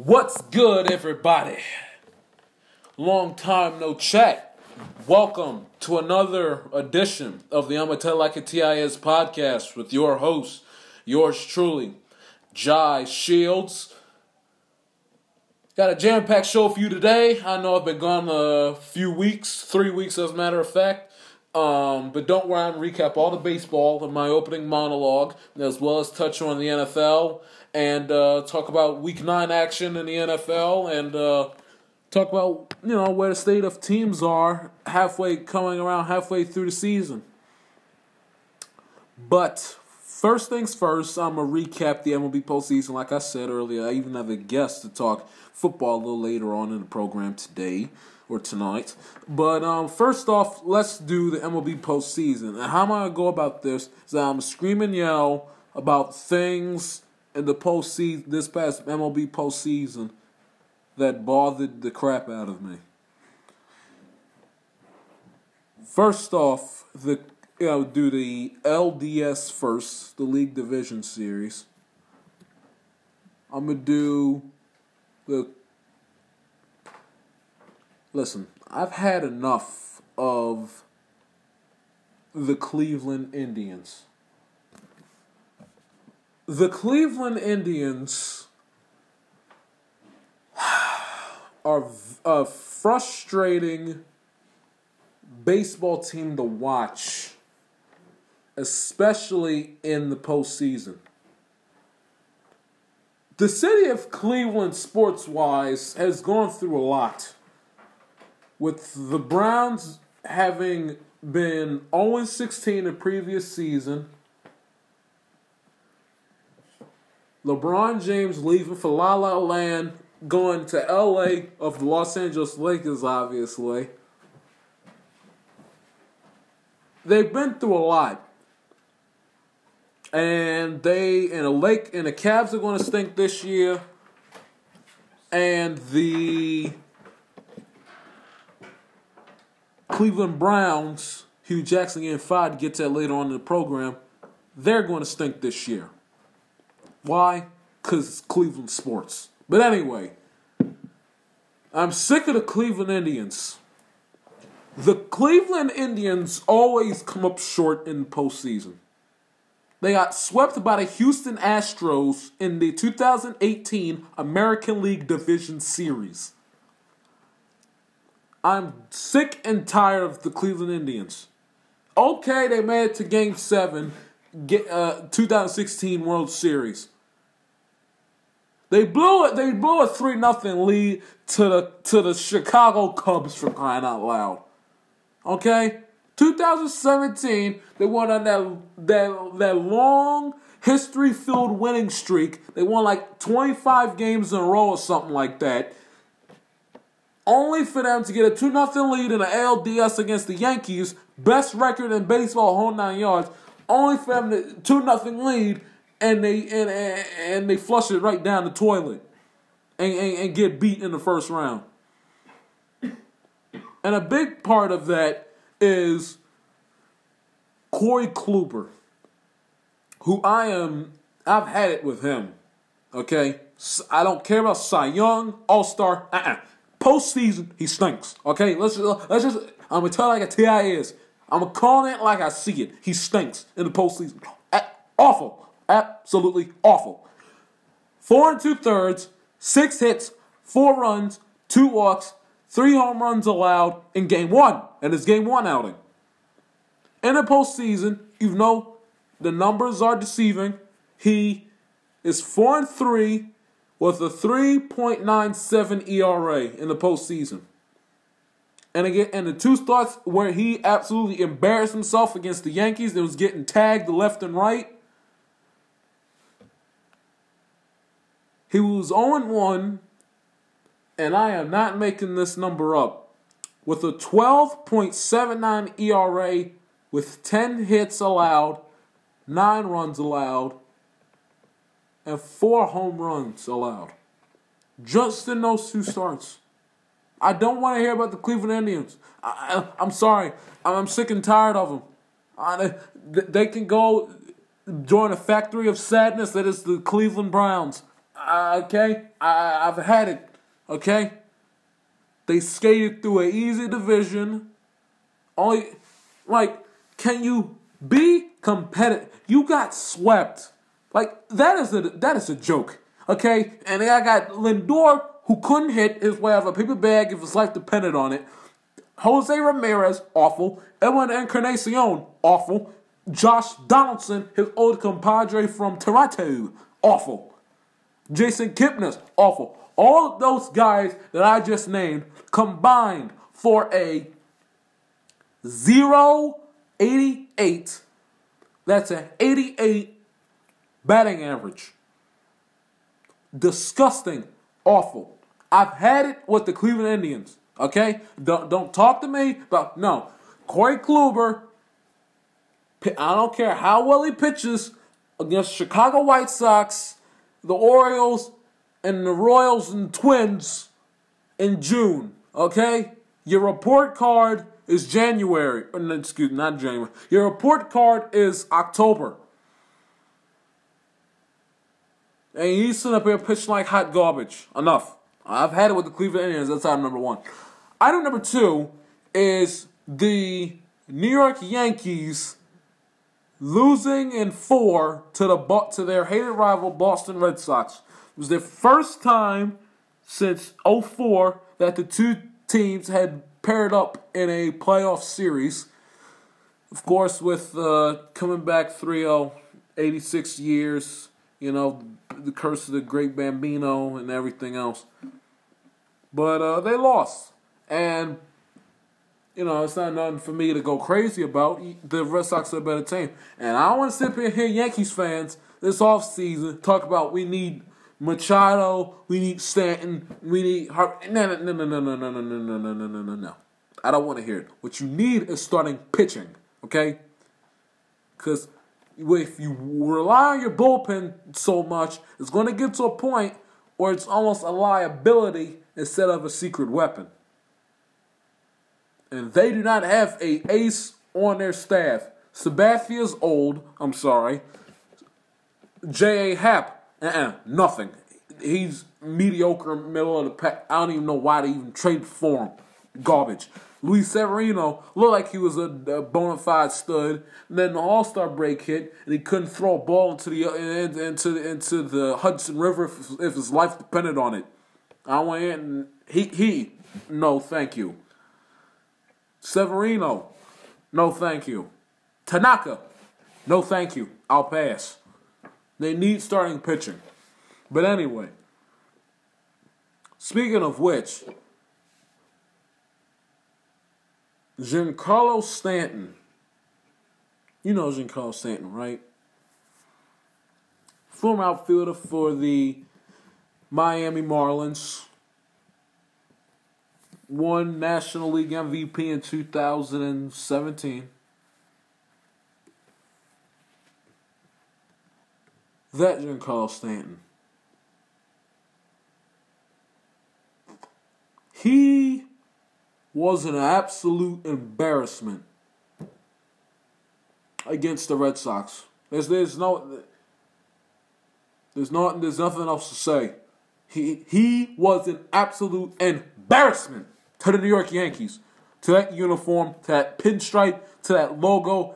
What's good, everybody? Long time no chat. Welcome to another edition of the I'ma Tell Like a TIS podcast with your host, yours truly, Jai Shields. Got a jam-packed show for you today. I know I've been gone a few weeks, 3 weeks as a matter of fact. But don't worry, I'm recap all the baseball in my opening monologue, as well as touch on the NFL and talk about Week 9 action in the NFL and talk about, you know, where the state of teams are coming around halfway through the season. But first things first, I'm going to recap the MLB postseason. Like I said earlier, I even have a guest to talk football a little later on in the program today or tonight. But first off, let's do the MLB postseason. And how am I going to go about this is that I'm going to scream and yell about things in the postseason, this past MLB postseason, that bothered the crap out of me. First off, do the LDS first, the League Division Series. I'm going to do the... Listen, I've had enough of the Cleveland Indians. The Cleveland Indians are a frustrating baseball team to watch, especially in the postseason. The city of Cleveland, sports-wise, has gone through a lot, with the Browns having been 0-16 the previous season, LeBron James leaving for La La Land, going to LA of the Los Angeles Lakers, obviously. They've been through a lot. And the Cavs are going to stink this year. And the Cleveland Browns, Hugh Jackson getting fired, gets that later on in the program, they're going to stink this year. Why? Because it's Cleveland sports. But anyway, I'm sick of the Cleveland Indians. The Cleveland Indians always come up short in the postseason. They got swept by the Houston Astros in the 2018 American League Division Series. I'm sick and tired of the Cleveland Indians. Okay, they made it to Game 7, 2016 World Series. They blew a 3-0 lead to the Chicago Cubs, for crying out loud. Okay? 2017, they won on that long history-filled winning streak. They won like 25 games in a row or something like that, only for them to get a 2-0 lead in the ALDS against the Yankees, best record in baseball, whole 9 yards, only for them to 2-0 lead, and they flush it right down the toilet and get beat in the first round. And a big part of that is Corey Kluber, who I've had it with him, okay? I don't care about Cy Young, All-Star, Postseason, he stinks. Okay, let's just. I'm gonna tell it like a TIS. I'm gonna call it like I see it. He stinks in the postseason. Awful, absolutely awful. 4 2/3, 6 hits, 4 runs, 2 walks, 3 home runs allowed in Game 1, and it's Game 1 outing. In the postseason, you know the numbers are deceiving. He is 4-3. With a 3.97 ERA in the postseason. And again, and the 2 starts where he absolutely embarrassed himself against the Yankees, that was getting tagged left and right. He was 0-1, and I am not making this number up, with a 12.79 ERA with 10 hits allowed, 9 runs allowed, and 4 home runs allowed. Just in those 2 starts. I don't want to hear about the Cleveland Indians. I'm sorry. I'm sick and tired of them. They can go join a factory of sadness that is the Cleveland Browns. I've had it, okay? They skated through an easy division. Only, like, can you be competitive? You got swept. Like, that is a joke, okay? And then I got Lindor, who couldn't hit his way out of a paper bag if his life depended on it. Jose Ramirez, awful. Edwin Encarnacion, awful. Josh Donaldson, his old compadre from Toronto, awful. Jason Kipnis, awful. All of those guys that I just named combined for a 0.88. That's an 88 batting average. Disgusting. Awful. I've had it with the Cleveland Indians. Okay? Don't talk to me about, no. Corey Kluber, I don't care how well he pitches against Chicago White Sox, the Orioles, and the Royals and Twins in June. Okay? Your report card is January. Excuse me, not January. Your report card is October. And he's sitting up here pitching like hot garbage. Enough. I've had it with the Cleveland Indians. That's item number one. Item number two is the New York Yankees losing in 4 to their hated rival Boston Red Sox. It was the first time since 2004 that the two teams had paired up in a playoff series. Of course, with coming back 3-0, 86 years, you know, the curse of the great Bambino and everything else. But they lost. And, you know, it's not nothing for me to go crazy about. The Red Sox are a better team. And I don't want to sit here and hear Yankees fans this offseason talk about we need Machado, we need Stanton, we need Harper. No. I don't want to hear it. What you need is starting pitching, okay? Because if you rely on your bullpen so much, it's going to get to a point where it's almost a liability instead of a secret weapon. And they do not have an ace on their staff. Sabathia's old, I'm sorry. J.A. Happ, nothing. He's mediocre, middle of the pack. I don't even know why they even traded for him. Garbage. Luis Severino looked like he was a bona fide stud. And then the All-Star break hit, and he couldn't throw a ball into the Hudson River if his life depended on it. I went in. And he, no, thank you. Severino, no, thank you. Tanaka, no, thank you. I'll pass. They need starting pitching. But anyway, speaking of which, Giancarlo Stanton. You know Giancarlo Stanton, right? Former outfielder for the Miami Marlins. Won National League MVP in 2017. That Giancarlo Stanton. He was an absolute embarrassment against the Red Sox. There's nothing else to say. He was an absolute embarrassment to the New York Yankees, to that uniform, to that pinstripe, to that logo,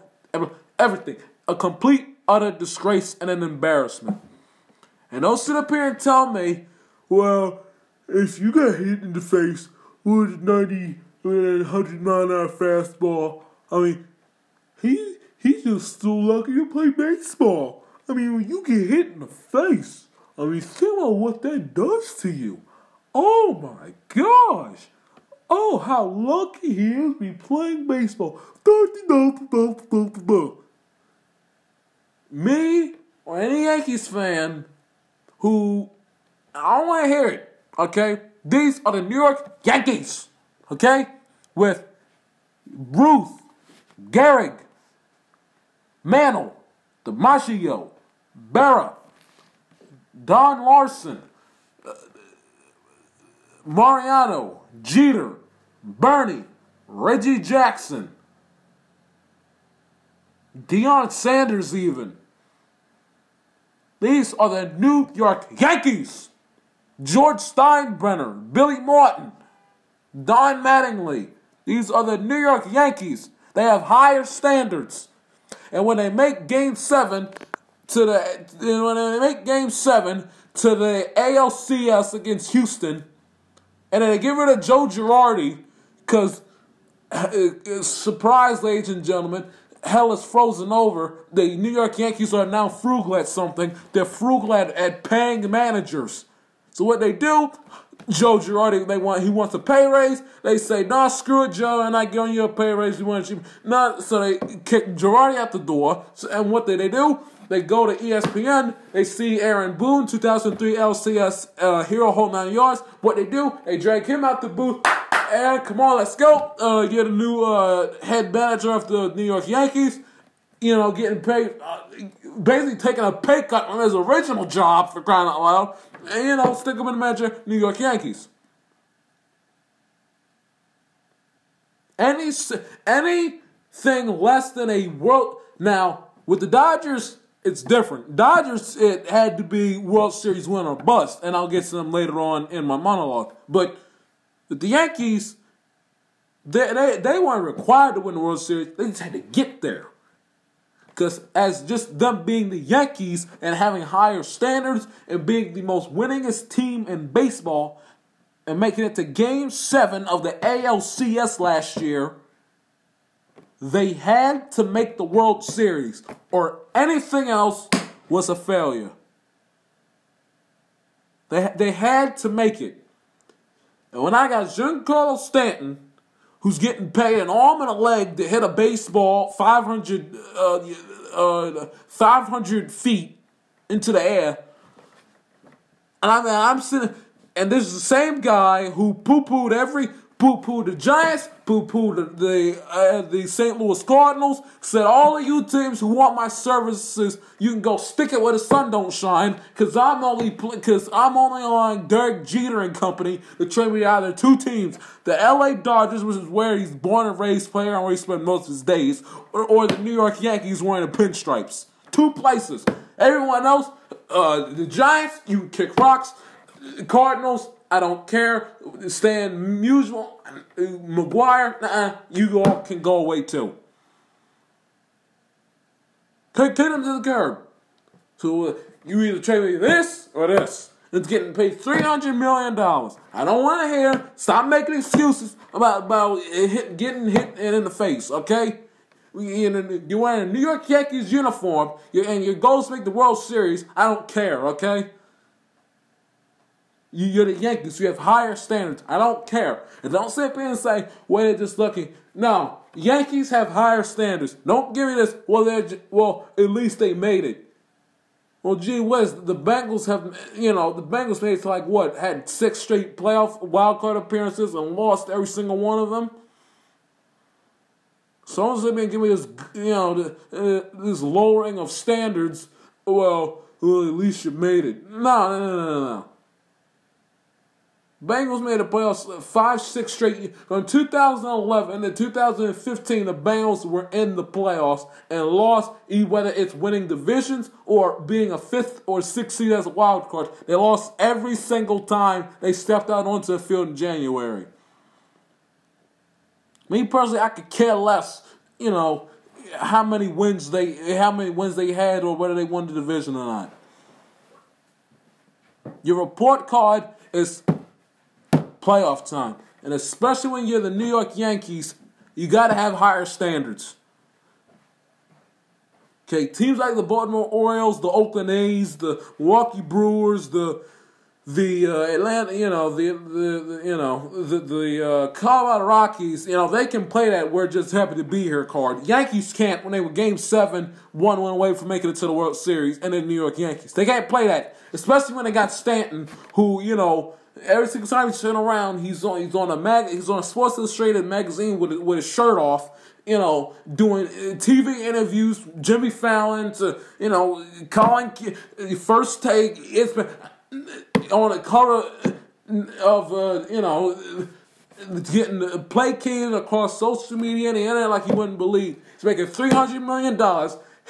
everything. A complete, utter disgrace and an embarrassment. And don't sit up here and tell me, well, if you got hit in the face with a 100 mile-an-hour fastball, I mean, he's just so lucky to play baseball. I mean, when you get hit in the face, I mean, think about what that does to you. Oh my gosh! Oh, how lucky he is to be playing baseball. Me or any Yankees fan who, I don't want to hear it, okay? These are the New York Yankees, okay? With Ruth, Gehrig, Mantle, DiMaggio, Berra, Don Larson, Mariano, Jeter, Bernie, Reggie Jackson, Deion Sanders even. These are the New York Yankees. George Steinbrenner, Billy Martin, Don Mattingly. These are the New York Yankees. They have higher standards. And when they make Game 7 to the ALCS against Houston, and then they get rid of Joe Girardi, because, surprise, ladies and gentlemen, hell is frozen over. The New York Yankees are now frugal at something. They're frugal at paying managers. So what they do, Joe Girardi, he wants a pay raise. They say, nah, screw it, Joe, and I give you a pay raise. You want to so they kick Girardi out the door. So, and what did they do? They go to ESPN. They see Aaron Boone, 2003 LCS hero, whole 9 yards. What they do? They drag him out the booth. And come on, let's go. You're the new head manager of the New York Yankees. You know, getting paid, basically taking a pay cut on his original job, for crying out loud. And, you know, stick him in the manager, New York Yankees. Anything less than a world... Now, with the Dodgers... It's different. Dodgers, it had to be World Series win or bust, and I'll get to them later on in my monologue. But the Yankees, they weren't required to win the World Series. They just had to get there. Because as just them being the Yankees and having higher standards and being the most winningest team in baseball and making it to Game 7 of the ALCS last year, they had to make the World Series, or anything else was a failure. They had to make it. And when I got Giancarlo Stanton, who's getting paid an arm and a leg to hit a baseball 500 feet into the air, and I'm sitting, and this is the same guy who poo-pooed the Giants, poo-pooed the St. Louis Cardinals, said all of you teams who want my services, you can go stick it where the sun don't shine, because I'm only on Derek Jeter and company to trade me out of two teams, the LA Dodgers, which is where he's born and raised player and where he spent most of his days, or the New York Yankees wearing the pinstripes. Two places. Everyone else, the Giants, you can kick rocks, Cardinals, I don't care. Stan Musial, Maguire, you all can go away too. Kick them to the curb. So you either trade me this or this. It's getting paid $300 million. I don't want to hear. Stop making excuses about getting hit and in the face, okay? You're wearing a New York Yankees uniform, and your goals make the World Series. I don't care, okay? You're the Yankees. You have higher standards. I don't care. And don't sit there and say, well, they're just lucky. No. Yankees have higher standards. Don't give me this, well, at least they made it. Well, gee whiz, the Bengals made it to like what? Had 6 straight playoff wildcard appearances and lost every single one of them. So don't sit there and give me this, this lowering of standards. Well, at least you made it. No. Bengals made the playoffs 5-6 straight. From 2011 to 2015, the Bengals were in the playoffs and lost, whether it's winning divisions or being a 5th or 6th seed as a wild card. They lost every single time they stepped out onto the field in January. Me personally, I could care less, how many wins they had or whether they won the division or not. Your report card is playoff time. And especially when you're the New York Yankees, you got to have higher standards. Okay, teams like the Baltimore Orioles, the Oakland A's, the Milwaukee Brewers, the Atlanta, the Colorado Rockies, they can play that "we're just happy to be here" card. Yankees can't when they were Game 7, 1-1 away from making it to the World Series, and the New York Yankees. They can't play that, especially when they got Stanton, who, every single time he's turning around, he's on a Sports Illustrated magazine with his shirt off, doing TV interviews, Jimmy Fallon, to, calling First Take. It's been on the cover of, getting placated across social media and the internet like you wouldn't believe. He's making $300 million.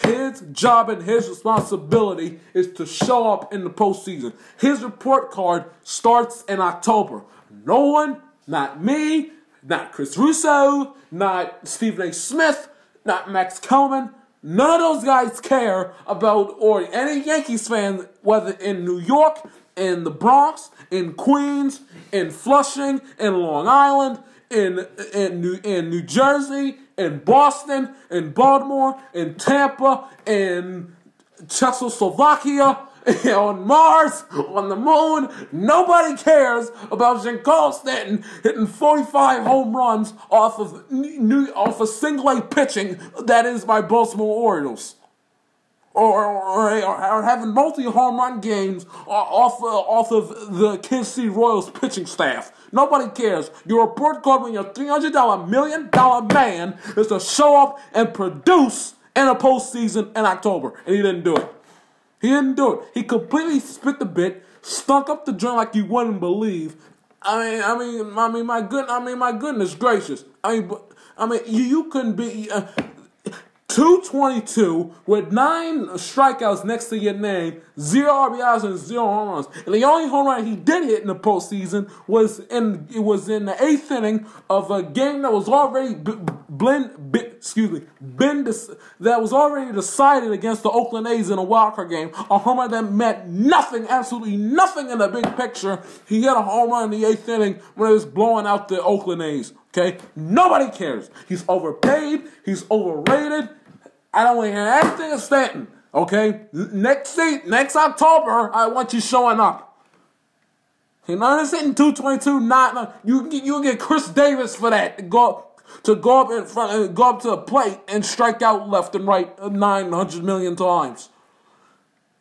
His job and his responsibility is to show up in the postseason. His report card starts in October. No one, not me, not Chris Russo, not Stephen A. Smith, not Max Coleman, none of those guys care about, or any Yankees fan, whether in New York, in the Bronx, in Queens, in Flushing, in Long Island, in New Jersey, in Boston, in Baltimore, in Tampa, in Czechoslovakia, on Mars, on the moon. Nobody cares about Giancarlo Stanton hitting 45 home runs off of single-A pitching that is by Baltimore Orioles. Or having multi-home run games off of the Kansas City Royals pitching staff. Nobody cares. Your report card when you're $300 million man is to show up and produce in a postseason in October. And he didn't do it. He completely spit the bit, stunk up the joint like you wouldn't believe. My goodness gracious. You couldn't be... 222 with 9 strikeouts next to your name, 0 RBIs and 0 home runs. And the only home run he did hit in the postseason was in the 8th inning of a game that was already decided against the Oakland A's in a wild card game. A home run that meant nothing, absolutely nothing in the big picture. He hit a home run in the 8th inning when it was blowing out the Oakland A's. Okay, nobody cares. He's overpaid. He's overrated. I don't want to hear anything of Stanton, okay? Next October, I want you showing up. You know what I'm saying? 222, not you get Chris Davis for that. Go up to the plate and strike out left and right 900 million times.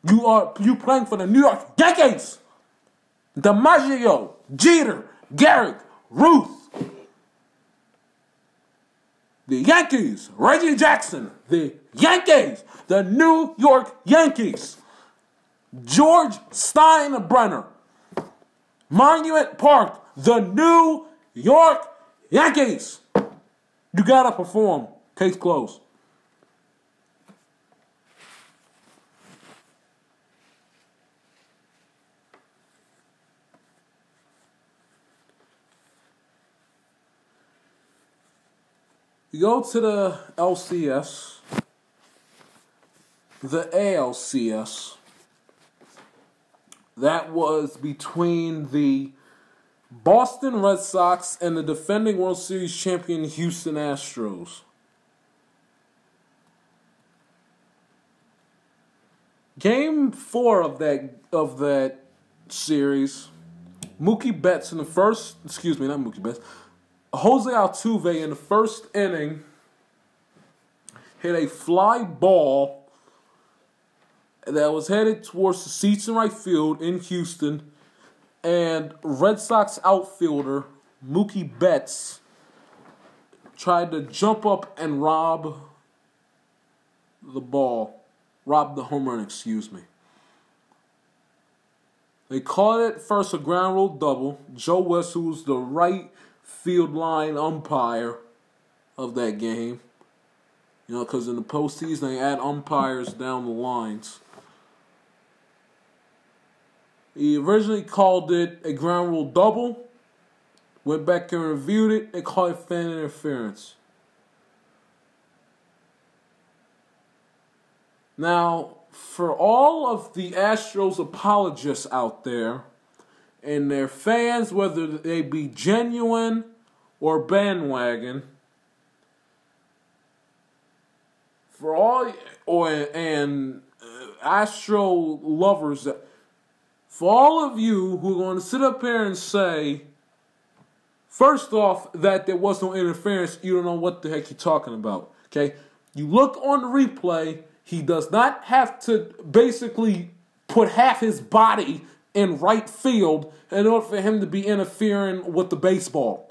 You playing for the New York Yankees? DiMaggio, Jeter, Garrick, Ruth. The Yankees, Reggie Jackson, the Yankees, the New York Yankees, George Steinbrenner, Monument Park, the New York Yankees. You gotta perform. Case closed. You go to the LCS, the ALCS, that was between the Boston Red Sox and the defending World Series champion Houston Astros. Game 4 of that series, Jose Altuve in the first inning hit a fly ball that was headed towards the seats in right field in Houston, and Red Sox outfielder Mookie Betts tried to jump up and rob the home run. They called it first a ground rule double. Joe West, who's the right field line umpire of that game, you know, because in the postseason they add umpires down the lines. He originally called it a ground rule double, went back and reviewed it, and called it fan interference. Now, for all of the Astros apologists out there, and their fans, whether they be genuine or bandwagon, Astro lovers, for all of you who are going to sit up here and say, first off, that there was no interference, you don't know what the heck you're talking about. Okay, you look on the replay. He does not have to basically put half his body in right field in order for him to be interfering with the baseball.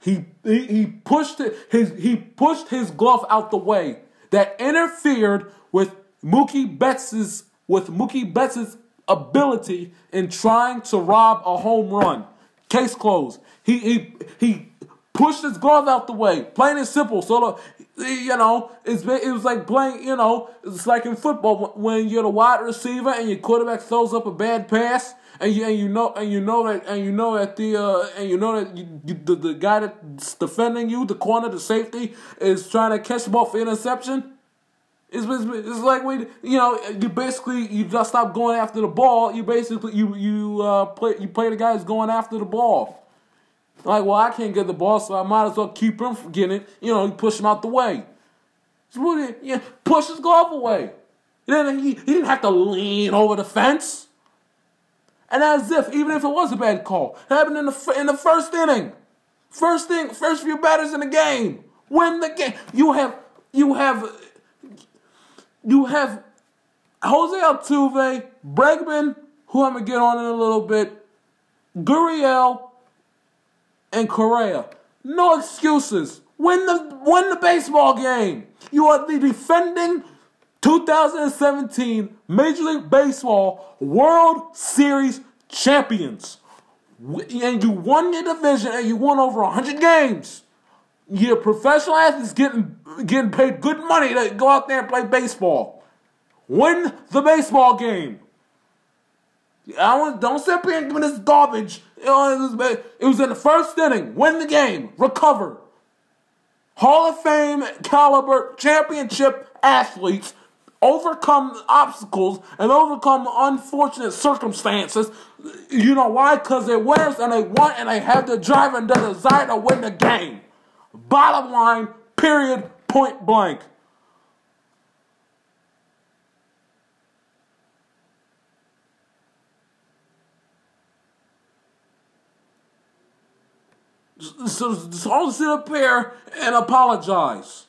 He pushed his glove out the way. That interfered with Mookie Betts' ability in trying to rob a home run. Case closed. He pushed his glove out the way. Plain and simple. So You know, it was like playing, you know, it's like in football when you're the wide receiver and your quarterback throws up a bad pass and you know that the guy that's defending you, the corner, the safety, is trying to catch the ball for interception. It's like when, you know, you just stop going after the ball. You play the guy who's going after the ball. Like, well, I can't get the ball, so I might as well keep him from getting it. You know, you push him out the way. Yeah, push his glove away. And then he didn't have to lean over the fence. And as if, even if it was a bad call, it happened in the first inning. First few batters in the game. Win the game. You have Jose Altuve, Bregman, who I'm going to get on in a little bit, Gurriel, and Correa. No excuses. Win the baseball game. You are the defending 2017 Major League Baseball World Series champions. And you won your division and you won over 100 games. Your professional athletes getting paid good money to go out there and play baseball. Win the baseball game. Don't sit here and give me this garbage. It was in the first inning. Win the game. Recover. Hall of Fame caliber championship athletes overcome obstacles and overcome unfortunate circumstances. You know why? Because they're winners and they want and they have the drive and the desire to win the game. Bottom line, period, point blank. So don't sit up here and apologize.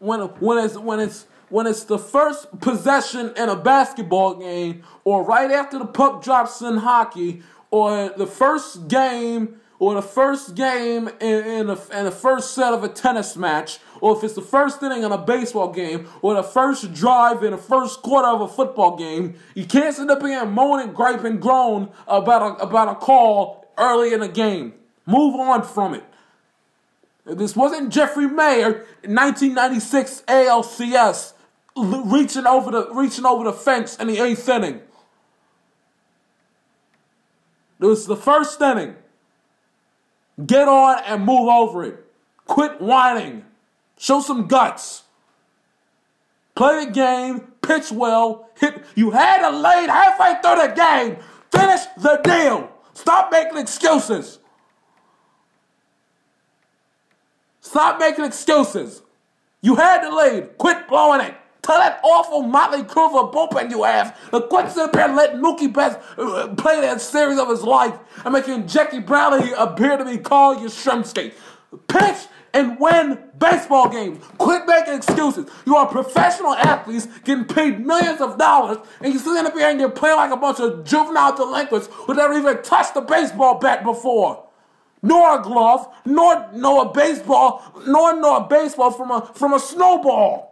When it's the first possession in a basketball game, or right after the puck drops in hockey, or the first game in the first set of a tennis match, or if it's the first inning in a baseball game, or the first drive in the first quarter of a football game, you can't sit up here and moan and gripe and groan about a call early in the game. Move on from it. This wasn't Jeffrey Mayer in 1996 ALCS reaching over the fence in the 8th inning. It was the first inning. Get on and move over it. Quit whining. Show some guts. Play the game. Pitch well. You had a lead halfway through the game. Finish the deal. Stop making excuses. Stop making excuses. You had the lead. Quit blowing it. Tell that awful Motley Crue of a bullpen you have to quit sitting there and letting Mookie Betts play that series of his life and making Jackie Bradley appear to be called Yastrzemski. Pitch and win baseball games. Quit making excuses. You are professional athletes getting paid millions of dollars, and you're sitting up here and you're playing like a bunch of juvenile delinquents who never even touched a baseball bat before. Nor a glove, nor a baseball, nor a baseball from a snowball.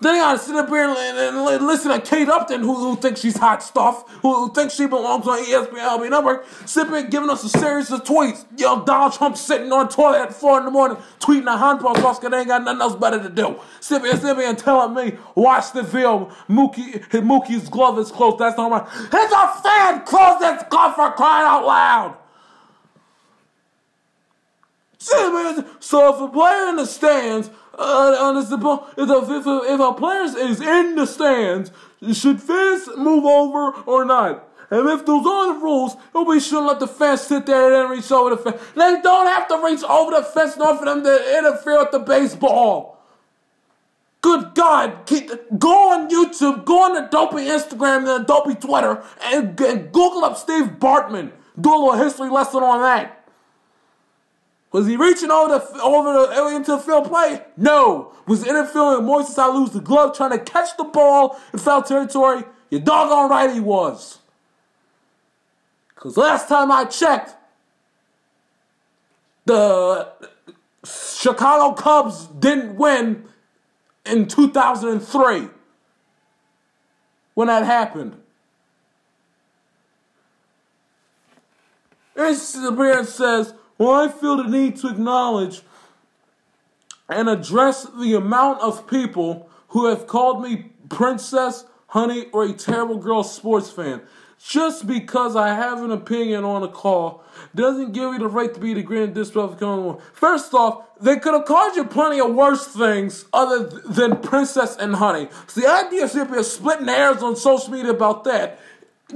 Then you gotta sit up here and listen to Kate Upton, who thinks she's hot stuff, who thinks she belongs on ESPN LB Network, sit up here giving us a series of tweets. Yo, Donald Trump sitting on the toilet at 4 in the morning, tweeting a handball toss because they ain't got nothing else better to do. Sit up here and telling me, watch the film, Mookie's glove is closed, that's not right. It's a fan! Close that glove for crying out loud! So if a player in the stands, if a player is in the stands, should fans move over or not? And if those are the rules, we shouldn't let the fans sit there and reach over the fence. They don't have to reach over the fence in order for them to interfere with the baseball. Good God, go on YouTube, go on the Dopey Instagram and the Dopey Twitter, and Google up Steve Bartman. Do a little history lesson on that. Was he reaching into the field play? No. Was interfering with Moises Alou's the glove trying to catch the ball in foul territory? You're doggone right he was. Because last time I checked, the Chicago Cubs didn't win in 2003 when that happened. Anderson appearance says, "Well, I feel the need to acknowledge and address the amount of people who have called me princess, honey, or a terrible girl sports fan. Just because I have an opinion on a call doesn't give you the right to be the grand disrespectful." First off, they could have called you plenty of worse things other than princess and honey. So the idea should be splitting hairs on social media about that.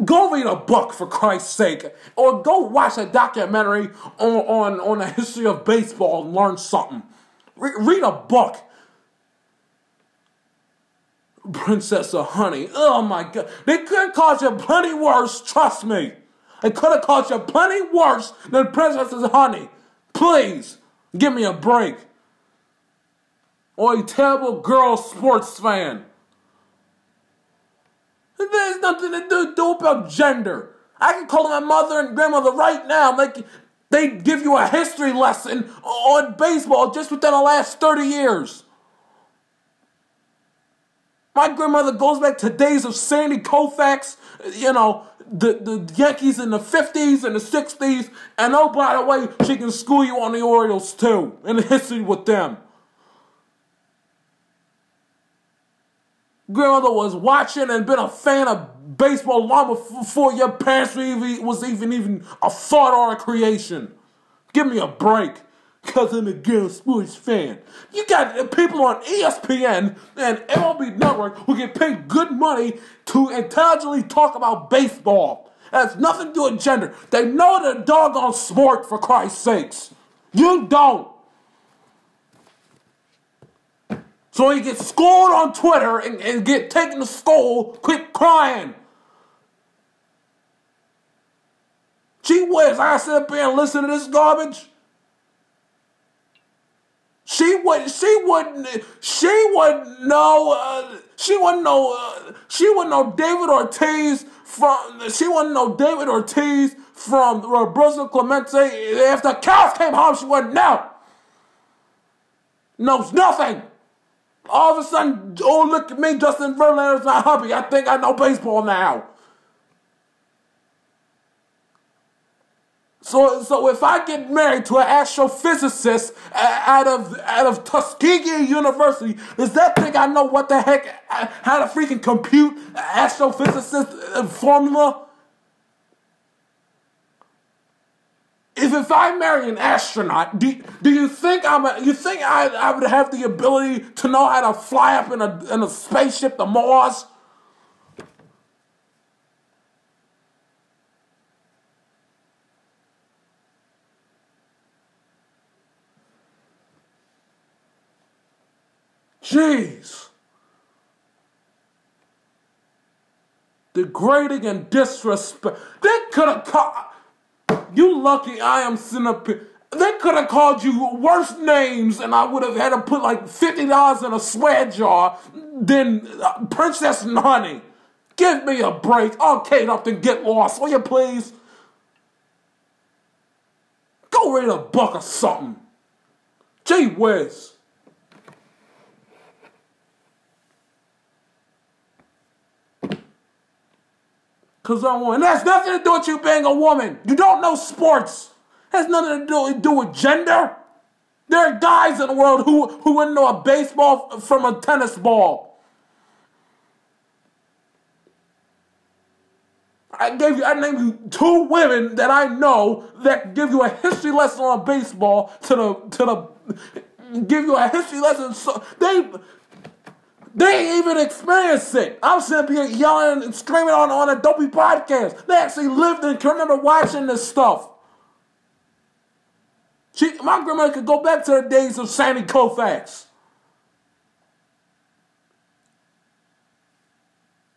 Go read a book, for Christ's sake. Or go watch a documentary on the history of baseball and learn something. Read a book. Princess of honey. Oh my God. They could have called you plenty worse, trust me. They could have called you plenty worse than princess of honey. Please, give me a break. Or a terrible girl sports fan. There's nothing to do about gender. I can call my mother and grandmother right now. They give you a history lesson on baseball just within the last 30 years. My grandmother goes back to days of Sandy Koufax, you know, the Yankees in the 50s and the 60s. And oh, by the way, she can school you on the Orioles too, and the history with them. Grandmother was watching and been a fan of baseball long before your parents was even a thought or a creation. Give me a break. Because I'm a girl sports fan. You got people on ESPN and MLB Network who get paid good money to intelligently talk about baseball. It has nothing to do with gender. They know the doggone sport, for Christ's sakes. You don't. So you get scored on Twitter and get taken to school, quit crying. Gee whiz, I sit up here and listen to this garbage. She wouldn't know David Ortiz from Roberto Clemente. After Cows came home, she wouldn't know. Knows nothing. All of a sudden, oh look at me, Justin Verlander's my hubby. I think I know baseball now. So if I get married to an astrophysicist out of Tuskegee University, does that think I know what the heck, how to freaking compute astrophysicist formula? If I marry an astronaut, do you think I would have the ability to know how to fly up in a spaceship to Mars? Jeez. Degrading and disrespect. They could have called you lucky I am sitting up here. They could have called you worse names and I would have had to put like $50 in a swear jar than Princess and Honey. Give me a break. Oh, Kate Upton, get lost, will you please? Go read a book or something. Gee whiz. Because I'm a woman. And that's nothing to do with you being a woman. You don't know sports. It has nothing to do with gender. There are guys in the world who wouldn't know a baseball from a tennis ball. I named you two women that I know that give you a history lesson on baseball give you a history lesson. So they even experience it. I'm sitting here yelling and screaming on a dopey podcast. They actually lived and can remember watching this stuff. My grandmother could go back to the days of Sandy Koufax.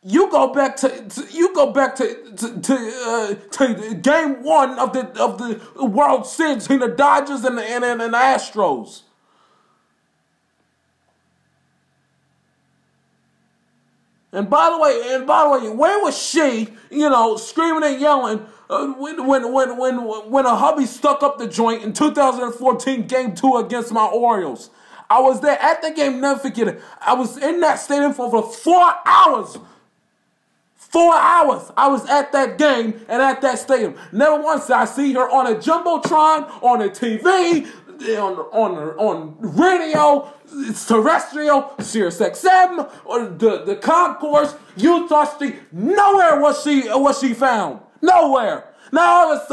You go back to game one of the World Series between the Dodgers and the Astros. And by the way, where was she, you know, screaming and yelling when a hubby stuck up the joint in 2014 Game 2 against my Orioles? I was there at the game, never forget it. I was in that stadium for over 4 hours. 4 hours I was at that game and at that stadium. Never once did I see her on a jumbotron, on a TV, on radio, terrestrial, Sirius XM, or the concourse, Utah Street. Nowhere was she found. Nowhere. Now all of a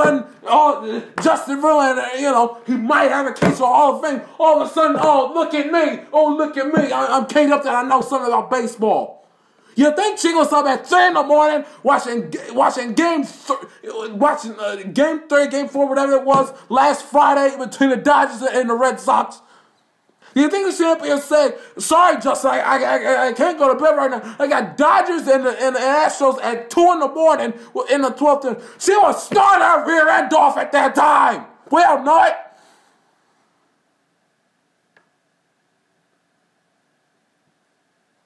sudden, Justin Verlander, he might have a case for Hall of Fame. All of a sudden, oh, look at me. I'm Kate Upton. I know something about baseball. You think she was up at 3 in the morning watching Game 3, Game 4, whatever it was, last Friday between the Dodgers and the Red Sox? You think she should have said, sorry, Justin, I can't go to bed right now. I got Dodgers and the Astros at 2 in the morning in the 12th. She was starting her rear end off at that time. We don't know it.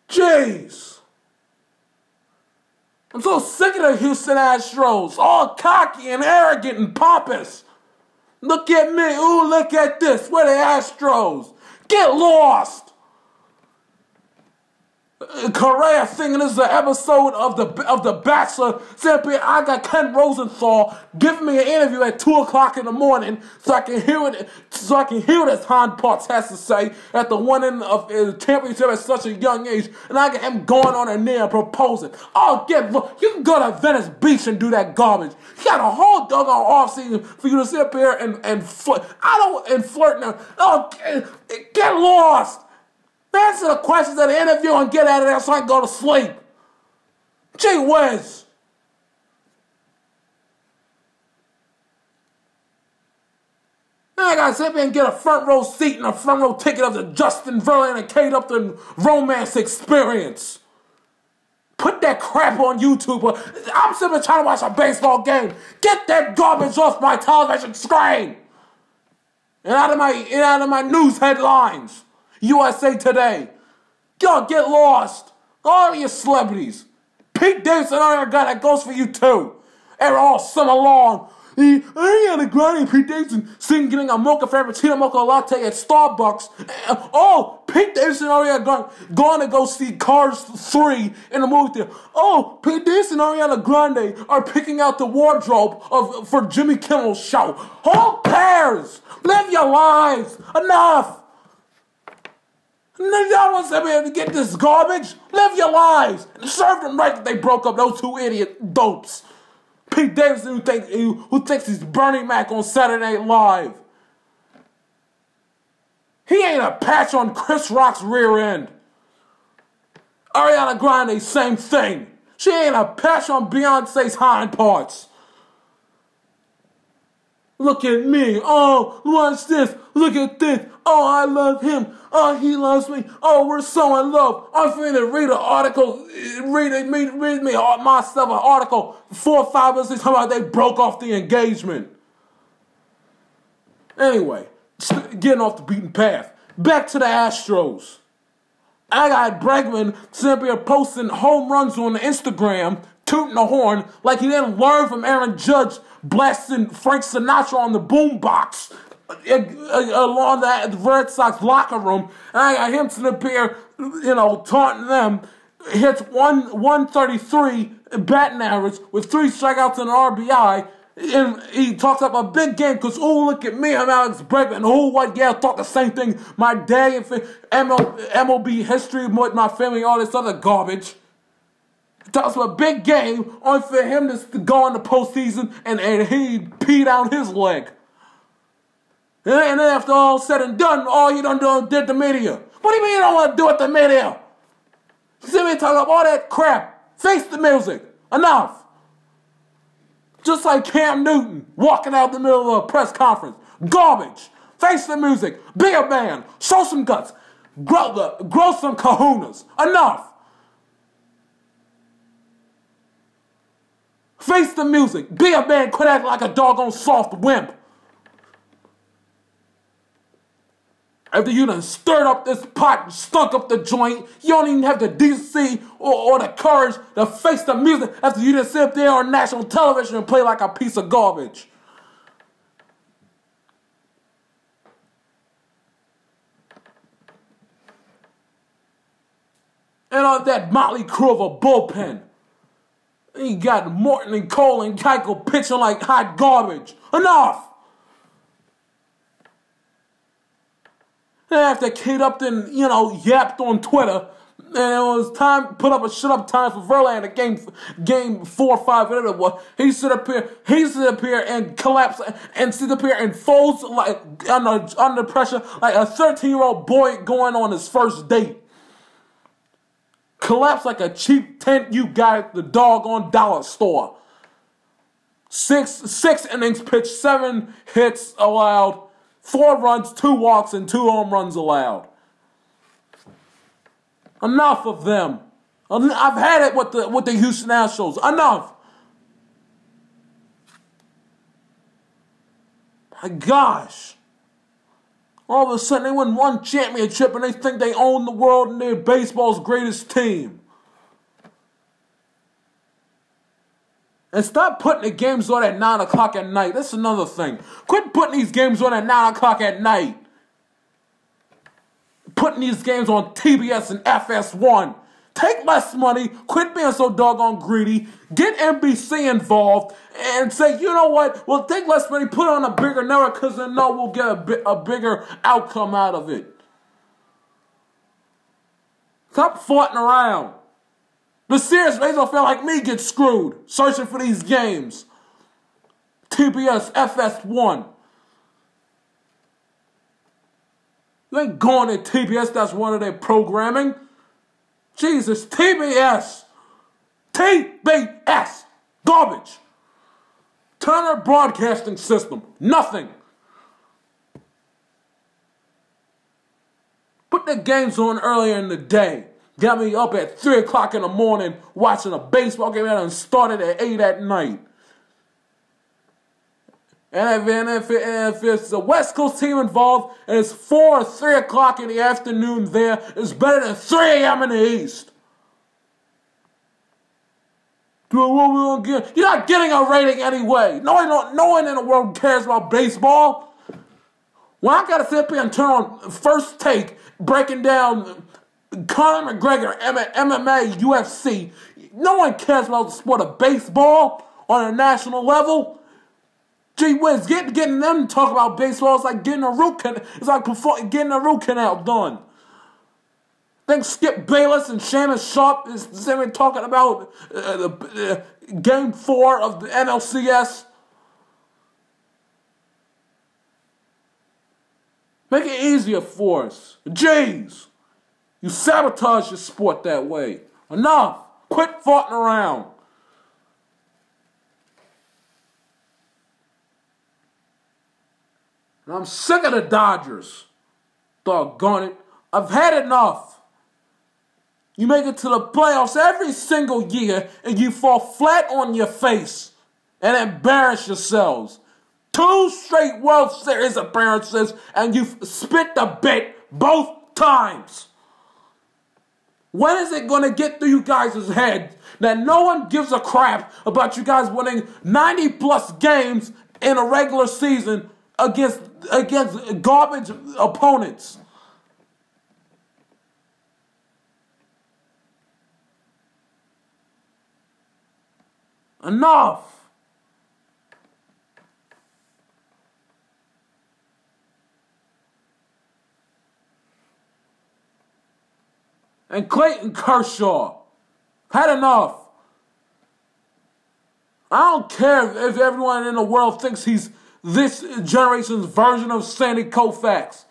Jeez. I'm so sick of the Houston Astros, all cocky and arrogant and pompous. Look at me. Ooh, look at this. We're the Astros. Get lost! Correa singing, this is an episode of the Bachelor. Simply, I got Ken Rosenthal giving me an interview at 2 o'clock in the morning so I can hear what Hans Potts has to say at the winning of the championship at such a young age, and I got him going on and there and proposing. Oh, you can go to Venice Beach and do that garbage. You got a whole doggone off season for you to sit up here and flirt. And flirt now. Oh, get lost. Answer the questions of the interview and get out of there so I can go to sleep. Gee whiz. Now I gotta sit here and get a front row seat and a front row ticket of the Justin Verlander and Kate Upton romance experience. Put that crap on YouTube. I'm simply trying to watch a baseball game. Get that garbage off my television screen. And out of my news headlines. USA Today. Y'all get lost. All your celebrities. Pete Davidson, another guy that goes for you too. And all summer long. Ariana Grande and Pete Davidson sitting getting a mocha frappuccino mocha latte at Starbucks. Oh, Pete Davidson and Ariana Grande going to go see Cars 3 in the movie theater. Oh, Pete Davidson and Ariana Grande are picking out the wardrobe for Jimmy Kimmel's show. Who cares? Live your lives. Enough. Y'all want to get this garbage? Live your lives. Serve them right that they broke up, those two idiot dopes. Pete Davidson who thinks he's Bernie Mac on Saturday Night Live. He ain't a patch on Chris Rock's rear end. Ariana Grande, same thing. She ain't a patch on Beyonce's hind parts. Look at me. Oh, watch this. Look at this. Oh, I love him. Oh, he loves me. Oh, we're so in love. I'm finna read an article. Read myself an article 4 or 5 or 6 times about they broke off the engagement. Anyway, getting off the beaten path. Back to the Astros. I got Bregman simply posting home runs on Instagram, tooting the horn like he didn't learn from Aaron Judge blasting Frank Sinatra on the boombox along the Red Sox locker room. And I got him sitting up here, taunting them. Hits 133 batting average with 3 strikeouts and an RBI. And he talks up a big game because, oh, look at me, I'm Alex Bregman. Oh, what? Yeah, I thought the same thing. My dad and MLB history with my family, all this other garbage. Talks about a big game on for him to go in the postseason and he pee down his leg. And then after all said and done, all you done did the media. What do you mean you don't want to do it the media? You see me talking about all that crap. Face the music. Enough. Just like Cam Newton walking out the middle of a press conference. Garbage. Face the music. Be a man. Show some guts. Grow some kahunas. Enough. Face the music. Be a man. Quit acting like a doggone soft wimp. After you done stirred up this pot and stunk up the joint, you don't even have the decency or the courage to face the music after you done sit up there on national television and play like a piece of garbage. And on that motley crew of a bullpen. You got Morton and Cole and Keiko pitching like hot garbage. Enough! After Kate Upton, you know, yapped on Twitter, and it was time, put up a shut-up time for Verlander, game 4 or 5, whatever it was, he stood up here and collapsed, and stood up here and folds like under pressure, like a 13-year-old boy going on his first date. Collapsed like a cheap tent you got at the doggone dollar store. Six innings pitched, 7 hits allowed, 4 runs, 2 walks, and 2 home runs allowed. Enough of them. I've had it with the Houston Astros. Enough. My gosh. All of a sudden, they win one championship and they think they own the world and they're baseball's greatest team. And stop putting the games on at 9 o'clock at night. That's another thing. Quit putting these games on at 9 o'clock at night. Putting these games on TBS and FS1. Take less money. Quit being so doggone greedy. Get NBC involved and say, you know what? We'll take less money. Put on a bigger network because then no, we'll get a bigger outcome out of it. Stop farting around. The serious baseball fan like me gets screwed searching for these games. TBS, FS1. You ain't going to TBS, that's one of their programming. Jesus, TBS. TBS. Garbage. Turner Broadcasting System. Nothing. Put the games on earlier in the day. Got me up at 3 o'clock in the morning watching a baseball game and started at 8 at night. And if it's a West Coast team involved and it's 4 or 3 o'clock in the afternoon there, it's better than 3 a.m. in the East. Dude, what we gonna get? You're not getting a rating anyway. No one in the world cares about baseball. When I gotta sit up here and turn on First Take, breaking down Conor McGregor, MMA, UFC. No one cares about the sport of baseball on a national level. Gee whiz, getting them to talk about baseball is like getting a root canal. It's like getting a root canal done. I think Skip Bayless and Shannon Sharp is talking about Game 4 of the NLCS. Make it easier for us. Jeez. You sabotage your sport that way. Enough. Quit farting around. And I'm sick of the Dodgers. Doggone it. I've had enough. You make it to the playoffs every single year and you fall flat on your face and embarrass yourselves. 2 straight World Series appearances and you've spit the bit both times. When is it going to get through you guys' heads that no one gives a crap about you guys winning 90-plus games in a regular season against garbage opponents? Enough. And Clayton Kershaw. Had enough. I don't care if everyone in the world thinks he's this generation's version of Sandy Koufax.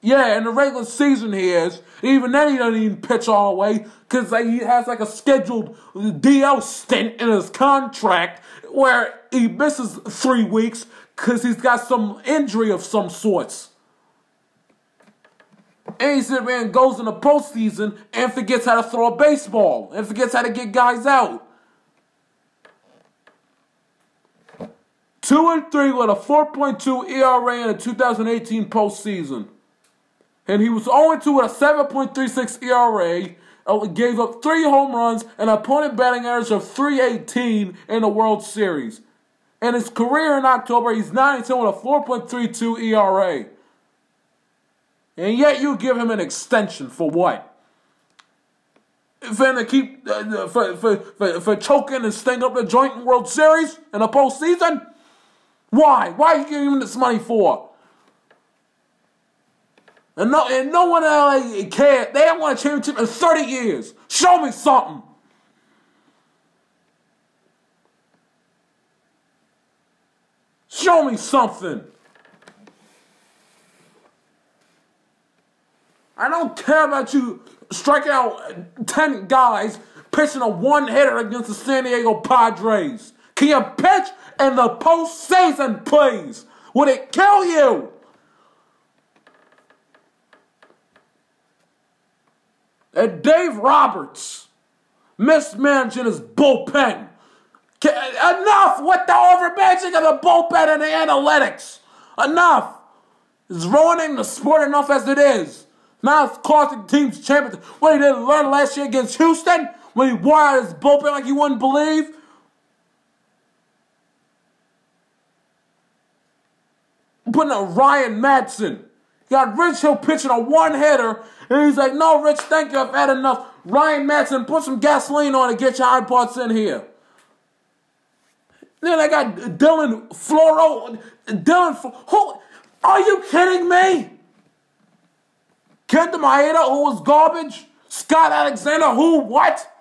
Yeah, in the regular season he is. Even then he doesn't even pitch all the way because he has like a scheduled DL stint in his contract where he misses 3 weeks because he's got some injury of some sorts. And he goes in the postseason and forgets how to throw a baseball. And forgets how to get guys out. 2-3 with a 4.2 ERA in the 2018 postseason. And he was 0-2 with a 7.36 ERA. Gave up 3 home runs and an opponent batting average of 318 in the World Series. In his career in October, he's 9-10 with a 4.32 ERA. And yet you give him an extension for what? finna keep for choking and sting up the joint in World Series in the postseason? Why? Why are you giving him this money for? And no one in LA cared. They haven't won a championship in 30 years. Show me something. Show me something. I don't care about you striking out 10 guys pitching a one-hitter against the San Diego Padres. Can you pitch in the postseason, please? Would it kill you? And Dave Roberts mismanaging his bullpen. Enough with the overmanaging of the bullpen and the analytics. Enough. It's ruining the sport enough as it is. Now it's costing teams champions. What he didn't learn last year against Houston, when he wore out his bullpen like you wouldn't believe. Putting a Ryan Madsen. Got Rich Hill pitching a one-hitter, and he's like, no, Rich, thank you, I've had enough. Ryan Madsen, put some gasoline on and get your high parts in here. Then I got Dylan Floro. Are you kidding me? Kenta Maeda, who was garbage. Scott Alexander, who what?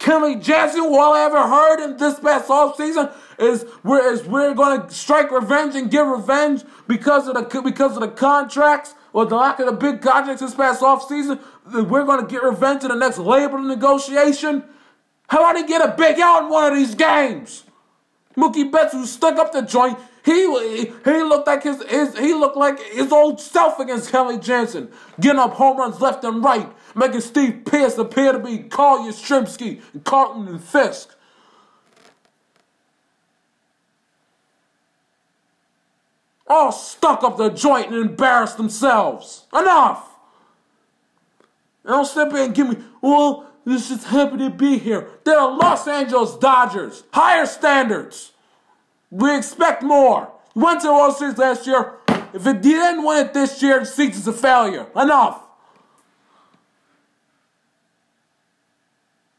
Kenley Jansen, who all I ever heard in this past offseason is we're going to strike revenge and get revenge because of the contracts or the lack of the big contracts this past offseason. We're going to get revenge in the next labor negotiation. How about he get a big out in one of these games? Mookie Betts, who stuck up the joint, he looked like his old self against Kenley Jansen, getting up home runs left and right, making Steve Pearce appear to be Carl Yastrzemski and Carlton and Fisk. All stuck up the joint and embarrassed themselves. Enough! And don't step in and give me, well, this is happy to be here. They're the Los Angeles Dodgers. Higher standards. We expect more. Went to the World Series last year. If it didn't win it this year, the season's a failure. Enough.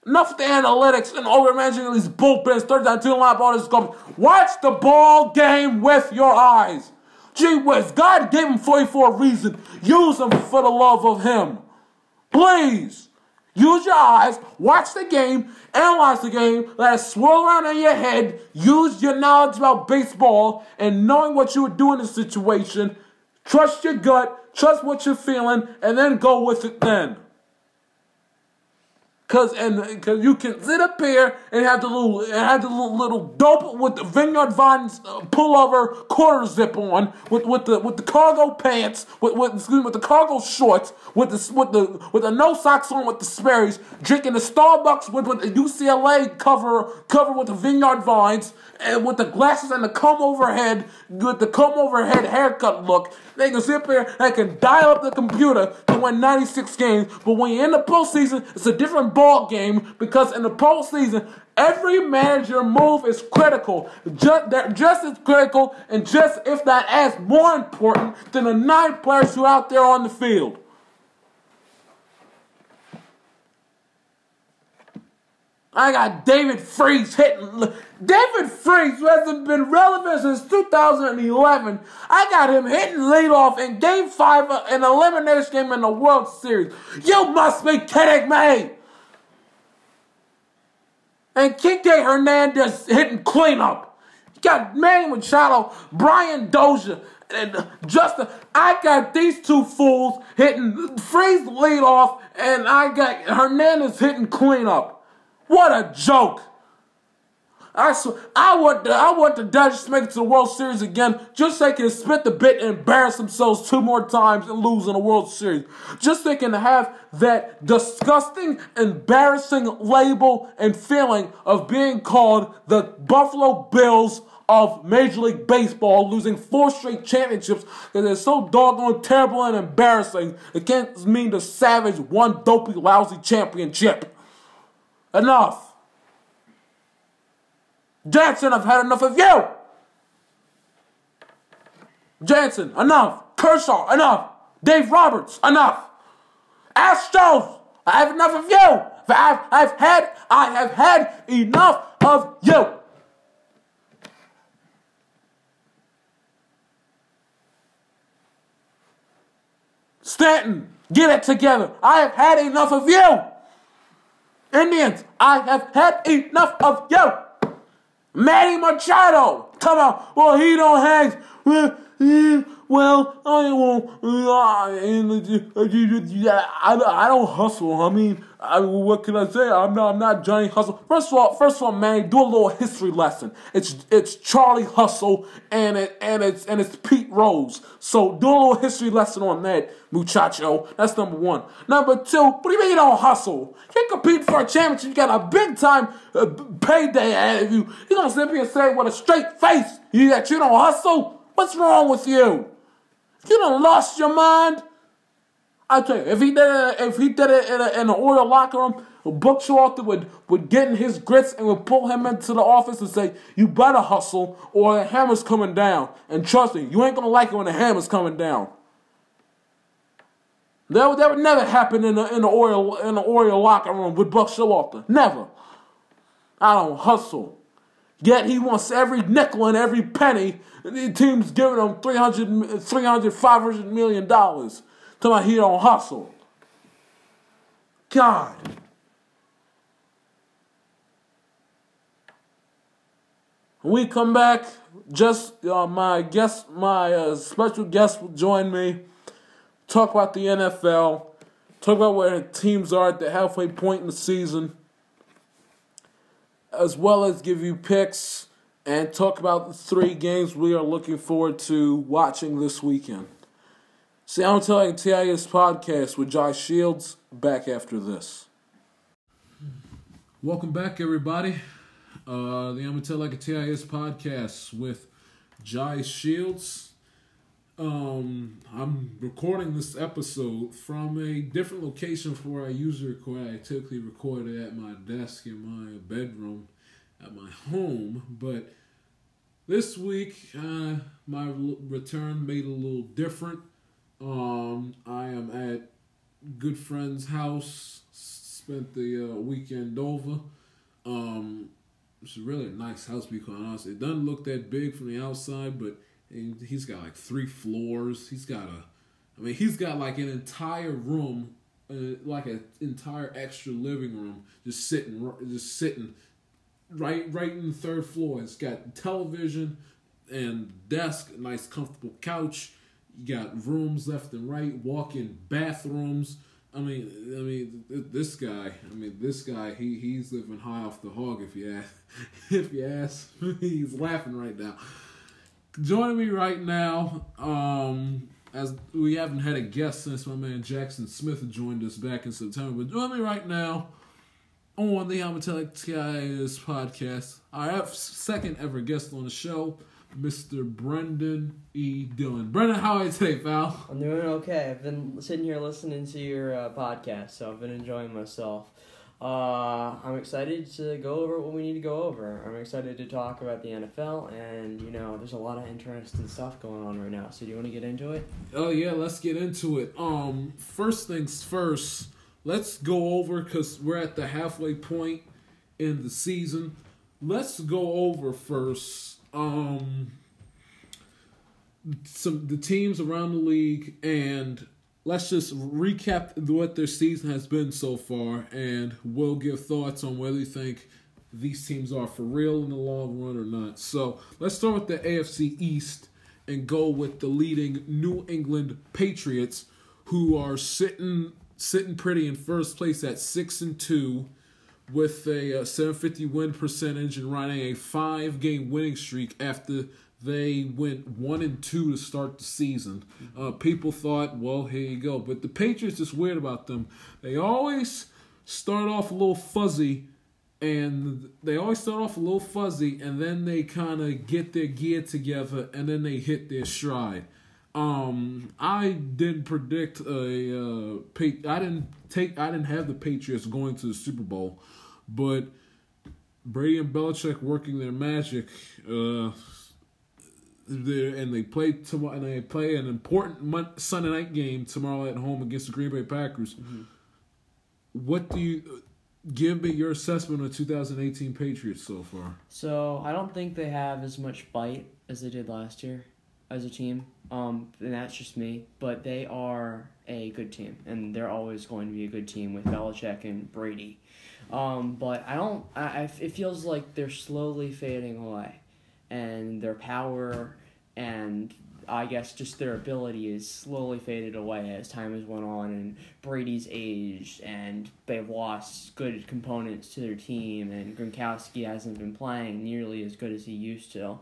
Enough with the analytics and over-managing these bullpens, 39-2 line, all this garbage. Watch the ball game with your eyes. Gee whiz, God gave him 40 for a reason. Use him for the love of him. Please. Use your eyes, watch the game, analyze the game, let it swirl around in your head, use your knowledge about baseball and knowing what you would do in this situation, trust your gut, trust what you're feeling, and then go with it then. Cause you can sit up here and have the little dope with the Vineyard Vines pullover quarter zip on with the cargo pants with the cargo shorts with the no socks on with the Sperry's, drinking the Starbucks with the UCLA cover with the Vineyard Vines and with the glasses and the comb overhead haircut look. They can sit up here and can dial up the computer to win 96 games, but when you're in the postseason, it's a different ball game, because in the postseason, every manager move is critical. Just as critical, and just if not as more important than the 9 players who are out there on the field. I got David Freese hitting. David Freese, who hasn't been relevant since 2011. I got him hitting leadoff in Game 5 in an elimination game in the World Series. You must be kidding me! And Kike Hernandez hitting cleanup. You got Manny Machado, Brian Dozier, and Justin. I got these two fools hitting Freese leadoff, and I got Hernandez hitting cleanup. What a joke! I want the Dodgers to make it to the World Series again, just so they can spit the bit and embarrass themselves 2 more times and lose in the World Series. Just so they can have that disgusting, embarrassing label and feeling of being called the Buffalo Bills of Major League Baseball, losing 4 straight championships because they're so doggone terrible and embarrassing. It can't mean the savage, one dopey, lousy championship. Enough. Jansen, I've had enough of you! Jansen, enough! Kershaw, enough! Dave Roberts, enough! Astros, I have enough of you. I have had enough of you. Stanton, get it together. I have had enough of you. Indians, I have had enough of you. Manny Machado, come on. Well, he don't hang. Well, I won't. I don't hustle. I mean, what can I say? I'm not Johnny Hustle. First of all, man, do a little history lesson. It's Charlie Hustle and it's Pete Rose. So do a little history lesson on that, muchacho. That's number one. Number two, what do you mean you don't hustle? You compete for a championship. You got a big time payday ahead of you. You gonna sit here and say with a straight face that you don't hustle? What's wrong with you? You done lost your mind. I tell you, if he did it in an oil locker room, Buckshorter would get in his grits and would pull him into the office and say, "You better hustle, or the hammer's coming down." And trust me, you ain't gonna like it when the hammer's coming down. That would never happen in the oil locker room with Buckshorter. Never. I don't hustle. Yet he wants every nickel and every penny. The team's giving him $300, $500 million. Talking about he don't hustle. God. When we come back, just my special guest will join me. Talk about the NFL. Talk about where teams are at the halfway point in the season, as well as give you picks and talk about the three games we are looking forward to watching this weekend. See, I'm telling TIS Podcast with Jai Shields, back after this. Welcome back, everybody. The I'm Tell Like a TIS Podcast with Jai Shields. I'm recording this episode from a different location from where I usually record. I typically record it at my desk in my bedroom at my home, but this week my return made a little different. I am at good friend's house. Spent the weekend over. It's really a nice house, because honestly, it doesn't look that big from the outside, but and he's got like 3 floors. He's got like an entire room, like an entire extra living room, just sitting, right in the 3rd floor. It's got television and desk, nice comfortable couch. You got rooms left and right, walk-in bathrooms. This guy. He's living high off the hog. If you ask me, he's laughing right now. Joining me right now, as we haven't had a guest since my man Jackson Smith joined us back in September, but joining me right now on the Amatelic TIS Podcast, our second ever guest on the show, Mr. Brendan Dillon. Brendan, how are you today, pal? I'm doing okay. I've been sitting here listening to your podcast, so I've been enjoying myself. I'm excited to go over what we need to go over. I'm excited to talk about the NFL, and, there's a lot of interesting stuff going on right now. So do you want to get into it? Oh, yeah, let's get into it. First things first, let's go over, because we're at the halfway point in the season. Let's go over first the teams around the league, and let's just recap what their season has been so far, and we'll give thoughts on whether you think these teams are for real in the long run or not. So let's start with the AFC East and go with the leading New England Patriots, who are sitting pretty in first place at 6-2 with a 750 win percentage and running a 5-game winning streak after they went 1-2 to start the season. People thought, well, here you go. But the Patriots, is weird about them. They always start off a little fuzzy, and then they kind of get their gear together, and then they hit their stride. I didn't predict I didn't have the Patriots going to the Super Bowl, but Brady and Belichick working their magic. They play an important Sunday night game tomorrow at home against the Green Bay Packers. Mm-hmm. What do you give me your assessment of 2018 Patriots so far? So I don't think they have as much bite as they did last year as a team. And that's just me. But they are a good team, and they're always going to be a good team with Belichick and Brady. It feels like they're slowly fading away, and their power and I guess just their ability is slowly faded away as time has went on, and Brady's aged, and they've lost good components to their team, and Gronkowski hasn't been playing nearly as good as he used to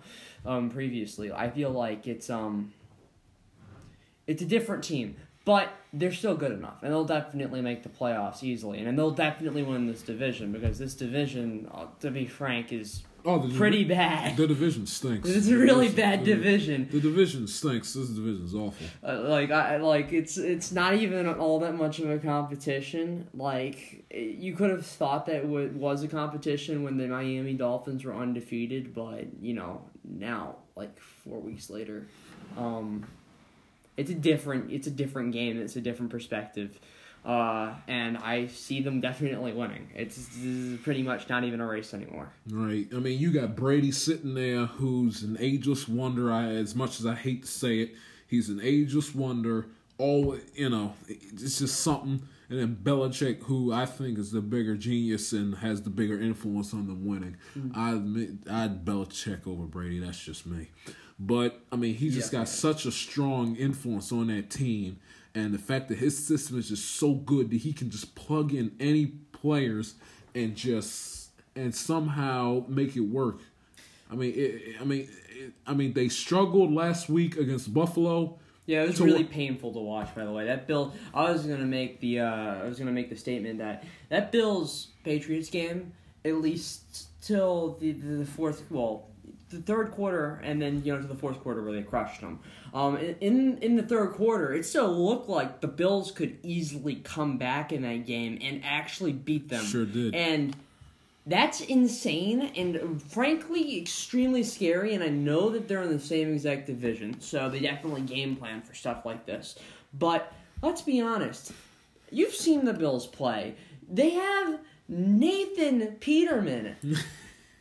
previously. I feel like it's a different team, but they're still good enough, and they'll definitely make the playoffs easily, and they'll definitely win this division, because this division, to be frank, is... pretty bad. The division stinks. It's a really bad division. The division stinks. This division's awful. It's not even all that much of a competition. Like, you could have thought that it was a competition when the Miami Dolphins were undefeated, but, now, 4 weeks later, it's a different game. It's a different perspective. And I see them definitely winning. This is pretty much not even a race anymore. Right. I mean, you got Brady sitting there, who's an ageless wonder. As much as I hate to say it, he's an ageless wonder. It's just something. And then Belichick, who I think is the bigger genius and has the bigger influence on them winning. Mm-hmm. I'd Belichick over Brady. That's just me. But, I mean, he just got such a strong influence on that team. And the fact that his system is just so good that he can just plug in any players and somehow make it work. They struggled last week against Buffalo. Yeah, it was really painful to watch. By the way, I was gonna make the statement that Bills Patriots game, at least till the third quarter, and then to the fourth quarter where they crushed them. In the third quarter, it still looked like the Bills could easily come back in that game and actually beat them. Sure did. And that's insane and frankly extremely scary. And I know that they're in the same exact division, so they definitely game plan for stuff like this. But let's be honest, you've seen the Bills play. They have Nathan Peterman.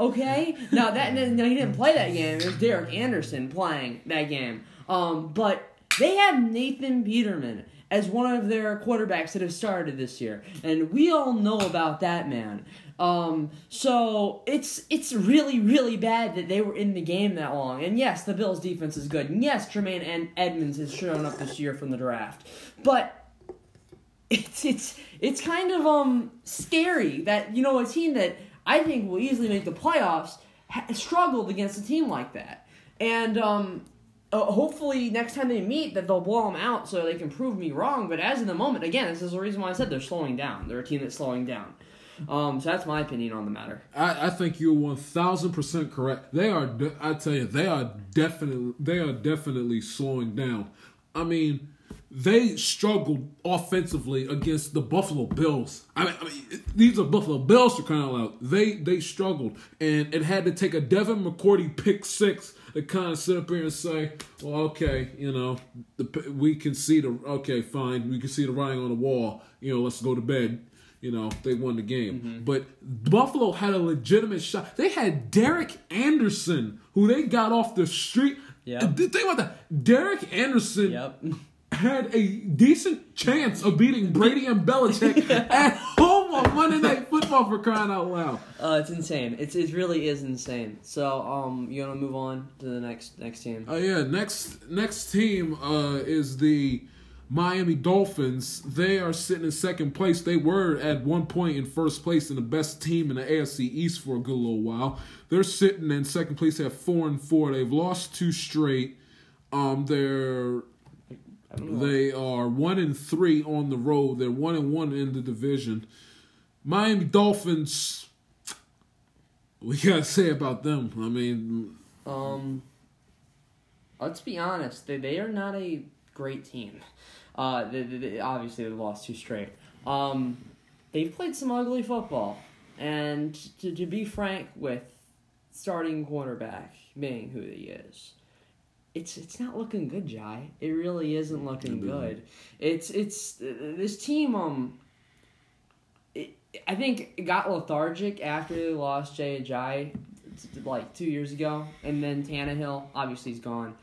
Okay? No, he didn't play that game. It was Derek Anderson playing that game. But they have Nathan Peterman as one of their quarterbacks that have started this year. And we all know about that man. So it's really, really bad that they were in the game that long. And yes, the Bills' defense is good. And yes, Tremaine Edmonds has shown up this year from the draft. But... it's kind of scary that, a team that I think will easily make the playoffs struggled against a team like that. And hopefully next time they meet that they'll blow them out so they can prove me wrong. But as in the moment, again, this is the reason why I said they're slowing down. They're a team that's slowing down. So that's my opinion on the matter. I think you're 1,000% correct. They are definitely slowing down. I mean... They struggled offensively against the Buffalo Bills. I mean these are Buffalo Bills for crying out loud. They struggled, and it had to take a Devin McCourty pick six to kind of sit up here and say, well, okay, we can see the writing on the wall. Let's go to bed. They won the game. Mm-hmm. But Buffalo had a legitimate shot. They had Derek Anderson, who they got off the street. Yeah. Think about that. Derek Anderson. Yep. Had a decent chance of beating Brady and Belichick at home on Monday Night Football for crying out loud. It's insane. It really is insane. So, you want to move on to the next team? Oh yeah, next team is the Miami Dolphins. They are sitting in second place. They were at one point in first place and the best team in the AFC East for a good little while. They're sitting in second place at 4-4. They've lost two straight. They are 1-3 on the road. They're 1-1 in the division. Miami Dolphins. We gotta say about them. I mean, let's be honest. They are not a great team. They obviously they've lost two straight. They've played some ugly football, and to be frank, with starting cornerback being who he is. It's not looking good, Jai. It really isn't looking good. This team I think it got lethargic after they lost Jai like 2 years ago, and then Tannehill obviously is gone.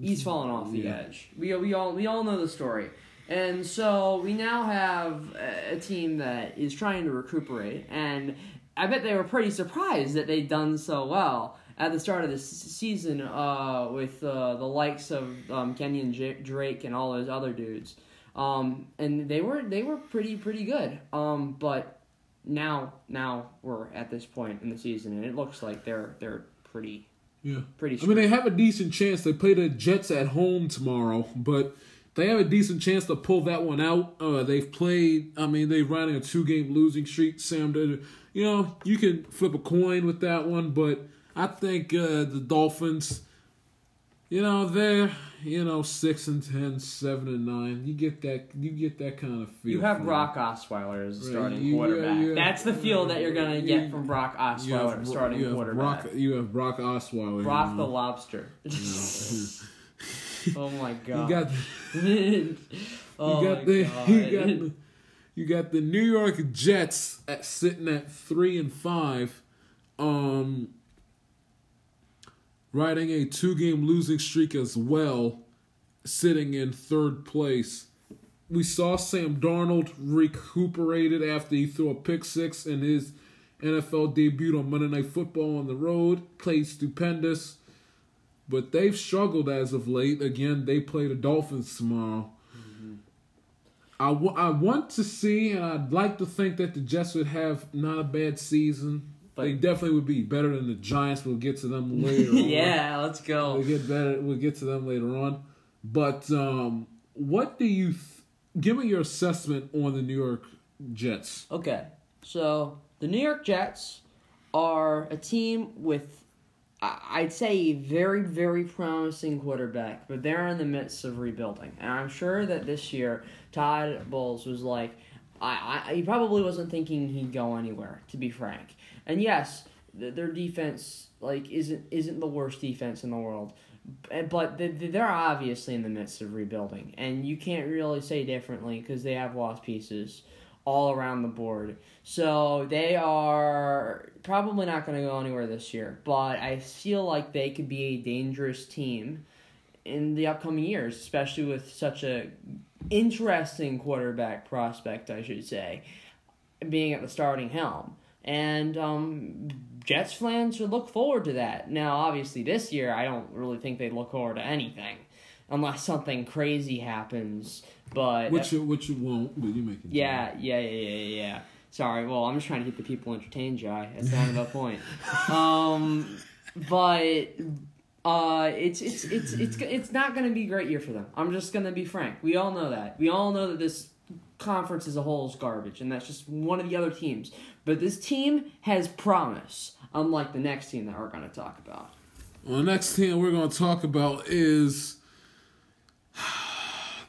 He's fallen off the edge. We all know the story. And so we now have a team that is trying to recuperate, and I bet they were pretty surprised that they'd done so well at the start of the season with the likes of Kenyon Drake and all those other dudes. And they were pretty good. But now we're at this point in the season, and it looks like they're pretty. Straight. I mean, they have a decent chance. They play the Jets at home tomorrow, but they have a decent chance to pull that one out. They're riding a 2-game losing streak. Sam Darnold, you can flip a coin with that one, but I think the Dolphins, they're 6-10, 7-9. You get that kind of feel. You have Brock Osweiler as the starting quarterback. That's the feel that you're gonna get from Brock Osweiler, starting quarterback. You have Brock Osweiler. Brock the Lobster. Oh my God! You got the New York Jets sitting at 3-5, riding a 2-game losing streak as well, sitting in third place. We saw Sam Darnold recuperated after he threw a pick six in his NFL debut on Monday Night Football on the road. Played stupendous. But they've struggled as of late. Again, they play the Dolphins tomorrow. Mm-hmm. I want to see, and I'd like to think that the Jets would have not a bad season. But they definitely would be better than the Giants. We'll get to them later on. Yeah, let's go. We'll get to them later on. But what do you... give me your assessment on the New York Jets. Okay. So, the New York Jets are a team with... I'd say very, very promising quarterback, but they're in the midst of rebuilding. And I'm sure that this year, Todd Bowles was like, he probably wasn't thinking he'd go anywhere, to be frank. And yes, their defense isn't the worst defense in the world, but they're obviously in the midst of rebuilding. And you can't really say differently because they have lost pieces all around the board. So they are probably not going to go anywhere this year, but I feel like they could be a dangerous team in the upcoming years, especially with such a interesting quarterback prospect, I should say, being at the starting helm. And Jets fans should look forward to that. Now, obviously, this year, I don't really think they look forward to anything unless something crazy happens. But which you won't, but you make it. Yeah. Sorry. Well, I'm just trying to keep the people entertained, Jai. That's not the point. But it's not going to be a great year for them. I'm just going to be frank. We all know that. We all know that this conference as a whole is garbage, and that's just one of the other teams. But this team has promise, unlike the next team that we're going to talk about. Well, the next team we're going to talk about is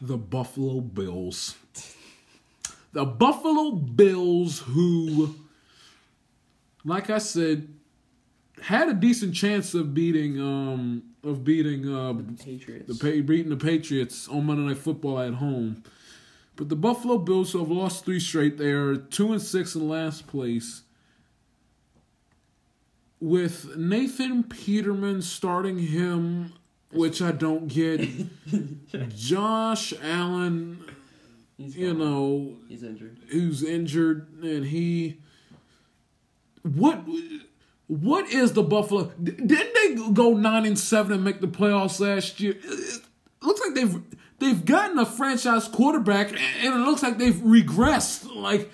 the Buffalo Bills. The Buffalo Bills, who, like I said, had a decent chance of beating the Patriots on Monday Night Football at home. But the Buffalo Bills, who have lost 3 straight, they are 2-6 in last place. With Nathan Peterman starting him, which I don't get. Josh Allen, he's injured. Who's injured, and he... What is the Buffalo... Didn't they go 9-7 and make the playoffs last year? It looks like they've gotten a franchise quarterback, and it looks like they've regressed. Like,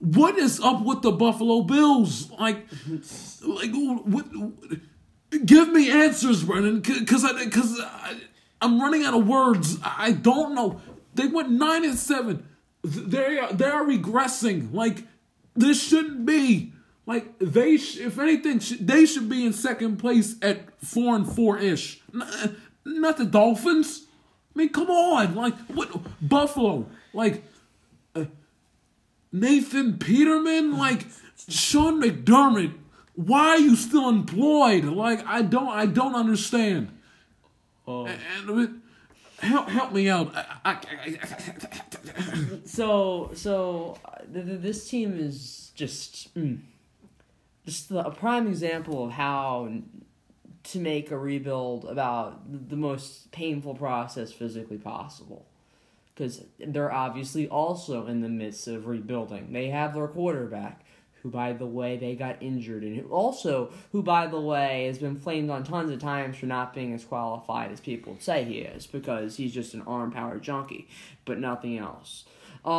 what is up with the Buffalo Bills? Like what give me answers, Brendan, because I'm running out of words. I don't know. They went 9-7. They are regressing. Like, this shouldn't be. Like, they should be in second place at 4-4-ish. Not the Dolphins. I mean, come on. Like, what? Buffalo. Like, Nathan Peterman. Like, Sean McDermott. Why are you still employed? Like, I don't understand. Oh. And help me out. I This team is just a prime example of how to make a rebuild about the most painful process physically possible. Because they're obviously also in the midst of rebuilding. They have their quarterback, who, by the way, they got injured, and who, by the way, has been flamed on tons of times for not being as qualified as people say he is, because he's just an arm-powered junkie, but nothing else. Which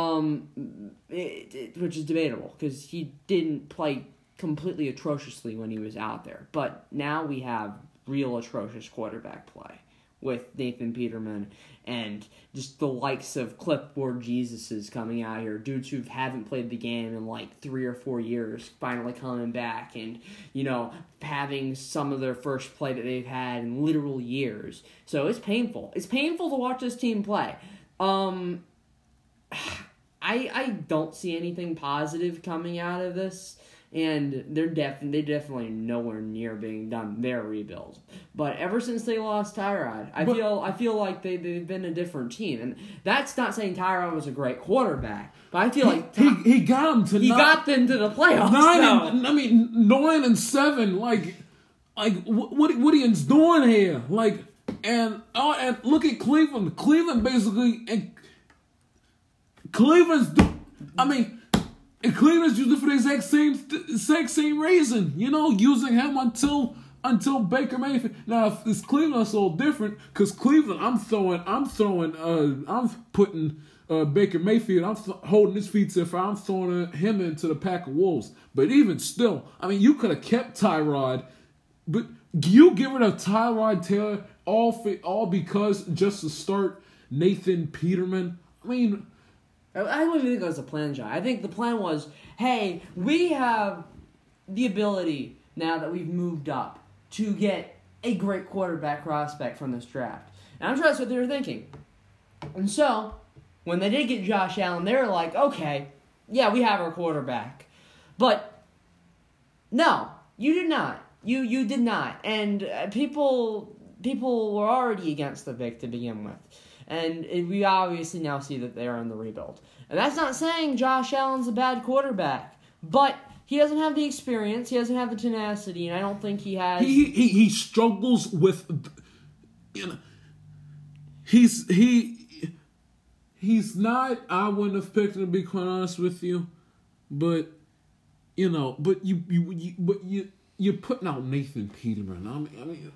is debatable, because he didn't play completely atrociously when he was out there. But now we have real atrocious quarterback play with Nathan Peterman and just the likes of clipboard Jesuses coming out here, dudes who haven't played the game in like 3 or 4 years finally coming back and, having some of their first play that they've had in literal years. So it's painful. It's painful to watch this team play. I don't see anything positive coming out of this. And they're definitely nowhere near being done their rebuild. But ever since they lost Tyrod, I feel like they've been a different team. And that's not saying Tyrod was a great quarterback, but I feel like he got them to the playoffs. 9-7. Like what are you doing here? And look at Cleveland. Cleveland's using it for the exact same reason, using him until Baker Mayfield. Now, if this Cleveland's a little different, because Cleveland, I'm putting Baker Mayfield, holding his feet to the fire, I'm throwing him into the pack of wolves. But even still, you could have kept Tyrod, but you give it a Tyrod Taylor all because just to start Nathan Peterman. I don't even think it was a plan, John. I think the plan was, hey, we have the ability, now that we've moved up, to get a great quarterback prospect from this draft. And I'm sure that's what they were thinking. And so, when they did get Josh Allen, they were like, okay, yeah, we have our quarterback. But, no, you did not. You did not. And people were already against the Vic to begin with. And we obviously now see that they are in the rebuild. And that's not saying Josh Allen's a bad quarterback. But he doesn't have the experience. He doesn't have the tenacity. And I don't think he has... He struggles with... He's not... I wouldn't have picked him, to be quite honest with you. But, You're putting out Nathan Peterman.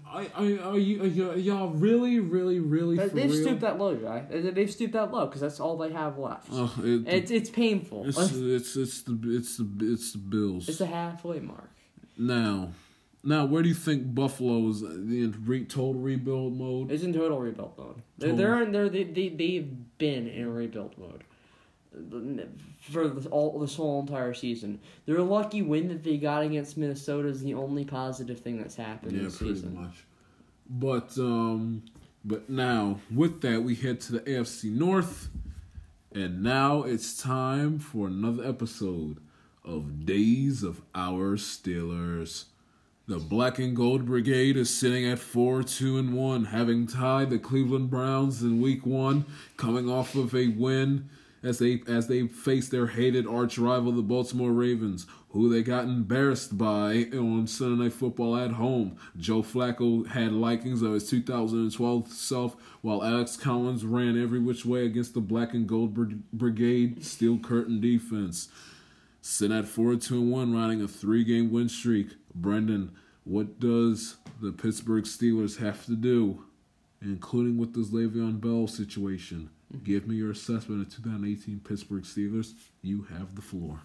Y'all really for real? They've stooped that low, Jai. They've stooped that low because that's all they have left. It's painful. It's the Bills. It's the halfway mark. Now, where do you think Buffalo is in total rebuild mode? It's in total rebuild mode. They've been in rebuild mode for this whole entire season. Their lucky win that they got against Minnesota is the only positive thing that's happened this season. Yeah, pretty much. But now, with that, we head to the AFC North, and now it's time for another episode of Days of Our Steelers. The Black and Gold Brigade is sitting at 4-2-1, having tied the Cleveland Browns in Week 1, coming off of a win as they face their hated arch rival, the Baltimore Ravens, who they got embarrassed by on Sunday Night Football at home. Joe Flacco had likings of his 2012 self, while Alex Collins ran every which way against the Black and Gold Brigade Steel Curtain defense. Sitting at 4-2-1, riding a 3-game win streak. Brendan, what does the Pittsburgh Steelers have to do, including with this Le'Veon Bell situation? Give me your assessment of 2018 Pittsburgh Steelers. You have the floor.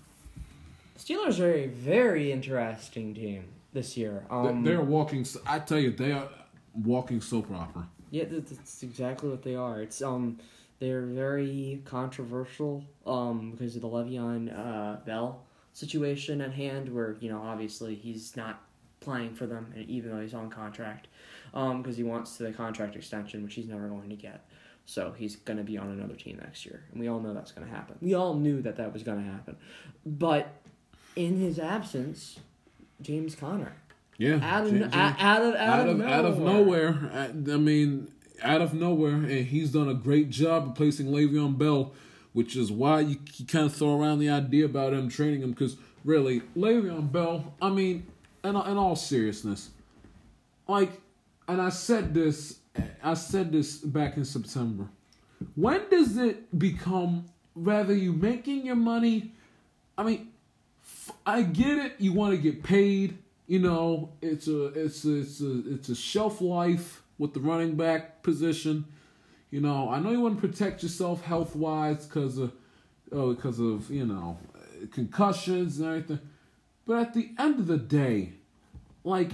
Steelers are a very interesting team this year. They're walking. I tell you, they are walking soap opera. Yeah, that's exactly what they are. It's they're very controversial because of the Le'Veon Bell situation at hand, where obviously he's not playing for them, even though he's on contract, because he wants the contract extension, which he's never going to get. So he's going to be on another team next year. And we all know that's going to happen. We all knew that was going to happen. But in his absence, James Conner. Yeah. Out of nowhere. Out of nowhere. And he's done a great job replacing Le'Veon Bell, which is why you kind of throw around the idea about him trading him, because really, Le'Veon Bell, I mean, in all seriousness, like, and I said this back in September. When does it become rather you making your money? I mean, I get it. You want to get paid. You know, it's a shelf life with the running back position. You know, I know you want to protect yourself health wise because of you know, concussions and everything. But at the end of the day, like,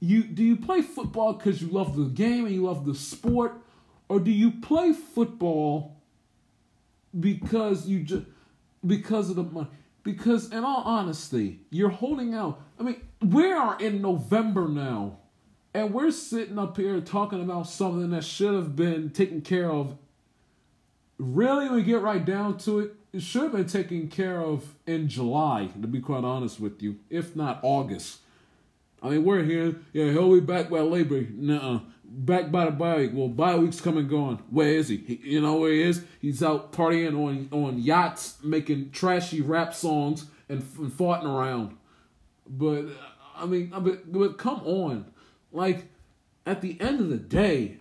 do you play football because you love the game and you love the sport, or do you play football because of the money? Because in all honesty, you're holding out. I mean, we are in November now, and we're sitting up here talking about something that should have been taken care of. Really, when we get right down to it, it should have been taken care of in July, to be quite honest with you, if not August. I mean, we're here. Yeah, he'll be back by Labor. Nuh-uh. Back by the bye week. Well, bye week's come and gone. Where is he? You know where he is? He's out partying on yachts, making trashy rap songs and farting around. But, I mean, but come on. Like, at the end of the day,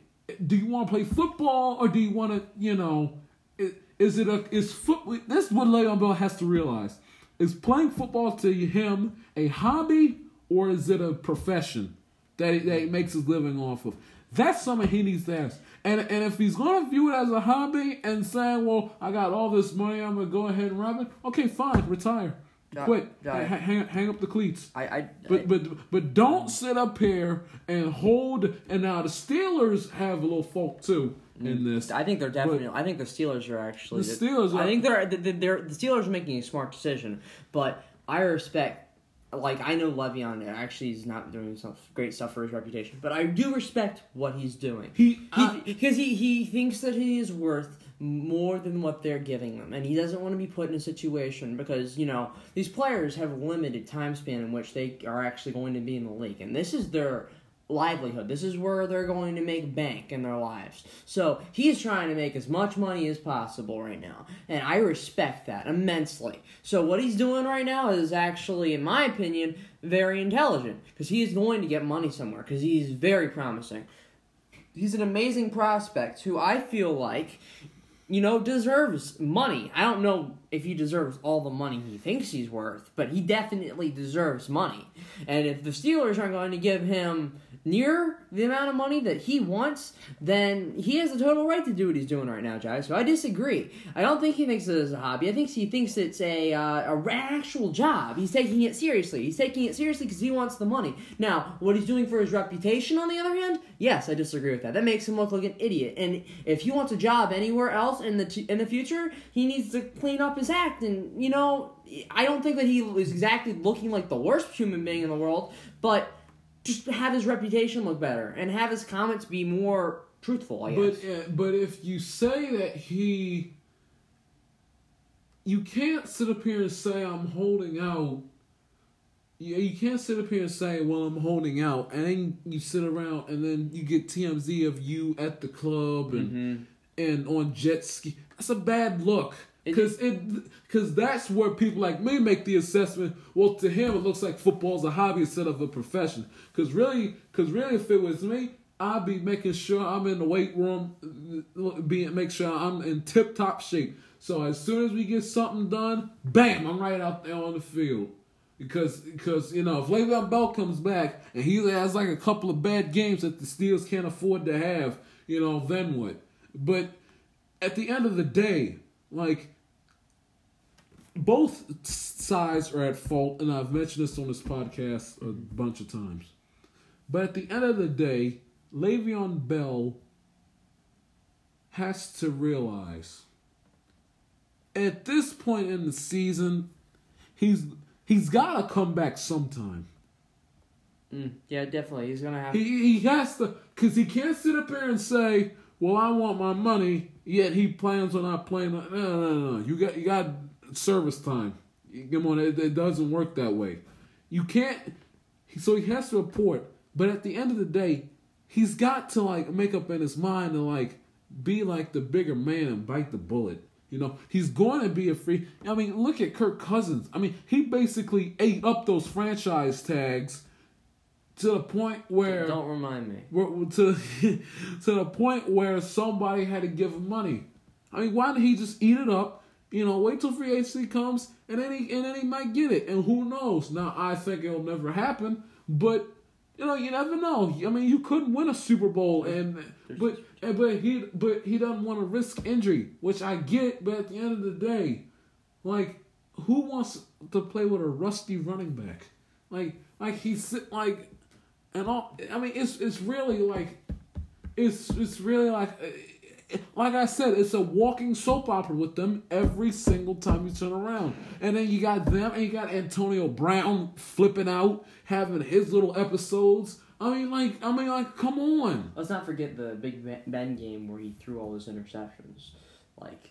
do you want to play football or do you want to, you know, this is what Le'Veon Bell has to realize. Is playing football to him a hobby, or is it a profession that he makes his living off of? That's something he needs to ask. And if he's going to view it as a hobby and saying, well, I got all this money, I'm going to go ahead and rob it, okay, fine, retire. Quit. Hang up the cleats. But don't sit up here and hold. And now the Steelers have a little fault too in this. I think they're definitely. I think the Steelers are actually. The Steelers. I think the Steelers are making a smart decision. But I respect. Like, I know Le'Veon actually is not doing some great stuff for his reputation, but I do respect what he's doing. Because he thinks that he is worth more than what they're giving him, and he doesn't want to be put in a situation because, you know, these players have a limited time span in which they are actually going to be in the league, and this is their livelihood. This is where they're going to make bank in their lives. So he's trying to make as much money as possible right now, and I respect that immensely. So what he's doing right now is actually, in my opinion, very intelligent, because he is going to get money somewhere, because he's very promising. He's an amazing prospect who I feel like, you know, deserves money. I don't know if he deserves all the money he thinks he's worth, but he definitely deserves money. And if the Steelers aren't going to give him near the amount of money that he wants, then he has a total right to do what he's doing right now, Jai. So I disagree. I don't think he thinks it is a hobby. I think he thinks it's a actual job. He's taking it seriously. He's taking it seriously because he wants the money. Now, what he's doing for his reputation, on the other hand, yes, I disagree with that. That makes him look like an idiot. And if he wants a job anywhere else in the future, he needs to clean up his act. And, you know, I don't think that he is exactly looking like the worst human being in the world, but just have his reputation look better and have his comments be more truthful, I guess. But if you say that you can't sit up here and say, I'm holding out. You can't sit up here and say, well, I'm holding out. And then you sit around and then you get TMZ of you at the club and on jet ski. That's a bad look. Because that's where people like me make the assessment, well, to him, it looks like football's a hobby instead of a profession. Because really, if it was me, I'd be making sure I'm in the weight room, make sure I'm in tip-top shape. So as soon as we get something done, bam, I'm right out there on the field. Because you know, if Le'Veon Bell comes back and he has like a couple of bad games that the Steelers can't afford to have, you know, then what? But at the end of the day, like, both sides are at fault, and I've mentioned this on this podcast a bunch of times. But at the end of the day, Le'Veon Bell has to realize at this point in the season, he's got to come back sometime. Yeah, definitely. He's going to have to. He has to, because he can't sit up there and say, well, I want my money, yet he plans on not playing. No. You got service time. Come on, it doesn't work that way. You can't. So he has to report. But at the end of the day, he's got to, like, make up in his mind and, like, be like the bigger man and bite the bullet. You know, he's going to be a free. I mean, look at Kirk Cousins. I mean, he basically ate up those franchise tags to the point where don't remind me. To the point where somebody had to give him money. I mean, why did he just eat it up? You know, wait till free agency comes, and then he might get it. And who knows? Now, I think it'll never happen, but you know, you never know. I mean, you could win a Super Bowl, but he doesn't want to risk injury, which I get. But at the end of the day, like, who wants to play with a rusty running back? I mean, it's really like I said, it's a walking soap opera with them every single time you turn around. And then you got them, and you got Antonio Brown flipping out, having his little episodes. I mean, come on. Let's not forget the Big Ben game where he threw all those interceptions.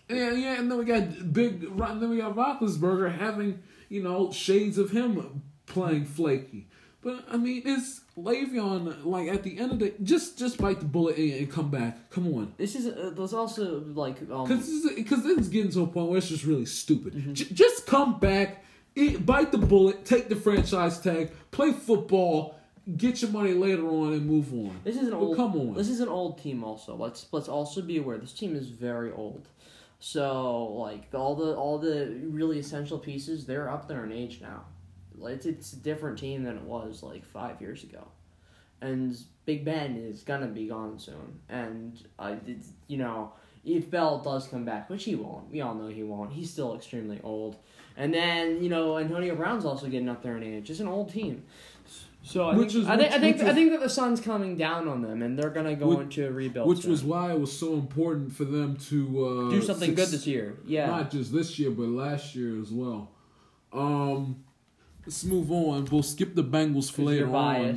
And then we got Roethlisberger having, you know, shades of him playing flaky. But, I mean, it's Le'Veon, like, at the end of the day, just bite the bullet and come back. Come on. There's also, like... Because it's getting to a point where it's just really stupid. Mm-hmm. Just come back, bite the bullet, take the franchise tag, play football, get your money later on, and move on. This is an old team also. Let's also be aware, this team is very old. So, like, all the really essential pieces, they're up there in age now. It's a different team than it was, 5 years ago. And Big Ben is going to be gone soon. And, if Bell does come back, which he won't. We all know he won't. He's still extremely old. And then, Antonio Brown's also getting up there in age. It's an old team. So I think that the sun's coming down on them, and they're gonna go into a rebuild. Which was why it was so important for them to do something good this year. Yeah, not just this year, but last year as well. Let's move on. We'll skip the Bengals for later on.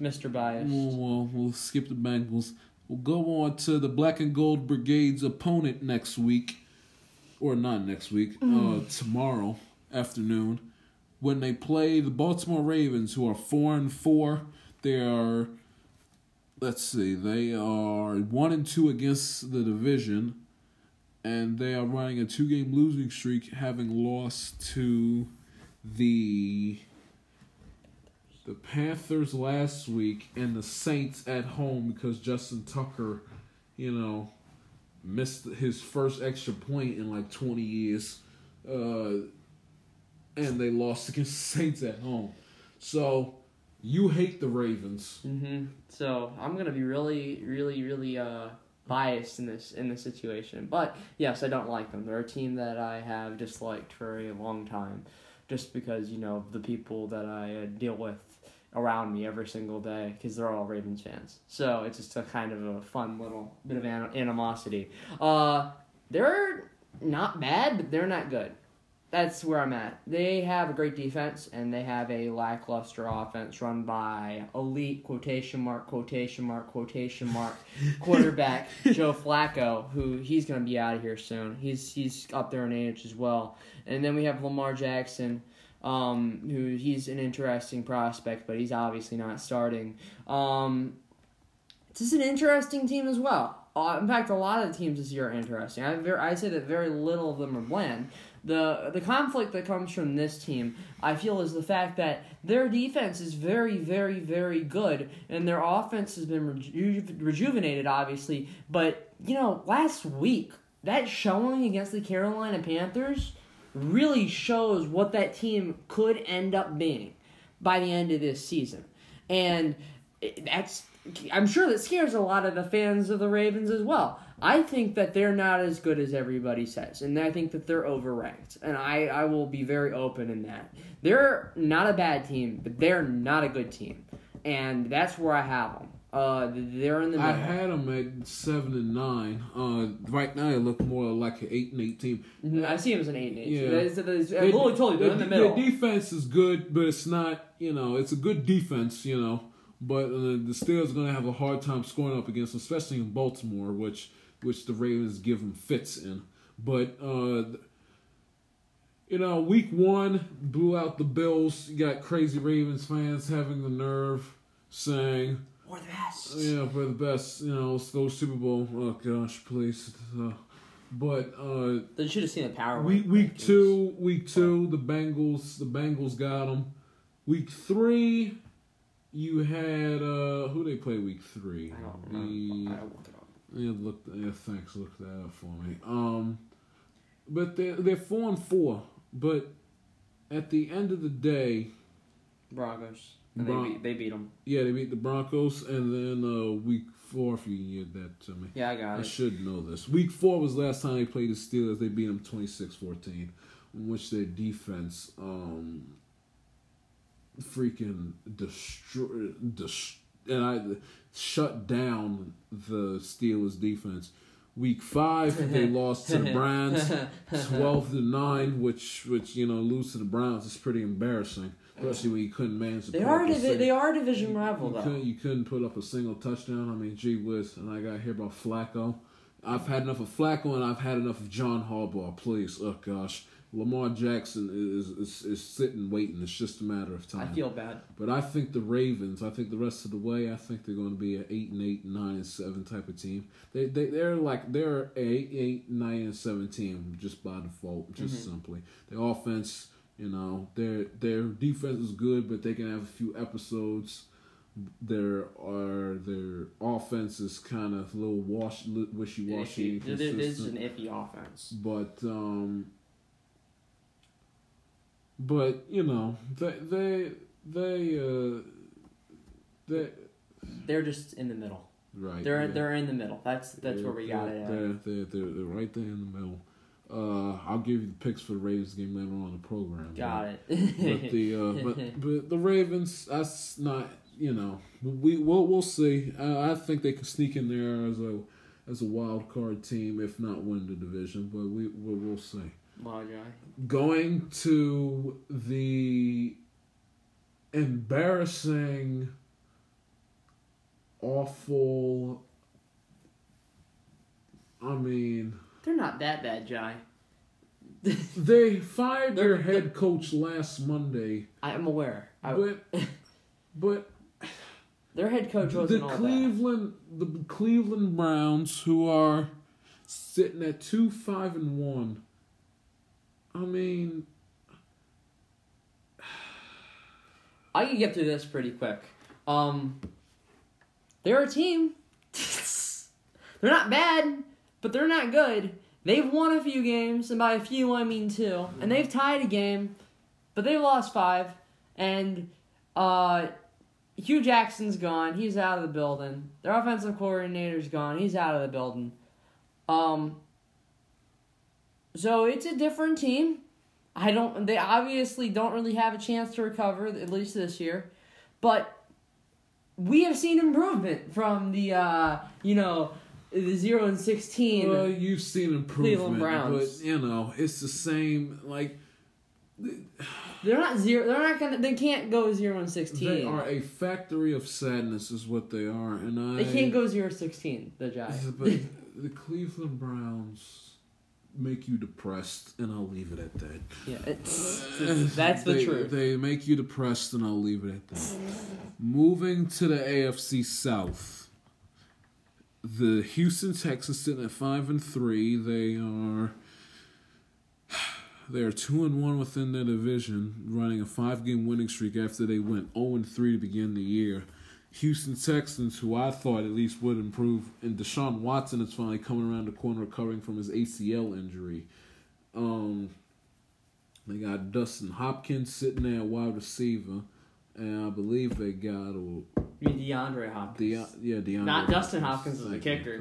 Mr. Biased. We'll skip the Bengals. We'll go on to the Black and Gold Brigade's opponent next week. Or not next week. Tomorrow afternoon. When they play the Baltimore Ravens, who are 4-4. They are... Let's see. They are 1-2 against the division. And they are running a 2-game losing streak, having lost to... The Panthers last week and the Saints at home because Justin Tucker, missed his first extra point in 20 years. And they lost against the Saints at home. So, you hate the Ravens. Mm-hmm. So, I'm going to be really, really, really biased in this situation. But, yes, I don't like them. They're a team that I have disliked for a long time. Just because, the people that I deal with around me every single day, because they're all Ravens fans. So it's just a kind of a fun little bit of animosity. They're not bad, but they're not good. That's where I'm at. They have a great defense, and they have a lackluster offense run by elite, quotation mark, quarterback Joe Flacco, who he's going to be out of here soon. He's up there in age as well. And then we have Lamar Jackson, who he's an interesting prospect, but he's obviously not starting. It's just an interesting team as well. In fact, a lot of the teams this year are interesting. I'd say that very little of them are bland. The conflict that comes from this team, I feel, is the fact that their defense is very, very, very good, and their offense has been rejuvenated, obviously. But, last week, that showing against the Carolina Panthers really shows what that team could end up being by the end of this season. And I'm sure that scares a lot of the fans of the Ravens as well. I think that they're not as good as everybody says, and I think that they're overranked, and I will be very open in that. They're not a bad team, but they're not a good team, and that's where I have them. They're in the middle. I had them at 7-9. Right now, they look more like an 8-8 team. I see them as an 8-8. Yeah, totally. They're in the middle. Their defense is good, but it's not. It's a good defense. But the Steelers are going to have a hard time scoring up against them, especially in Baltimore, which the Ravens give them fits in. But, week one blew out the Bills. You got crazy Ravens fans having the nerve saying... We're the best. Yeah, we're the best. Let's go Super Bowl. Oh, gosh, please. But they should have seen a power. Week two, the Bengals got them. Week three, you had who they play week three? I don't remember. I looked it up. Yeah, look that up for me. But they're 4-4. But at the end of the day, Broncos. And they beat them. Yeah, they beat the Broncos, and then week 4, if you can get that to me. Yeah, I got it. I should know this. Week 4 was the last time they played the Steelers. They beat them 26-14, in which their defense freaking shut down the Steelers' defense. Week 5, they lost to the Browns, 12-9, which lose to the Browns is pretty embarrassing. Especially when you couldn't manage. They are a division rival, though. You couldn't put up a single touchdown. I mean, gee whiz. And I got to hear about Flacco. I've had enough of Flacco, and I've had enough of John Harbaugh. Please, oh gosh, Lamar Jackson is sitting waiting. It's just a matter of time. I feel bad, but I think the Ravens. I think the rest of the way. I think they're going to be an 8-8, 9-7 type of team. They're 8-8, 9-7 team just by default, just simply. The offense. Their defense is good, but they can have a few episodes. Their offense is kind of a little wishy-washy. It is an iffy offense. But they're just in the middle. Right. They're in the middle. That's where we got it. They're right there in the middle. I'll give you the picks for the Ravens game later on in the program. Got it. But the Ravens, that's not we'll see. I think they can sneak in there as a wild card team, if not win the division. But we'll see. Wild guy. Going to the embarrassing, awful. They're not that bad, Jai. They fired their head coach last Monday. I am aware. But their head coach wasn't all bad. The Cleveland Browns, who are sitting at 2-5-1. I can get through this pretty quick. They're a team. They're not bad. But they're not good. They've won a few games, and by a few I mean two. Mm-hmm. And they've tied a game, but they've lost 5. And Hugh Jackson's gone. He's out of the building. Their offensive coordinator's gone. He's out of the building. So it's a different team. They obviously don't really have a chance to recover, at least this year. But we have seen improvement from the, the 0-16. Well, you've seen improvement, Cleveland Browns. But it's the same. Like they're not zero. They're not gonna. They can't go 0-16. They are a factory of sadness, is what they are. And they can't go 0-16. The Giants. But the Cleveland Browns make you depressed, and I'll leave it at that. Yeah, that's the truth. They make you depressed, and I'll leave it at that. Moving to the AFC South. The Houston Texans sitting at 5-3. They are 2-1 within their division, running a 5-game winning streak after they went 0-3 to begin the year. Houston Texans, who I thought at least would improve, and Deshaun Watson is finally coming around the corner, recovering from his ACL injury. They got Dustin Hopkins sitting there, wide receiver. And I believe they got... You mean DeAndre Hopkins. DeAndre Not Dustin Hopkins as a kicker.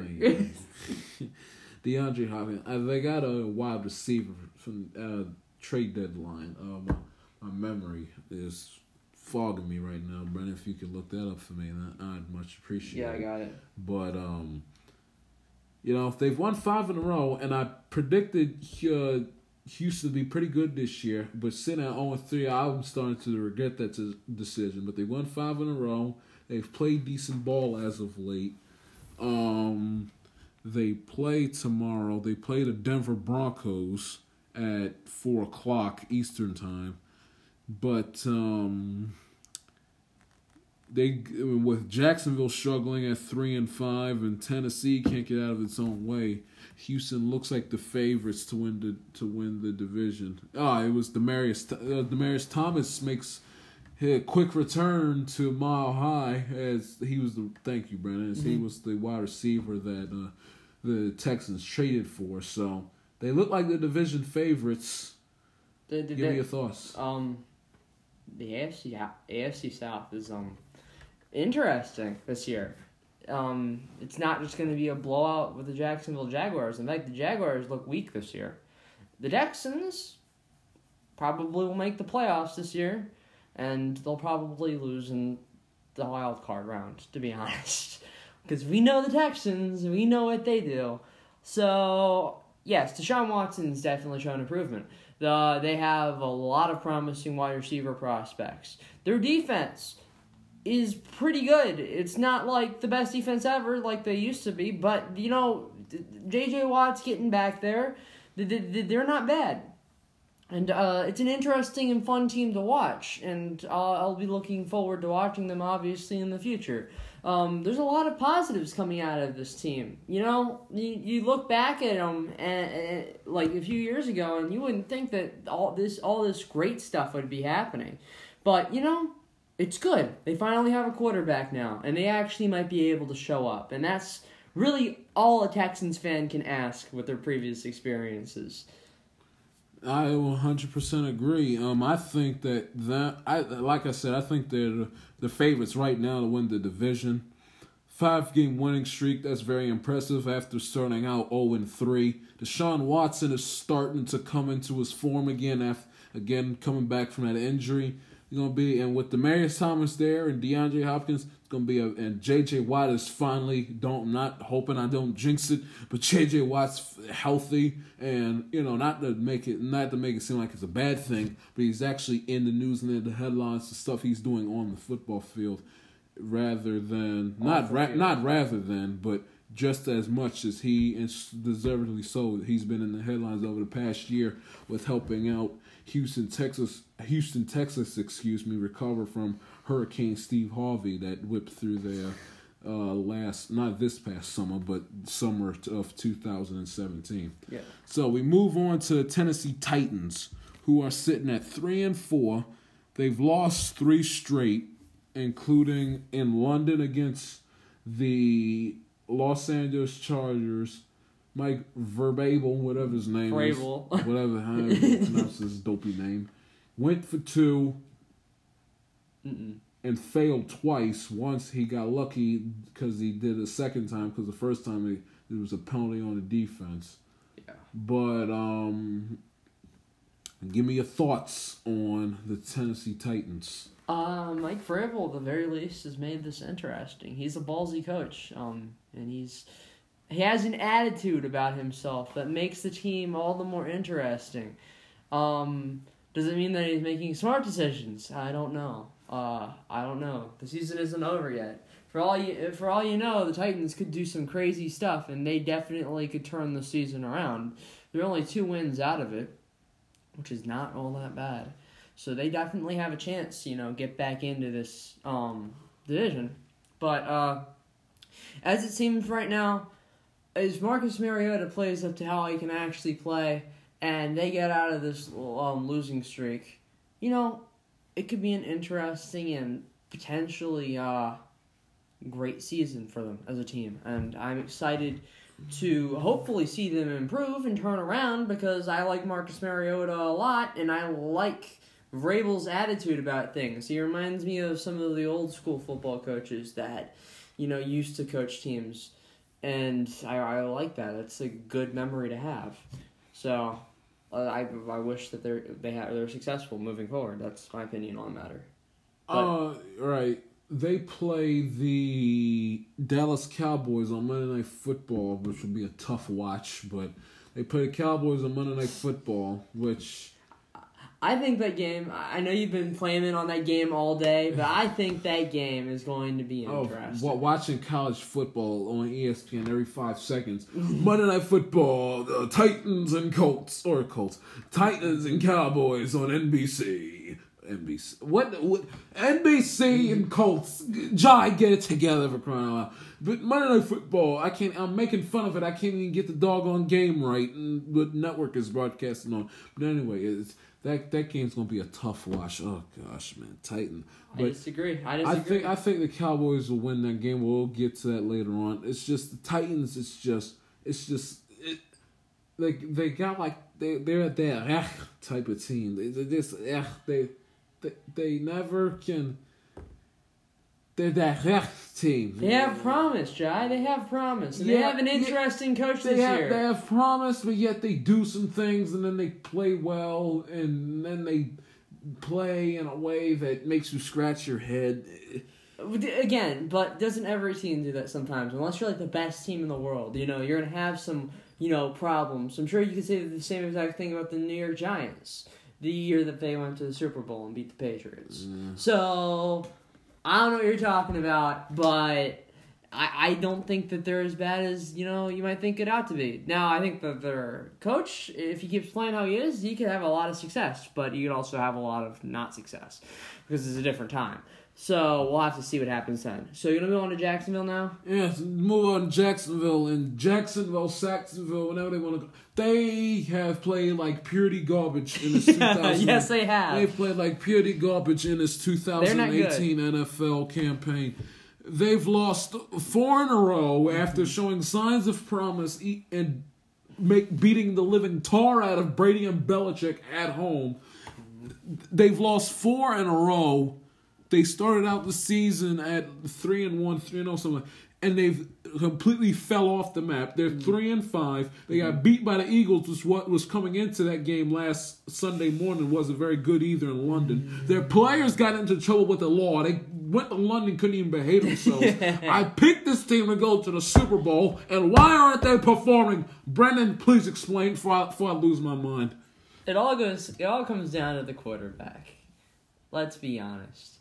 DeAndre Hopkins. They got a wide receiver from trade deadline. My memory is fogging me right now. Brendan, if you could look that up for me, I'd much appreciate it. Yeah, I got it. But, they've won 5 in a row, and I predicted... Houston be pretty good this year, but sitting at 0-3, I'm starting to regret that decision. But they won 5 in a row. They've played decent ball as of late. They play tomorrow. They play the Denver Broncos at 4 o'clock Eastern time. But They with Jacksonville struggling at 3-5, and Tennessee can't get out of its own way. Houston looks like the favorites to win the division. It was Demaryius Thomas makes a quick return to Mile High, as he was the thank you, Brennan. As he was the wide receiver that the Texans traded for. So they look like the division favorites. Give me your thoughts. The AFC South is interesting this year. It's not just going to be a blowout with the Jacksonville Jaguars. In fact, the Jaguars look weak this year. The Texans probably will make the playoffs this year, and they'll probably lose in the wild card round, to be honest. Because we know the Texans, we know what they do. So, yes, Deshaun Watson's definitely shown improvement. They have a lot of promising wide receiver prospects. Their defense is pretty good. It's not like the best defense ever like they used to be, but, you know, J.J. Watt's getting back there. They're not bad. And it's an interesting and fun team to watch, and I'll be looking forward to watching them, obviously, in the future. There's a lot of positives coming out of this team. You know, you look back at them and like a few years ago, and you wouldn't think that all this great stuff would be happening. But, you know, it's good. They finally have a quarterback now, and they actually might be able to show up. And that's really all a Texans fan can ask with their previous experiences. I 100% agree. I think I think they're the favorites right now to win the division. 5-game winning streak, that's very impressive after starting out 0-3. Deshaun Watson is starting to come into his form again, after coming back from that injury. It's going to be, and with Demaryius Thomas there and DeAndre Hopkins, it's going to be and J.J. Watt is finally, not hoping I don't jinx it, but J.J. Watt's healthy, and, you know, not to make it seem like it's a bad thing, but he's actually in the news and in the headlines, the stuff he's doing on the football field, but just as much as he, and deservedly so, he's been in the headlines over the past year with helping out Houston, Texas, recover from Hurricane Steve Harvey that whipped through their not this past summer, but summer of 2017. Yeah. So we move on to the Tennessee Titans, who are sitting at 3-4. They've lost 3 straight, including in London against the Los Angeles Chargers. Mike Vrabel, whatever his name is. Whatever how you pronounce his dopey name. Went for 2 and failed twice. Once he got lucky because he did a second time, because the first time it was a penalty on the defense. Yeah. But give me your thoughts on the Tennessee Titans. Mike Vrabel, at the very least, has made this interesting. He's a ballsy coach, and He has an attitude about himself that makes the team all the more interesting. Does it mean that he's making smart decisions? I don't know. The season isn't over yet. For all you know, the Titans could do some crazy stuff, and they definitely could turn the season around. They're only 2 wins out of it, which is not all that bad. So they definitely have a chance, to, get back into this division. But as it seems right now, is Marcus Mariota plays up to how he can actually play, and they get out of this losing streak, it could be an interesting and potentially great season for them as a team. And I'm excited to hopefully see them improve and turn around, because I like Marcus Mariota a lot, and I like Vrabel's attitude about things. He reminds me of some of the old school football coaches that, used to coach teams. And I like that. It's a good memory to have. So I wish that they're successful moving forward. That's my opinion on the matter. Right. They play the Dallas Cowboys on Monday Night Football, which would be a tough watch. But they play the Cowboys on Monday Night Football, which I think that game, I know you've been claiming on that game all day, but I think that game is going to be interesting. Watching college football on ESPN every 5 seconds. Monday Night Football, the Titans and Colts, Titans and Cowboys on NBC. NBC. What NBC and Colts, Jai, get it together for crying out loud. But Monday Night Football, I can't, I'm making fun of it. I can't even get the doggone game right. And the network is broadcasting on. But anyway, it's, that game's going to be a tough watch. Oh, gosh, man. Titan. But I disagree. I think the Cowboys will win that game. We'll get to that later on. It's just the Titans, it's just like they got like they're at that type of team. They never can. They're that team. They have promise, Jai. They have promise. And yeah, they have an interesting coach this year. They have promise, but yet they do some things, and then they play well, and then they play in a way that makes you scratch your head. Again, but doesn't every team do that sometimes? Unless you're like the best team in the world, you know, you're gonna have some, you know, problems. I'm sure you could say the same exact thing about the New York Giants, the year that they went to the Super Bowl and beat the Patriots. Mm. So I don't know what you're talking about, but I don't think that they're as bad as, you know, you might think it ought to be. Now, I think that their coach, if he keeps playing how he is, he could have a lot of success, but he could also have a lot of not success because it's a different time. So we'll have to see what happens then. So you're going to move on to Jacksonville now? Yes, move on to Jacksonville. And Jacksonville, Saxonville, whenever they want to go. They have played like purity garbage in this 2000. Yes, they have. They played like purity garbage in this 2018 NFL campaign. They've lost 4 in a row after showing signs of promise and beating the living tar out of Brady and Belichick at home. They've lost 4 in a row. They started out the season at 3-1, 3-0, something, and they've completely fell off the map. They're 3-5. They got beat by the Eagles, which what was coming into that game last Sunday morning wasn't very good either in London. Their players got into trouble with the law. They went to London, couldn't even behave themselves. I picked this team to go to the Super Bowl, and why aren't they performing? Brendan, please explain before I lose my mind. It all comes down to the quarterback. Let's be honest.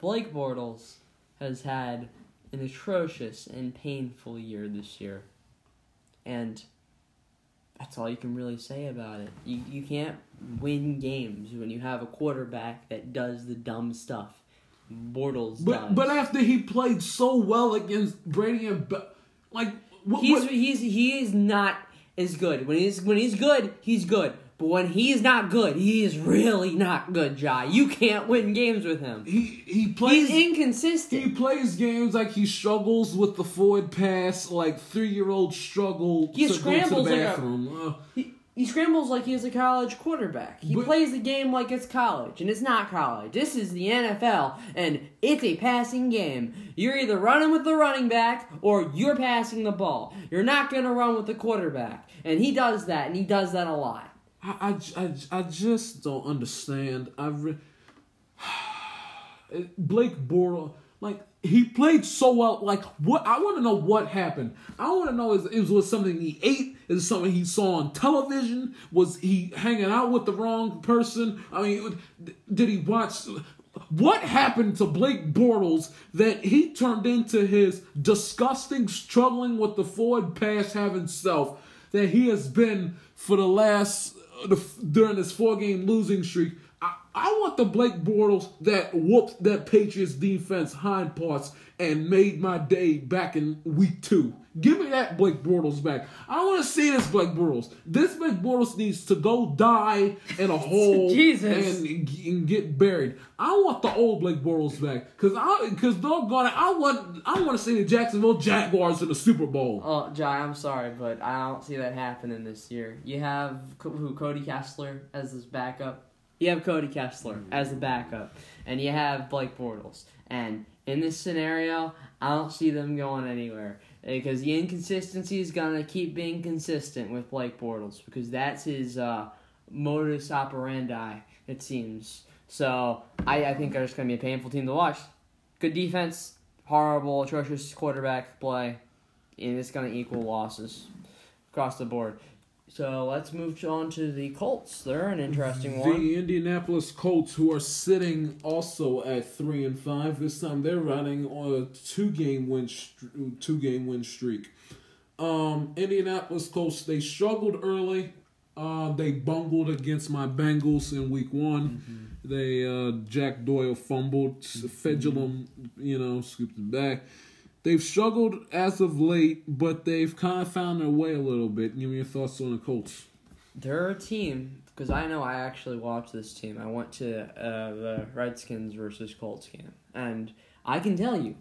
Blake Bortles has had an atrocious and painful year this year. And that's all you can really say about it. You can't win games when you have a quarterback that does the dumb stuff Bortles does. But after he played so well against Brady and he is not as good. When he's good, he's good. But when he's not good, he is really not good, Jai. You can't win games with him. He's inconsistent. He plays games like he struggles with the forward pass, like 3-year-old struggle to go to the bathroom. He scrambles like he's a college quarterback. He plays the game like it's college, and it's not college. This is the NFL, and it's a passing game. You're either running with the running back, or you're passing the ball. You're not going to run with the quarterback. And he does that, a lot. I just don't understand. Blake Bortles, like, he played so well. Like, what? I want to know what happened. I want to know, was something he ate? Is it something he saw on television? Was he hanging out with the wrong person? I mean, did he watch? What happened to Blake Bortles that he turned into his disgusting, struggling with the forward pass having self that he has been for the last... during this 4-game losing streak? I want the Blake Bortles that whooped that Patriots defense hind parts and made my day back in week 2. Give me that Blake Bortles back. I want to see this Blake Bortles. This Blake Bortles needs to go die in a hole and get buried. I want the old Blake Bortles back because doggone it, I want to see the Jacksonville Jaguars in the Super Bowl. Oh, Jai, I'm sorry, but I don't see that happening this year. You have Cody Kessler as his backup. You have Cody Kessler as the backup, and you have Blake Bortles. And in this scenario, I don't see them going anywhere because the inconsistency is going to keep being consistent with Blake Bortles because that's his modus operandi, it seems. So I think they're just going to be a painful team to watch. Good defense, horrible, atrocious quarterback play, and it's going to equal losses across the board. So let's move on to the Colts. They're an interesting one. The Indianapolis Colts, who are sitting also at 3-5, this time they're running on a 2-game win streak. Indianapolis Colts, they struggled early. They bungled against my Bengals in week one. Mm-hmm. They Jack Doyle fumbled, Fedulum, scooped it back. They've struggled as of late, but they've kind of found their way a little bit. Give me your thoughts on the Colts. They're a team, because I know I actually watched this team. I went to the Redskins versus Colts game, and I can tell you,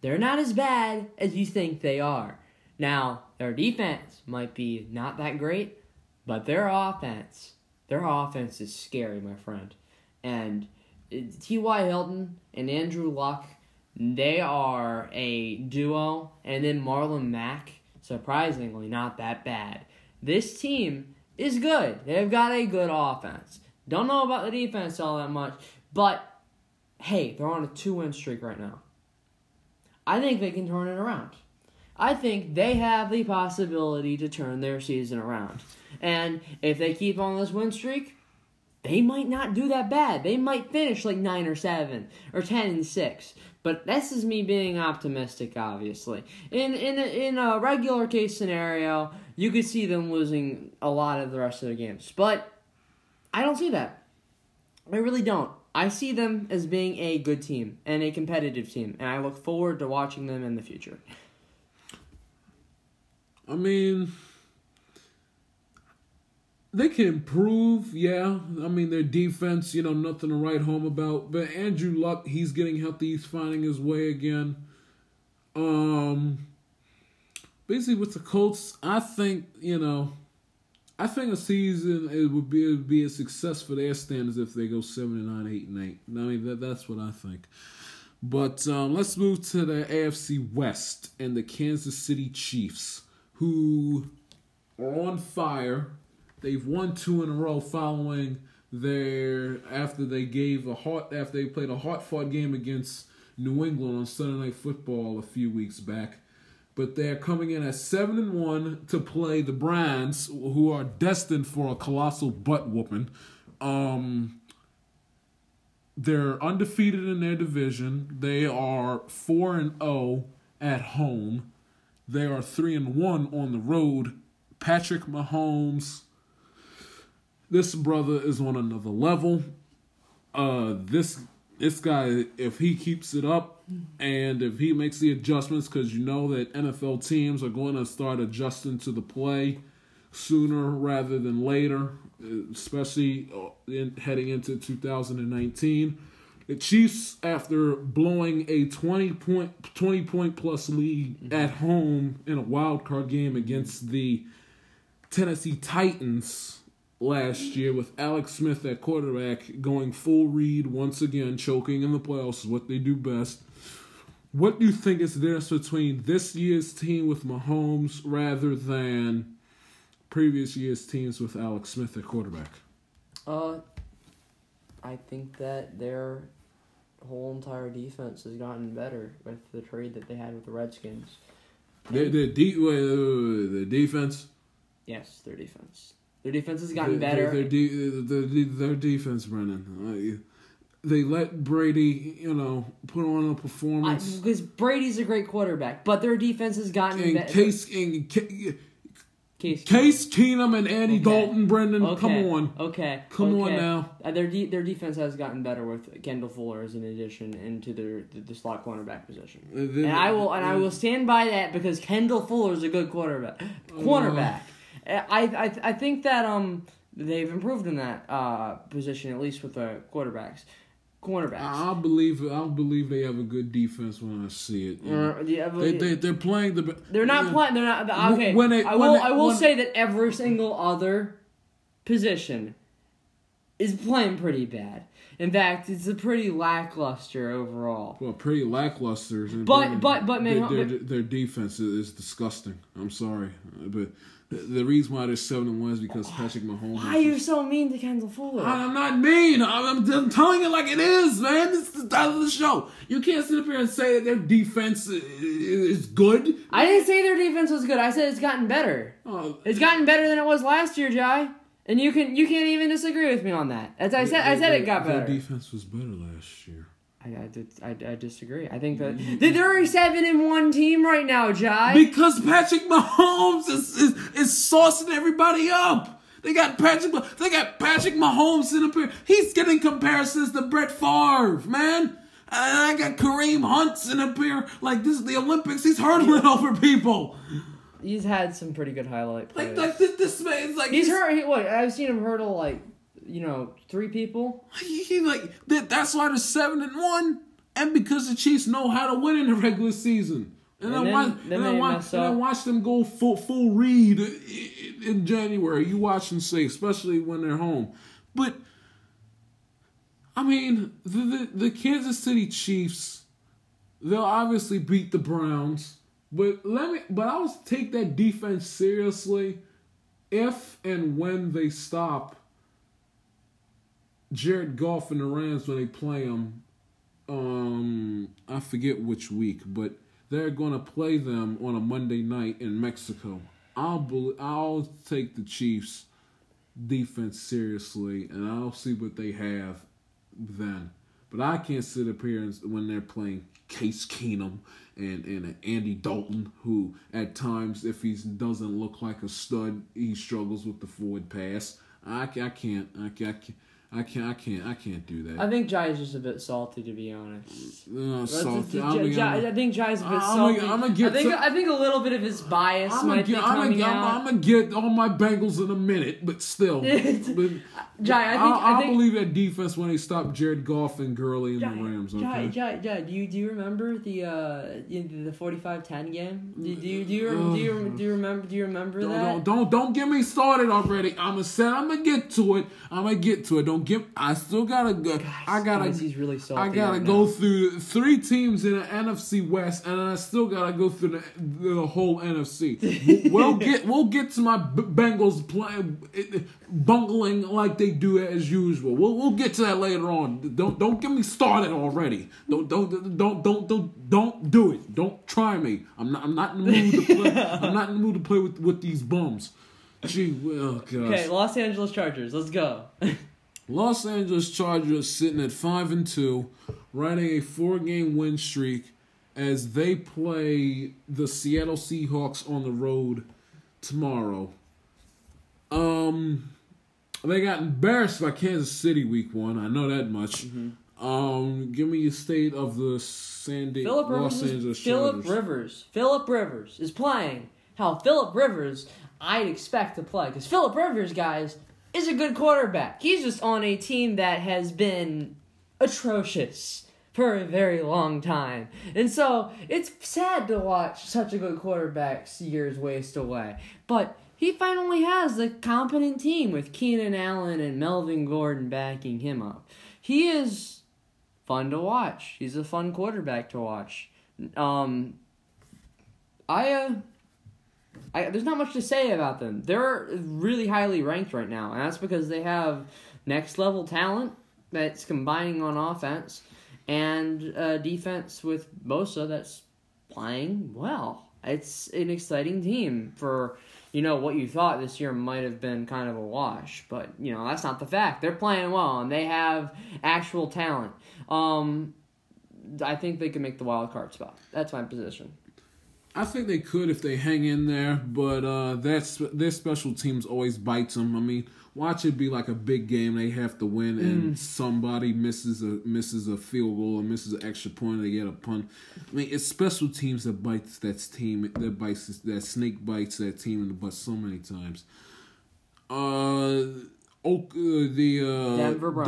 they're not as bad as you think they are. Now, their defense might be not that great, but their offense is scary, my friend. And T.Y. Hilton and Andrew Luck, they are a duo. And then Marlon Mack, surprisingly, not that bad. This team is good. They've got a good offense. Don't know about the defense all that much, but, hey, they're on a 2-win streak right now. I think they can turn it around. I think they have the possibility to turn their season around. And if they keep on this win streak, they might not do that bad. They might finish like 9 or 7 or 10-6. But this is me being optimistic, obviously. In a regular case scenario, you could see them losing a lot of the rest of their games. But I don't see that. I really don't. I see them as being a good team and a competitive team, and I look forward to watching them in the future. I mean, they can improve, yeah. I mean, their defense, nothing to write home about. But Andrew Luck, he's getting healthy. He's finding his way again. Basically, with the Colts, I think a season it would be a success for their standards if they go 7-9, 8-8. I mean, that's what I think. But let's move to the AFC West and the Kansas City Chiefs, who are on fire. They've won 2 in a row after they played a hard-fought game against New England on Sunday Night Football a few weeks back. But they're coming in at 7-1 to play the Browns, who are destined for a colossal butt whooping. They're undefeated in their division. They are 4-0 at home. They are 3-1 on the road. Patrick Mahomes, this brother is on another level. This guy, if he keeps it up and if he makes the adjustments, because you know that NFL teams are going to start adjusting to the play sooner rather than later, especially heading into 2019. The Chiefs, after blowing a 20-point plus lead at home in a wild card game against the Tennessee Titans last year with Alex Smith at quarterback, going full read once again, choking in the playoffs is what they do best. What do you think is the difference between this year's team with Mahomes rather than previous year's teams with Alex Smith at quarterback? I think that their whole entire defense has gotten better with the trade that they had with the Redskins. The defense? Yes, their defense. Their defense has gotten better. Their defense, Brennan. They let Brady, put on a performance. Because Brady's a great quarterback, but their defense has gotten better. Case Keenum and Andy Dalton, Brendan, come on. Come on now. Their defense has gotten better with Kendall Fuller as an addition into the slot cornerback position. And I will stand by that because Kendall Fuller is a good quarterback. I think that they've improved in that position, at least with the quarterbacks. Cornerbacks. I believe they have a good defense when I see it. They're playing the. They're not playing. They're not. Okay. I will say that every single other position is playing pretty bad. In fact, it's a pretty lackluster overall. Well, pretty lackluster. But their defense is disgusting. I'm sorry, but. The reason why they're 7-1 is because Patrick Mahomes... Why are you so mean to Kendall Fuller? I'm not mean. I'm telling it like it is, man. This is the title of the show. You can't sit up here and say that their defense is good. I didn't say their defense was good. I said it's gotten better. It's gotten better than it was last year, Jai. And you can't even disagree with me on that. As I said, it got better. Their defense was better last year. I disagree. I think that they're a 7-1 team right now, Jai. Because Patrick Mahomes is saucing everybody up. They got Patrick Mahomes in appearance. He's getting comparisons to Brett Favre, man. And I got Kareem Hunt's in appearance. Like, this is the Olympics. He's hurdling over people. He's had some pretty good highlight plays. Like this man's like... I've seen him hurdle, three people. That's why they're 7-1. And because the Chiefs know how to win in the regular season. And then watch them go full read in January. You watch and see, especially when they're home. But, I mean, the Kansas City Chiefs, they'll obviously beat the Browns. But I would take that defense seriously if and when they stop Jared Goff and the Rams when they play them. I forget which week, but they're going to play them on a Monday night in Mexico. I'll take the Chiefs' defense seriously, and I'll see what they have then. But I can't sit up here when they're playing Case Keenum and Andy Dalton, who at times, if he doesn't look like a stud, he struggles with the forward pass. I can't do that. I think Jai is just a bit salty, to be honest. Salty. I think Jai's a bit salty. I think a little bit of his bias might be coming out. I'm going to get all my Bengals in a minute, but still. Jai, I believe that defense when they stopped Jared Goff and Gurley and the Rams. Okay? Jai, do you remember the 45-10 game? Do you remember that? Don't get me started already. I'm gonna get to it. I gotta go through three teams in the NFC West, and I still gotta go through the whole NFC. We'll get to my Bengals bungling like they do as usual. We'll get to that later on. Don't get me started already. Don't do it. Don't try me. I'm not in the mood to play. I'm not in the mood to play with these bums. Gee, gosh. Okay, Los Angeles Chargers. Let's go. Los Angeles Chargers sitting at 5-2, riding a 4-game win streak as they play the Seattle Seahawks on the road tomorrow. They got embarrassed by Kansas City week 1. I know that much. Mm-hmm. Give me your state of the Los Angeles Chargers. Philip Rivers is playing how Philip Rivers I'd expect to play, because Philip Rivers, guys, is a good quarterback. He's just on a team that has been atrocious for a very long time. And so it's sad to watch such a good quarterback's years waste away. But he finally has a competent team with Keenan Allen and Melvin Gordon backing him up. He is fun to watch. He's a fun quarterback to watch. There's not much to say about them. They're really highly ranked right now, and that's because they have next-level talent that's combining on offense and defense with Bosa that's playing well. It's an exciting team for, what you thought this year might have been kind of a wash, but, that's not the fact. They're playing well, and they have actual talent. I think they can make the wild card spot. That's my position. I think they could if they hang in there, but their special teams always bites them. I mean, watch it be like a big game they have to win, and somebody misses a field goal or misses an extra point, and they get a punt. I mean, it's special teams that bites that team, that snake bites that team in the butt so many times.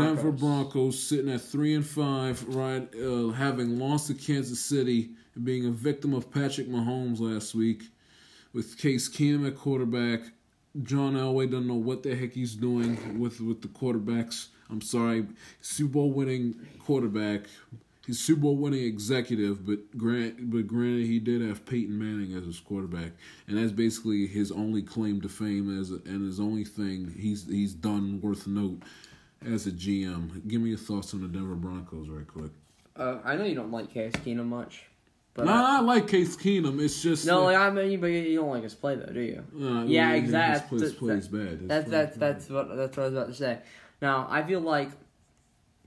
Denver Broncos sitting at 3-5, right? Having lost to Kansas City, being a victim of Patrick Mahomes last week, with Case Keenum at quarterback. John Elway doesn't know what the heck he's doing with the quarterbacks. I'm sorry, Super Bowl winning quarterback. He's Super Bowl winning executive, but granted, he did have Peyton Manning as his quarterback, and that's basically his only claim to fame and his only thing he's done worth note as a GM. Give me your thoughts on the Denver Broncos, right quick. I know you don't like Case Keenum much. But I like Case Keenum. It's just but you don't like his play though, do you? Yeah, exactly. His play's bad. That's what I was about to say. Now I feel like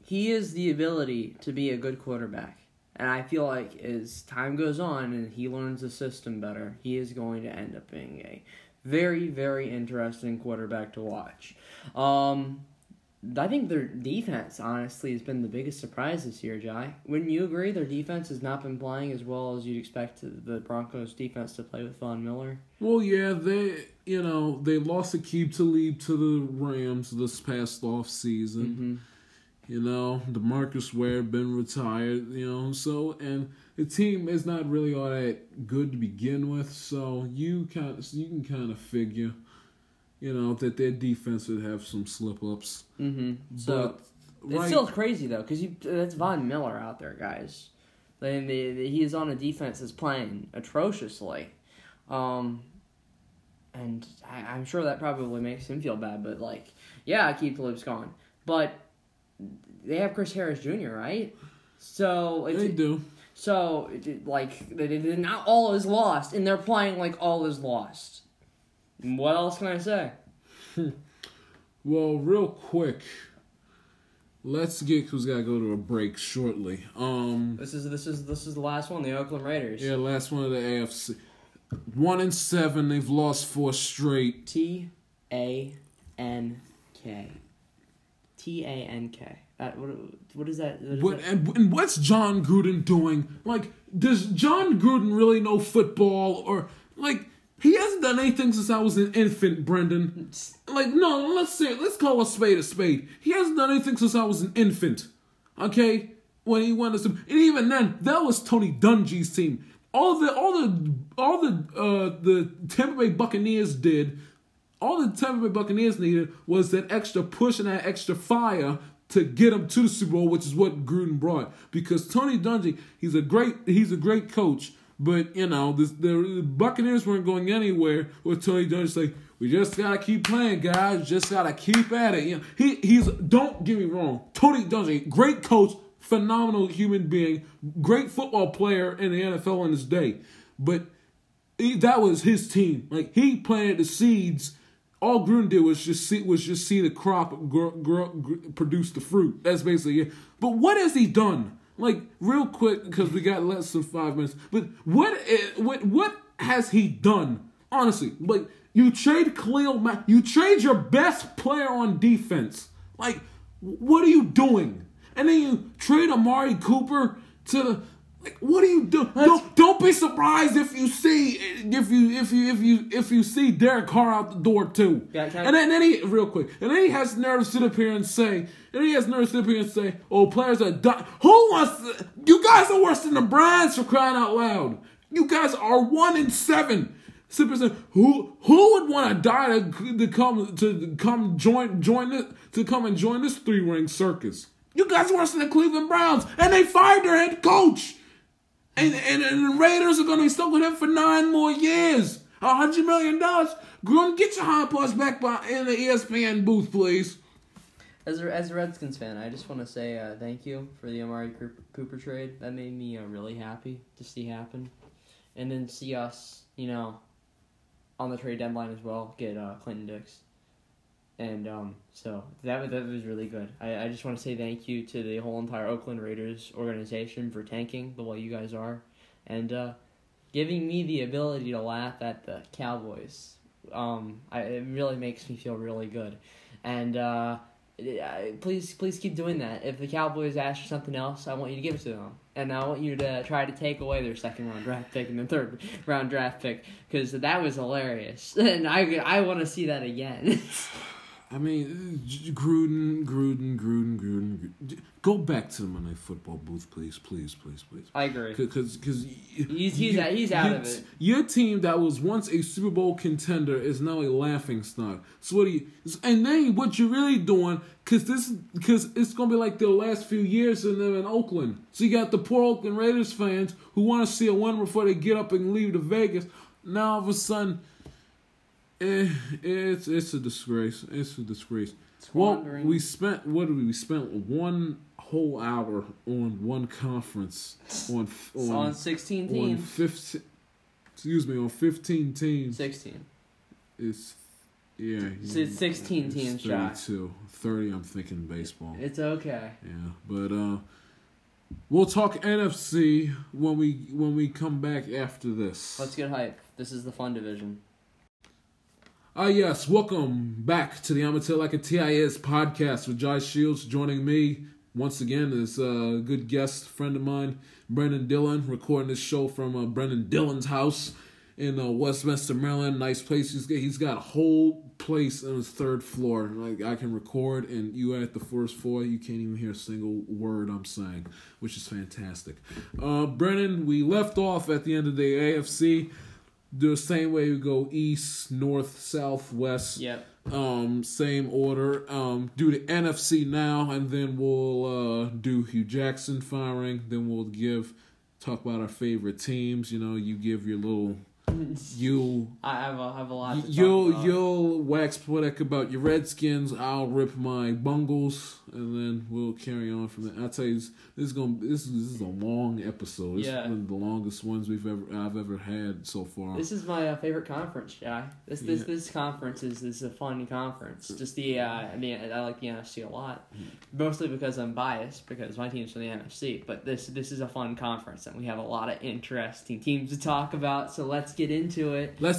he has the ability to be a good quarterback, and I feel like as time goes on and he learns the system better, he is going to end up being a Very, very interesting quarterback to watch. I think their defense, honestly, has been the biggest surprise this year, Jai. Wouldn't you agree? Their defense has not been playing as well as you'd expect the Broncos' defense to play with Von Miller. Well, yeah, they lost Aqib Talib to the Rams this past offseason. Mm-hmm. DeMarcus Ware been retired, and the team is not really all that good to begin with, so you can kind of figure, that their defense would have some slip-ups. Mm-hmm. So, but, it's still crazy, though, because that's Von Miller out there, guys. And he is on a defense that's playing atrociously. And I'm sure that probably makes him feel bad, but, Aqib Talib's gone. But they have Chris Harris Jr., right? So they do. So, not all is lost, and they're playing like all is lost. What else can I say? Well, real quick, let's get, because we got to go to a break shortly. This is the last one, the Oakland Raiders. Yeah, last one of the AFC. 1-7, they've lost 4 straight. T-A-N-K. T-A-N-K. What is that? And what's John Gruden doing? Does John Gruden really know football? He hasn't done anything since I was an infant, Brendan. Let's call a spade a spade. He hasn't done anything since I was an infant. Okay? When he went to some... And even then, that was Tony Dungy's team. All the Tampa Bay Buccaneers did, all the Tampa Bay Buccaneers needed was that extra push and that extra fire to get him to the Super Bowl, which is what Gruden brought. Because Tony Dungy, he's a great coach. But, the Buccaneers weren't going anywhere with Tony Dungy's we just got to keep playing, guys. Just got to keep at it. Don't get me wrong. Tony Dungy, great coach, phenomenal human being, great football player in the NFL in his day. But that was his team. He planted the seeds. All Gruden did was just see the crop produce the fruit. That's basically it. But what has he done? Real quick, because we got less than 5 minutes. But what has he done? Honestly, you trade Khalil Mack. You trade your best player on defense. What are you doing? And then you trade Amari Cooper to the... what are you doing? Don't be surprised if you see Derek Carr out the door too. Yeah, and then he has nerves to sit up here and say, "Oh, players are dying." You guys are worse than the Browns, for crying out loud. You guys are 1-7. Who would want to die to come and join this 3-ring circus? You guys are worse than the Cleveland Browns, and they fired their head coach. And the Raiders are going to be stuck with him for 9 more years. $100 million. Gruden, get your high points back in the ESPN booth, please. As a Redskins fan, I just want to say thank you for the Amari Cooper trade. That made me really happy to see happen. And then see us, on the trade deadline as well, get Clinton Dix. And so that was really good. I just want to say thank you to the whole entire Oakland Raiders organization for tanking the way you guys are, and giving me the ability to laugh at the Cowboys. It really makes me feel really good, and please keep doing that. If the Cowboys ask for something else, I want you to give it to them, and I want you to try to take away their 2nd round draft pick and their 3rd round draft pick, because that was hilarious, and I want to see that again. Gruden. Go back to the Monday Football booth, please. I agree. Because he's out of it. Your team that was once a Super Bowl contender is now a laughing stock. So what you're really doing? Because it's gonna be like their last few years and they're in Oakland. So you got the poor Oakland Raiders fans who want to see a win before they get up and leave to Vegas. Now all of a sudden. It's a disgrace. Well, we spent 1 whole hour on one conference on 16 teams. 15. Excuse me, on 15 teams. 16. It's 16 teams. 32, 30. I'm thinking baseball. It's okay. Yeah, but we'll talk NFC when we come back after this. Let's get hype. This is the fun division. Yes, welcome back to the I'ma Tell Like a TIS podcast with Jai Shields. Joining me once again is a good guest, friend of mine, Brendan Dillon, recording this show from Brendan Dillon's house in Westminster, Maryland. Nice place. He's got a whole place on his third floor. Like, I can record, and you at the first floor, you can't even hear a single word I'm saying, which is fantastic. Brendan, we left off at the end of the AFC. The same way we go east, north, south, west. Yep. Same order. Do the NFC now, and then we'll do Hugh Jackson firing. Then we'll talk about our favorite teams. You know, you give your little. I have a lot. To talk about. You'll wax poetic about your Redskins. I'll rip my Bungles, and then we'll carry on from there. I tell you, this is a long episode. This is one of the longest ones I've ever had so far. This is my favorite conference, Jai. This conference is a fun conference. Just I like the NFC a lot, mostly because I'm biased because my team's from the NFC. But this is a fun conference, and we have a lot of interesting teams to talk about. So let's get into it. Yeah,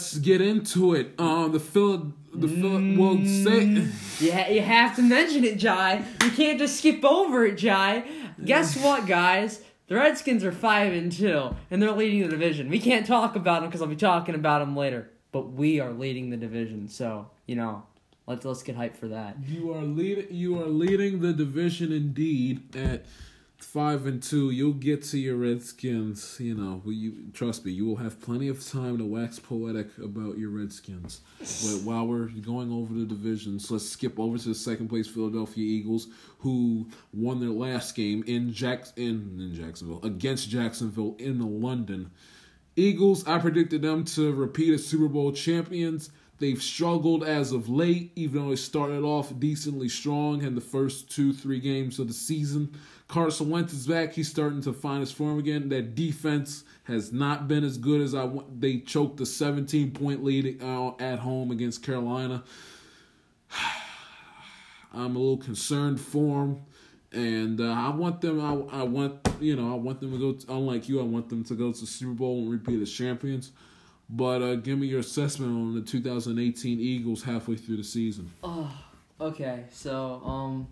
you have to mention it, Jai. You can't just skip over it, Jai. Guess what, guys? The Redskins are 5-2, and they're leading the division. We can't talk about them because I'll be talking about them later. But we are leading the division, so you know, let's get hyped for that. You are leading the division indeed at 5-2, you'll get to your Redskins. You know, trust me, you will have plenty of time to wax poetic about your Redskins. But while we're going over the divisions, let's skip over to the second place Philadelphia Eagles, who won their last game in Jacksonville against Jacksonville in London. Eagles, I predicted them to repeat as Super Bowl champions. They've struggled as of late, even though they started off decently strong in the first 2-3 games of the season. Carson Wentz is back. He's starting to find his form again. That defense has not been as good as I want. They choked a 17-point lead at home against Carolina. I'm a little concerned for them. And I want them. I want them to go to the Super Bowl and repeat as champions. But give me your assessment on the 2018 Eagles halfway through the season. Oh, okay. So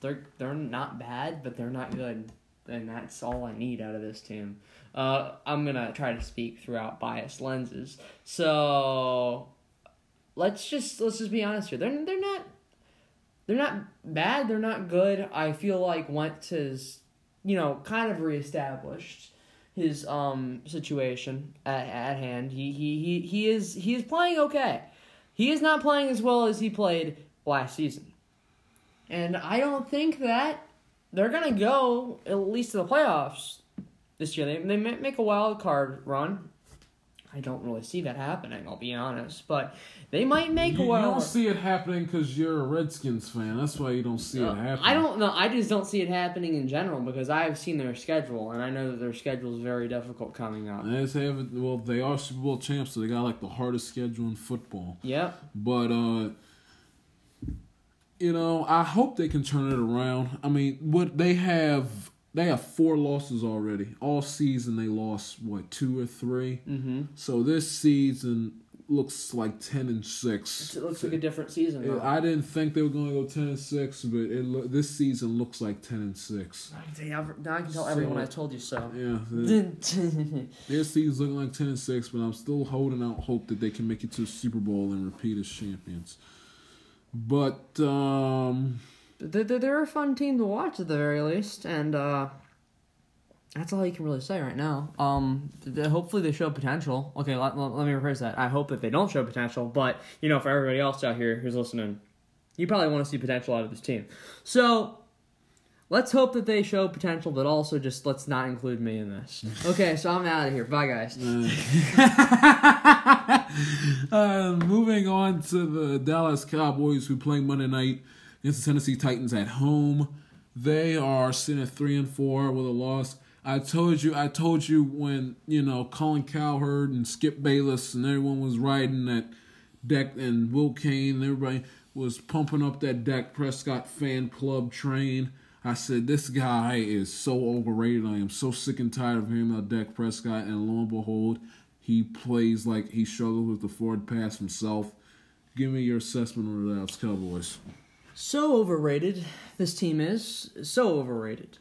they're not bad, but they're not good, and that's all I need out of this team. I'm gonna try to speak throughout biased lenses. So let's just be honest here. They're not bad. They're not good. I feel like Wentz is, you know, kind of reestablished his situation at hand. He is playing okay. He is not playing as well as he played last season, and I don't think that they're gonna go at least to the playoffs this year. They might make a wild card run. I don't really see that happening, I'll be honest, but they might make a wild. You don't see it happening because you're a Redskins fan. That's why you don't see it happening. I don't know. I just don't see it happening in general because I've seen their schedule, and I know that their schedule is very difficult coming up. They are Super Bowl champs, so they got like the hardest schedule in football. Yeah. But, you know, I hope they can turn it around. I mean, what they have 4 losses already. All season they lost, 2 or 3? Mm-hmm. So this season looks like 10-6. It looks like a different season. Though. I didn't think they were going to go 10-6, but this season looks like 10-6. Now I can tell everyone I told you so. Yeah. Their season's looking like 10-6, but I'm still holding out hope that they can make it to the Super Bowl and repeat as champions. But, they're a fun team to watch at the very least, and that's all you can really say right now. Hopefully they show potential. Okay, let me rephrase that. I hope that they don't show potential, but, you know, for everybody else out here who's listening, you probably want to see potential out of this team. So, let's hope that they show potential, but also just let's not include me in this. Okay, so I'm out of here. Bye, guys. Moving on to the Dallas Cowboys, who play Monday night against the Tennessee Titans at home. They are sitting at 3-4 with a loss. I told you when, you know, Colin Cowherd and Skip Bayless and everyone was riding that Dak and Will Kane and everybody was pumping up that Dak Prescott fan club train. I said, this guy is so overrated. I am so sick and tired of hearing about Dak Prescott. And lo and behold, he plays like he struggles with the forward pass himself. Give me your assessment of the Dallas Cowboys. So overrated. This team is so overrated.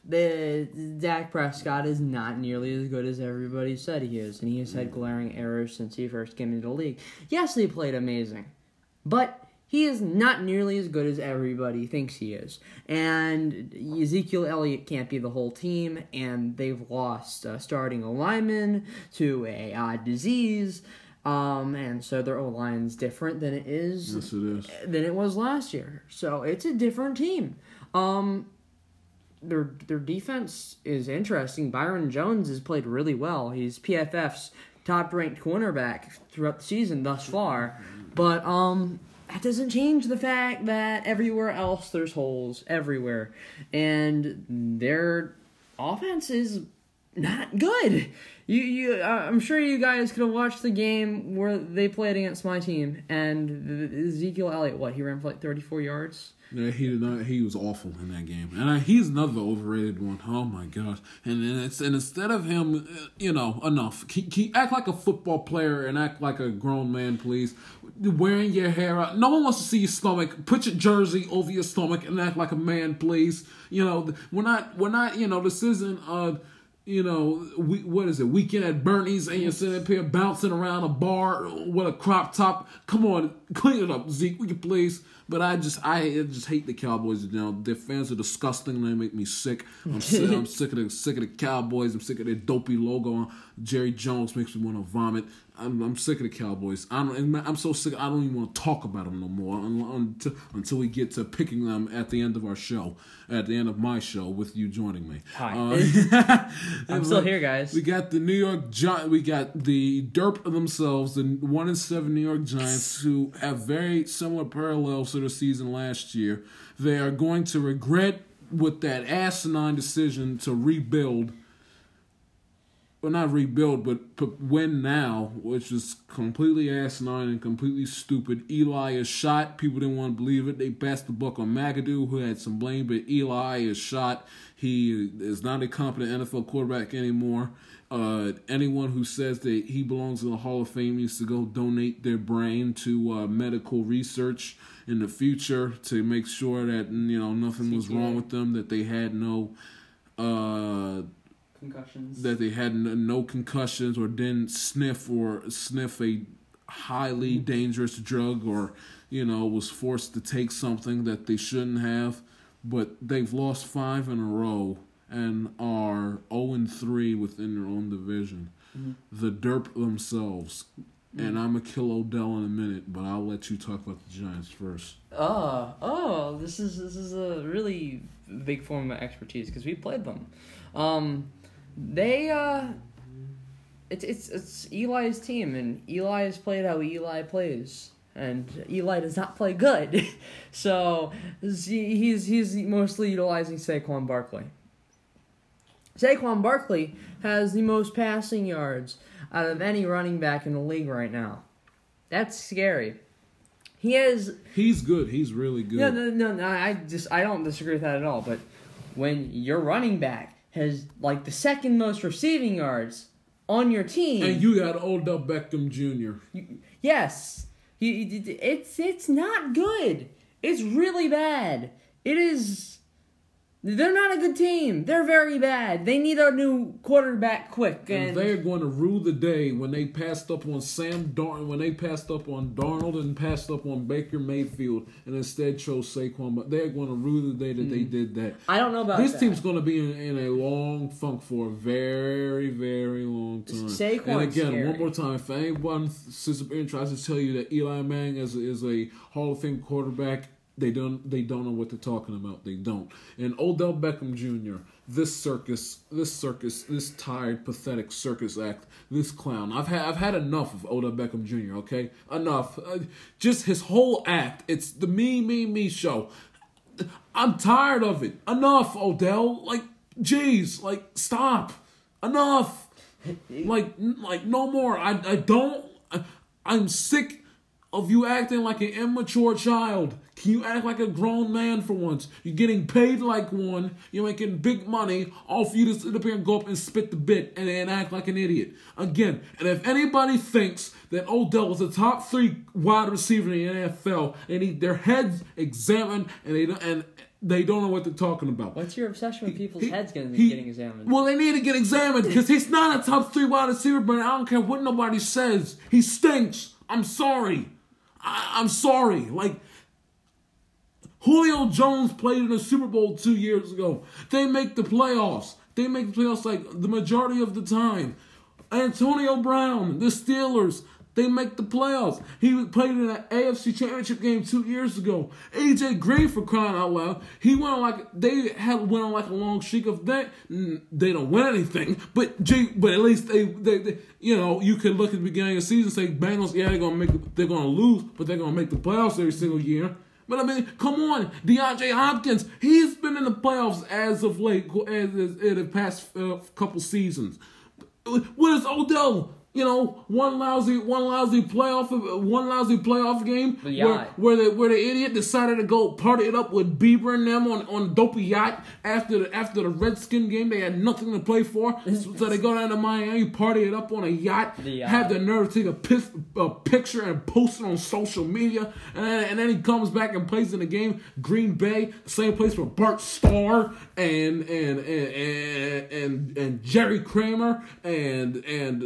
Dak Prescott is not nearly as good as everybody said he is, and he has had glaring errors since he first came into the league. Yes, he played amazing, but he is not nearly as good as everybody thinks he is. And Ezekiel Elliott can't be the whole team, and they've lost starting a lineman to a disease. And so their O-line's different than it is. Yes, it is. Than it was last year. So it's a different team. Their defense is interesting. Byron Jones has played really well. He's PFF's top-ranked cornerback throughout the season thus far. But that doesn't change the fact that everywhere else there's holes everywhere. And their offense is not good. You I'm sure you guys could have watched the game where they played against my team, and Ezekiel Elliott, he ran for like 34 yards? Yeah, he did not. He was awful in that game. And he's another overrated one. Oh, my gosh. And instead of him, enough. He act like a football player and act like a grown man, please. Wearing your hair out. No one wants to see your stomach. Put your jersey over your stomach and act like a man, please. We're not, this isn't Weekend at Bernie's, and you're sitting up here bouncing around a bar with a crop top. Come on, clean it up, Zeke, will you please? But I just hate the Cowboys now. Their fans are disgusting. They make me sick. I'm sick of the Cowboys. I'm sick of their dopey logo. Jerry Jones makes me want to vomit. I'm sick of the Cowboys. I'm so sick. I don't even want to talk about them no more until we get to picking them at the end of our show, at the end of my show with you joining me. Hi, I'm still here, guys. We got the New York Giants. We got the derp of themselves, the 1-7 New York Giants, who have very similar parallels to the season last year. They are going to regret with that asinine decision to rebuild. Well, not rebuild, but win now, which is completely asinine and completely stupid. Eli is shot. People didn't want to believe it. They passed the buck on McAdoo, who had some blame, but Eli is shot. He is not a competent NFL quarterback anymore. Anyone who says that he belongs in the Hall of Fame needs to go donate their brain to medical research in the future to make sure that nothing was wrong with them, that they had no concussions. That they had no concussions or didn't sniff a highly dangerous drug or, was forced to take something that they shouldn't have. But they've lost 5 in a row and are 0-3 within their own division. Mm-hmm. The derp themselves. Mm-hmm. And I'm going to kill Odell in a minute, but I'll let you talk about the Giants first. This is a really big form of expertise because we played them. It's Eli's team, and Eli has played how Eli plays, and Eli does not play good. So he's mostly utilizing Saquon Barkley. Saquon Barkley has the most passing yards out of any running back in the league right now. That's scary. He's good. He's really good. No. I don't disagree with that at all. But when your running back has the second most receiving yards on your team, and you got Odell Beckham Jr. It's not good. It's really bad. It is. They're not a good team. They're very bad. They need a new quarterback quick. And they're going to rue the day when they passed up on Darnold and passed up on Baker Mayfield and instead chose Saquon. But they're going to rue the day that they did that. I don't know about that. This team's going to be in a long funk for a very, very long time. Saquon's and again, scary. One more time, if anyone sits up here and tries to tell you that Eli Manning is a Hall of Fame quarterback, They don't know what they're talking about. They don't. And Odell Beckham Jr., this tired, pathetic circus act, this clown. I've had enough of Odell Beckham Jr., okay? Enough. Just his whole act. It's the me show. I'm tired of it. Enough, Odell. Jeez. Stop. Enough. No more. I'm sick of you acting like an immature child. Can you act like a grown man for once? You're getting paid like one. You're making big money off you to sit up here and go up and spit the bit and act like an idiot. Again, and if anybody thinks that Odell was the top 3 wide receiver in the NFL, they need their heads examined and they don't know what they're talking about. What's your obsession with people's heads going to be getting examined? Well, they need to get examined because he's not a top 3 wide receiver, but I don't care what nobody says. He stinks. I'm sorry. I'm sorry. Like, Julio Jones played in the Super Bowl 2 years ago. They make the playoffs. They make the playoffs like the majority of the time. Antonio Brown, the Steelers, they make the playoffs. He played in an AFC Championship game 2 years ago. AJ Green, for crying out loud, they went on like a long streak of that. They don't win anything, but at least they you know, you could look at the beginning of the season and say Bengals, yeah, they're gonna lose, but they're gonna make the playoffs every single year. But I mean, come on, DeAndre Hopkins, he's been in the playoffs as of late, in the past couple seasons. What is Odell? You know, one lousy playoff game where the idiot decided to go party it up with Bieber and them on dopey yacht after the Redskin game. They had nothing to play for, so they go down to Miami, party it up on a yacht, have the nerve to take a picture and post it on social media, and then he comes back and plays in the game. Green Bay, same place where Bart Starr and Jerry Kramer and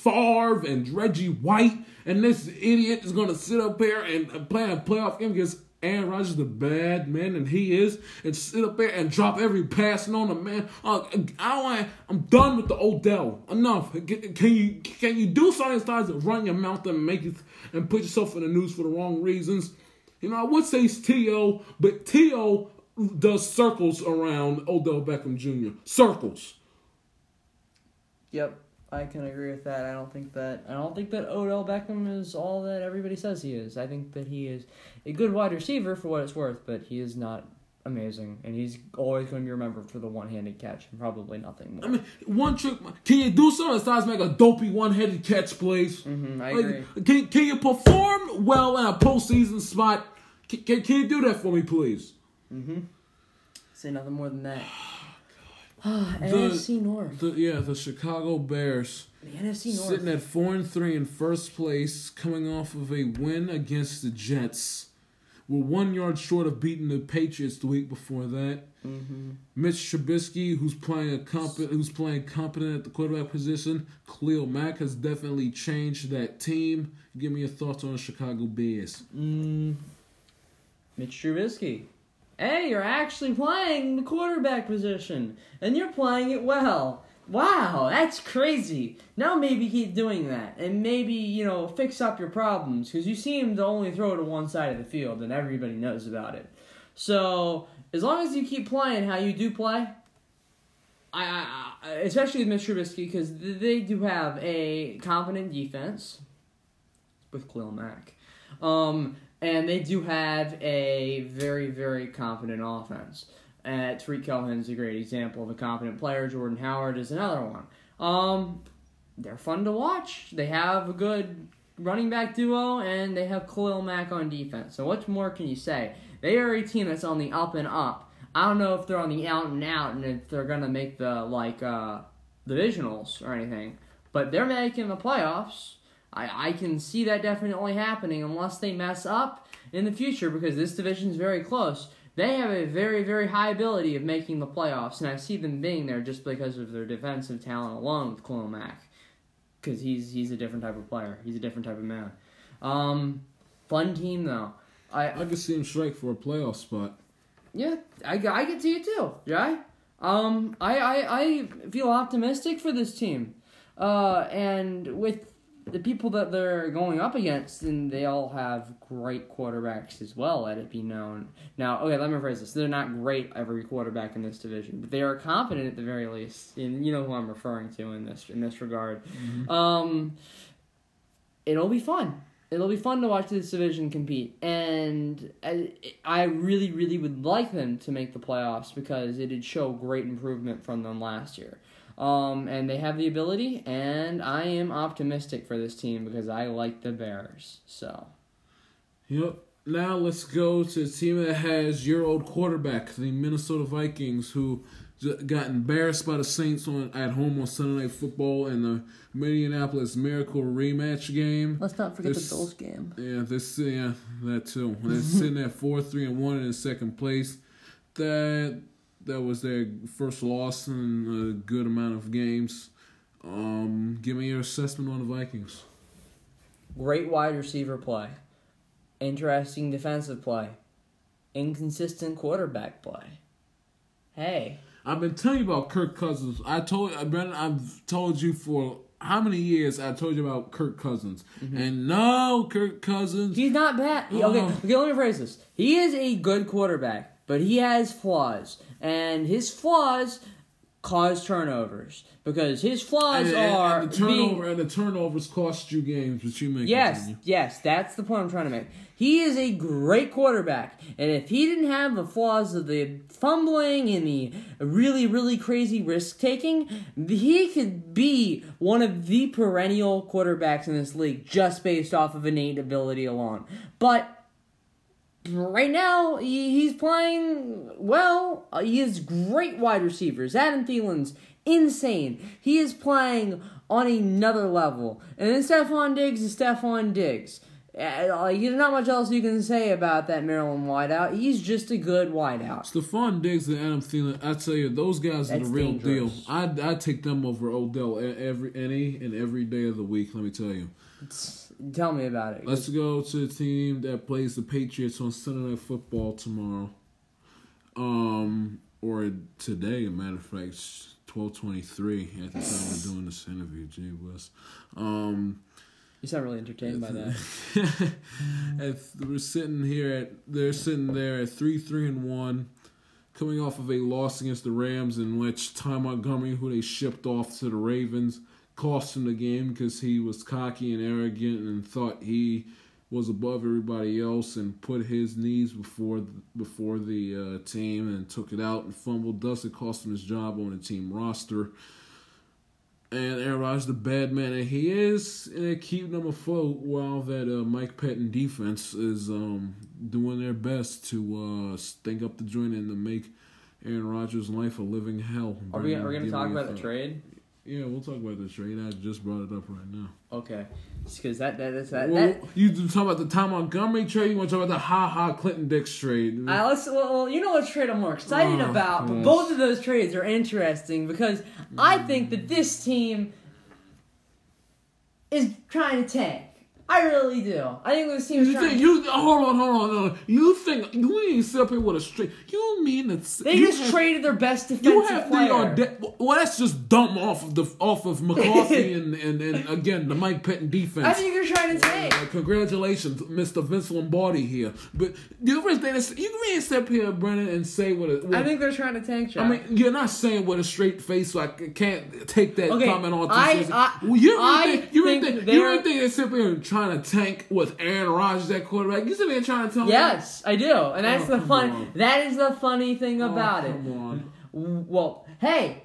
Favre and Reggie White, and this idiot is going to sit up there and play a playoff game against Aaron Rodgers, the bad man, and he is, and sit up there and drop every pass on the man. I'm done with the Odell. Enough. Can you do something besides run your mouth and make it and put yourself in the news for the wrong reasons? You know, I would say it's T.O., but T.O. does circles around Odell Beckham Jr. Circles. Yep. I can agree with that. I don't think that Odell Beckham is all that everybody says he is. I think that he is a good wide receiver for what it's worth, but he is not amazing, and he's always going to be remembered for the one-handed catch and probably nothing more. I mean, one trick. Can you do something besides make a dopey one-handed catch, please? Mm-hmm, I agree. Can you perform well in a postseason spot? Can you do that for me, please? Mm-hmm. Say nothing more than that. NFC North. The Chicago Bears. The NFC North. Sitting at 4-3 in first place, coming off of a win against the Jets. We're 1 yard short of beating the Patriots the week before that. Mm-hmm. Mitch Trubisky, who's playing competent at the quarterback position. Khalil Mack has definitely changed that team. Give me your thoughts on the Chicago Bears. Mitch Trubisky. Hey, you're actually playing the quarterback position, and you're playing it well. Wow, that's crazy. Now maybe keep doing that, and maybe, you know, fix up your problems, because you seem to only throw to one side of the field, and everybody knows about it. So, as long as you keep playing how you do play, I especially with Mitch Trubisky, because they do have a competent defense with Khalil Mack. And they do have a very, very competent offense. Tariq Cohen's a great example of a competent player. Jordan Howard is another one. They're fun to watch. They have a good running back duo, and they have Khalil Mack on defense. So what more can you say? They are a team that's on the up and up. I don't know if they're on the out and out and if they're going to make the divisionals or anything. But they're making the playoffs. I can see that definitely happening unless they mess up in the future, because this division's very close. They have a very, very high ability of making the playoffs, and I see them being there just because of their defensive talent alone with Khalil Mack, because he's a different type of player. He's a different type of man. Fun team, though. I could see him strike for a playoff spot. Yeah, I could see it, too, right? I feel optimistic for this team. And with the people that they're going up against, and they all have great quarterbacks as well, let it be known. Now, okay, let me rephrase this. They're not great, every quarterback in this division, but they are competent at the very least, and you know who I'm referring to in this regard. Mm-hmm. It'll be fun. It'll be fun to watch this division compete, and I really, really would like them to make the playoffs because it did show great improvement from them last year. And they have the ability, and I am optimistic for this team because I like the Bears. So, yep. Now let's go to a team that has your old quarterback, the Minnesota Vikings, who got embarrassed by the Saints at home on Sunday Night Football in the Minneapolis Miracle rematch game. Let's not forget the Bills game. Yeah, that too. They're sitting at 4-3-1 in second place. That was their first loss in a good amount of games. Give me your assessment on the Vikings. Great wide receiver play. Interesting defensive play. Inconsistent quarterback play. Hey. I've been telling you about Kirk Cousins. Brendan, I've told you for how many years I told you about Kirk Cousins. Mm-hmm. And no, Kirk Cousins. He's not bad. Okay, let me rephrase this. He is a good quarterback. But he has flaws, and his flaws cause turnovers because his flaws are the turnovers cost you games, but you make. Yes, that's the point I'm trying to make. He is a great quarterback, and if he didn't have the flaws of the fumbling and the really, really crazy risk-taking, he could be one of the perennial quarterbacks in this league just based off of innate ability alone. But right now, he's playing well. He has great wide receivers. Adam Thielen's insane. He is playing on another level. And then Stephon Diggs is Stephon Diggs. There's not much else you can say about that Maryland wideout. He's just a good wideout. Stephon Diggs and Adam Thielen, I tell you, those guys are the real deal. I take them over Odell every day of the week, let me tell you. Tell me about it. Let's go to the team that plays the Patriots on Sunday Night Football tomorrow. Or today, as a matter of fact, 12:23 at the time we're doing this interview. Gee whiz. You sound really entertained by that. They're sitting there at 3-3-1, coming off of a loss against the Rams in which Ty Montgomery, who they shipped off to the Ravens, cost him the game because he was cocky and arrogant and thought he was above everybody else and put his knees before the team and took it out and fumbled. Thus, it cost him his job on the team roster. And Aaron Rodgers, the bad man that he is, and they keep them afloat while that Mike Patton defense is doing their best to stink up the joint and to make Aaron Rodgers' life a living hell. Are we going to talk about the trade? Yeah, we'll talk about the trade. I just brought it up right now. Okay. Because that's that. Well, you talk about the Tom Montgomery trade. You want to talk about the Clinton Dix trade. You know what trade I'm more excited about. But both of those trades are interesting because I think that this team is trying to tank. I really do. I think this team is trying to tank. Hold on. You think you need to sit up here with a straight. You mean traded their best defensive player. Well, that's just dump off of McCarthy and again the Mike Patton defense. I think you're trying to take. Congratulations, Mr. Vince Lombardi here. But the other thing is, you can step here, Brennan, and say what it. I think they're trying to tank. Jack. I mean, you're not saying with a straight face, so I can't take that comment on. You really think they're sitting here trying to tank with Aaron Rodgers at quarterback? You sitting here trying to tell me? Yes, I do, and that's the fun. That is the funny thing about it. Come on. Well, hey.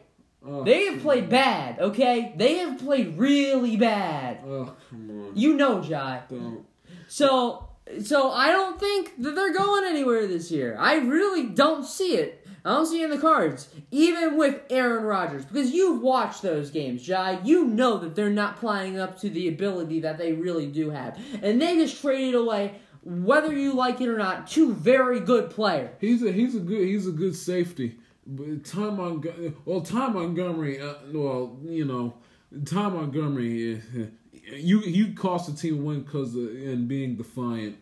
They have played bad, okay? They have played really bad. Oh, come on. You know, Jai. Don't. So I don't think that they're going anywhere this year. I really don't see it. I don't see it in the cards, even with Aaron Rodgers. Because you've watched those games, Jai. You know that they're not playing up to the ability that they really do have. And they just traded away, whether you like it or not, two very good players. He's a good safety. But Ty Montgomery, you cost the team win because and being defiant.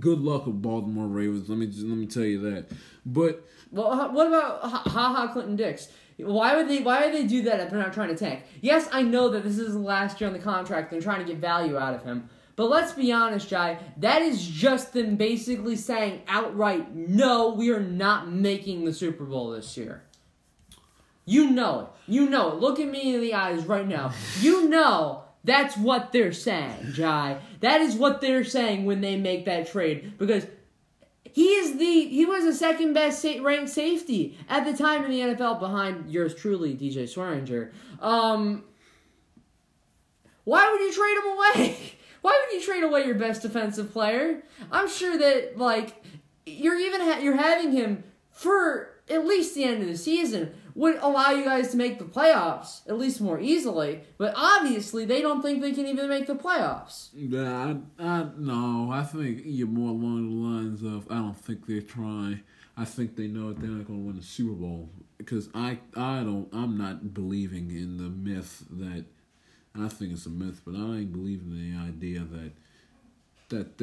Good luck with Baltimore Ravens. Let me tell you that. But what about Clinton Dix? Why would they do that if they're not trying to tank? Yes, I know that this is the last year on the contract. They're trying to get value out of him. But let's be honest, Jai, that is just them basically saying outright, no, we are not making the Super Bowl this year. You know it. Look at me in the eyes right now. You know that's what they're saying, Jai. That is what they're saying when they make that trade. Because He was the second best ranked safety at the time in the NFL behind yours truly, DJ Swearinger. Why would you trade him away? Why would you trade away your best defensive player? I'm sure that you're having him for at least the end of the season would allow you guys to make the playoffs at least more easily. But obviously, they don't think they can even make the playoffs. Yeah, I think you're more along the lines of I don't think they're trying. I think they know that they're not going to win the Super Bowl because I'm not believing in the myth that. I think it's a myth, but I ain't believing in the idea that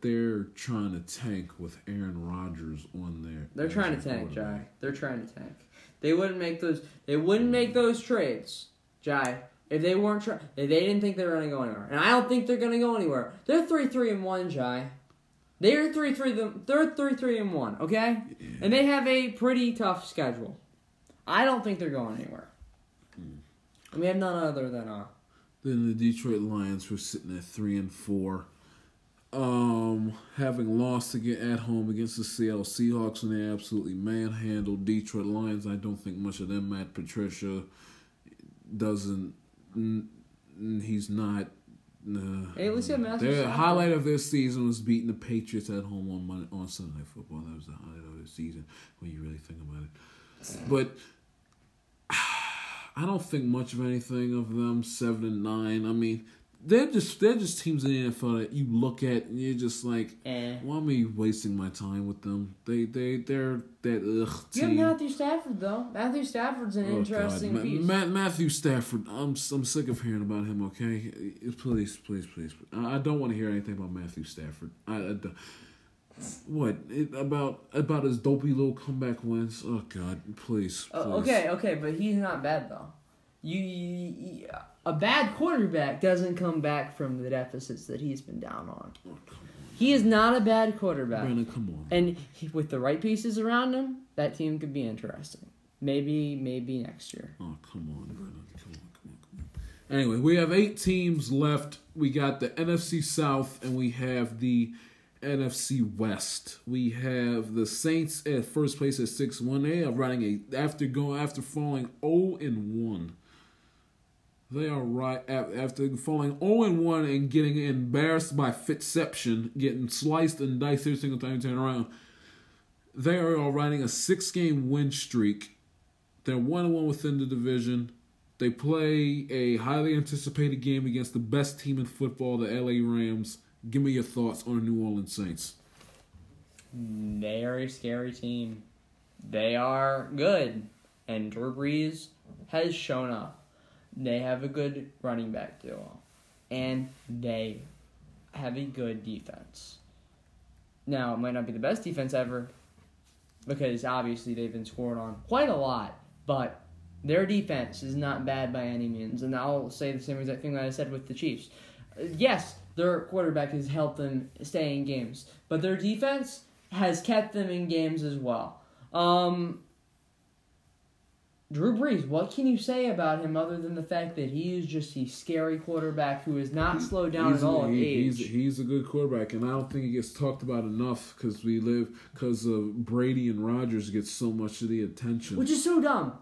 they're trying to tank with Aaron Rodgers on there. They're trying to tank, Jai. They're trying to tank. They wouldn't make those trades, Jai, if they weren't trying. They didn't think they were going to go anywhere, and I don't think they're going to go anywhere. They're 3-3-1, Jai. They're 3-3-1. Okay, yeah. And they have a pretty tough schedule. I don't think they're going anywhere. We have none other than Then the Detroit Lions, who are sitting at 3-4, having lost again at home against the Seattle Seahawks, and they absolutely manhandled Detroit Lions. I don't think much of them. Matt Patricia hey, at least the highlight of their season was beating the Patriots at home on Sunday Night Football. That was the highlight of their season when you really think about it. But I don't think much of anything of them, 7-9. I mean, they're just teams in the NFL that you look at and you're just like, why am I wasting my time with them? They're that ugh team. You have Matthew Stafford though. Matthew Stafford's an interesting piece. Matthew Stafford, I'm sick of hearing about him. Okay, please. I don't want to hear anything about Matthew Stafford. I don't. What about his dopey little comeback wins? Oh God, please. Okay, but he's not bad though. A bad quarterback doesn't come back from the deficits that he's been down on. Oh, come on. He is not a bad quarterback. Brandon, come on. And with the right pieces around him, that team could be interesting. Maybe next year. Oh come on, Brandon, come on. Anyway, we have 8 teams left. We got the NFC South, and we have the NFC West. We have the Saints at first place at 6-1. They are riding after falling 0-1. They are right after falling 0-1 and getting embarrassed by Fitception, getting sliced and diced every single time you turn around. They are riding a 6-game win streak. They're 1-1 within the division. They play a highly anticipated game against the best team in football, the LA Rams. Give me your thoughts on the New Orleans Saints. They're a scary team. They are good. And Drew Brees has shown up. They have a good running back duo. And they have a good defense. Now, it might not be the best defense ever, because obviously they've been scored on quite a lot. But their defense is not bad by any means. And I'll say the same exact thing that I said with the Chiefs. Yes, their quarterback has helped them stay in games, but their defense has kept them in games as well. Drew Brees, what can you say about him other than the fact that he is just a scary quarterback who is not slowed down at all in age? He's a good quarterback, and I don't think he gets talked about enough because Brady and Rodgers get so much of the attention. Which is so dumb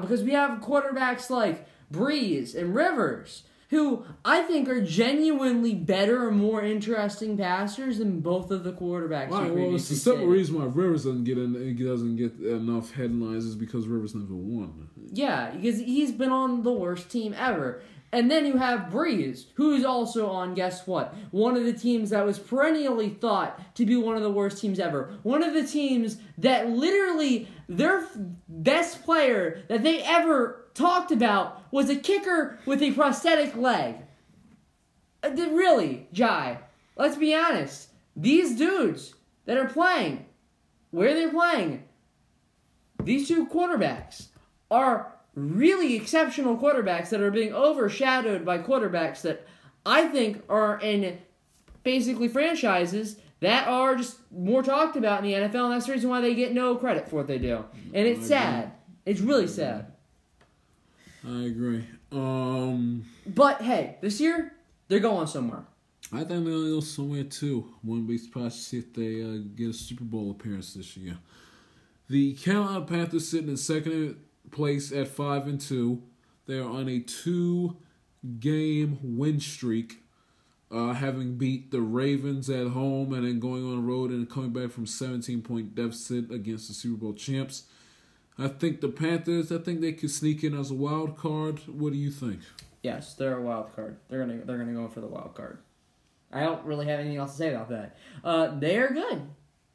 because we have quarterbacks like Brees and Rivers, who I think are genuinely better or more interesting passers than both of the quarterbacks. Well, it's the simple reason why Rivers doesn't get enough headlines is because Rivers never won. Yeah, because he's been on the worst team ever. And then you have Brees, who is also on, guess what, one of the teams that was perennially thought to be one of the worst teams ever. One of the teams that literally their best player that they ever talked about was a kicker with a prosthetic leg. Really, Jai, let's be honest. These dudes that are playing, where they're playing, these two quarterbacks are really exceptional quarterbacks that are being overshadowed by quarterbacks that I think are in basically franchises that are just more talked about in the NFL, and that's the reason why they get no credit for what they do. And it's sad. It's really sad. I agree. But hey, this year, they're going somewhere. I think they'll go somewhere too. Wouldn't be surprised to see if they get a Super Bowl appearance this year. The Carolina Panthers sitting in second place at 5-2. They are on a 2-game win streak, having beat the Ravens at home and then going on the road and coming back from 17-point deficit against the Super Bowl champs. I think the Panthers, I think they could sneak in as a wild card. What do you think? Yes, they're a wild card. They're gonna go for the wild card. I don't really have anything else to say about that. They're good.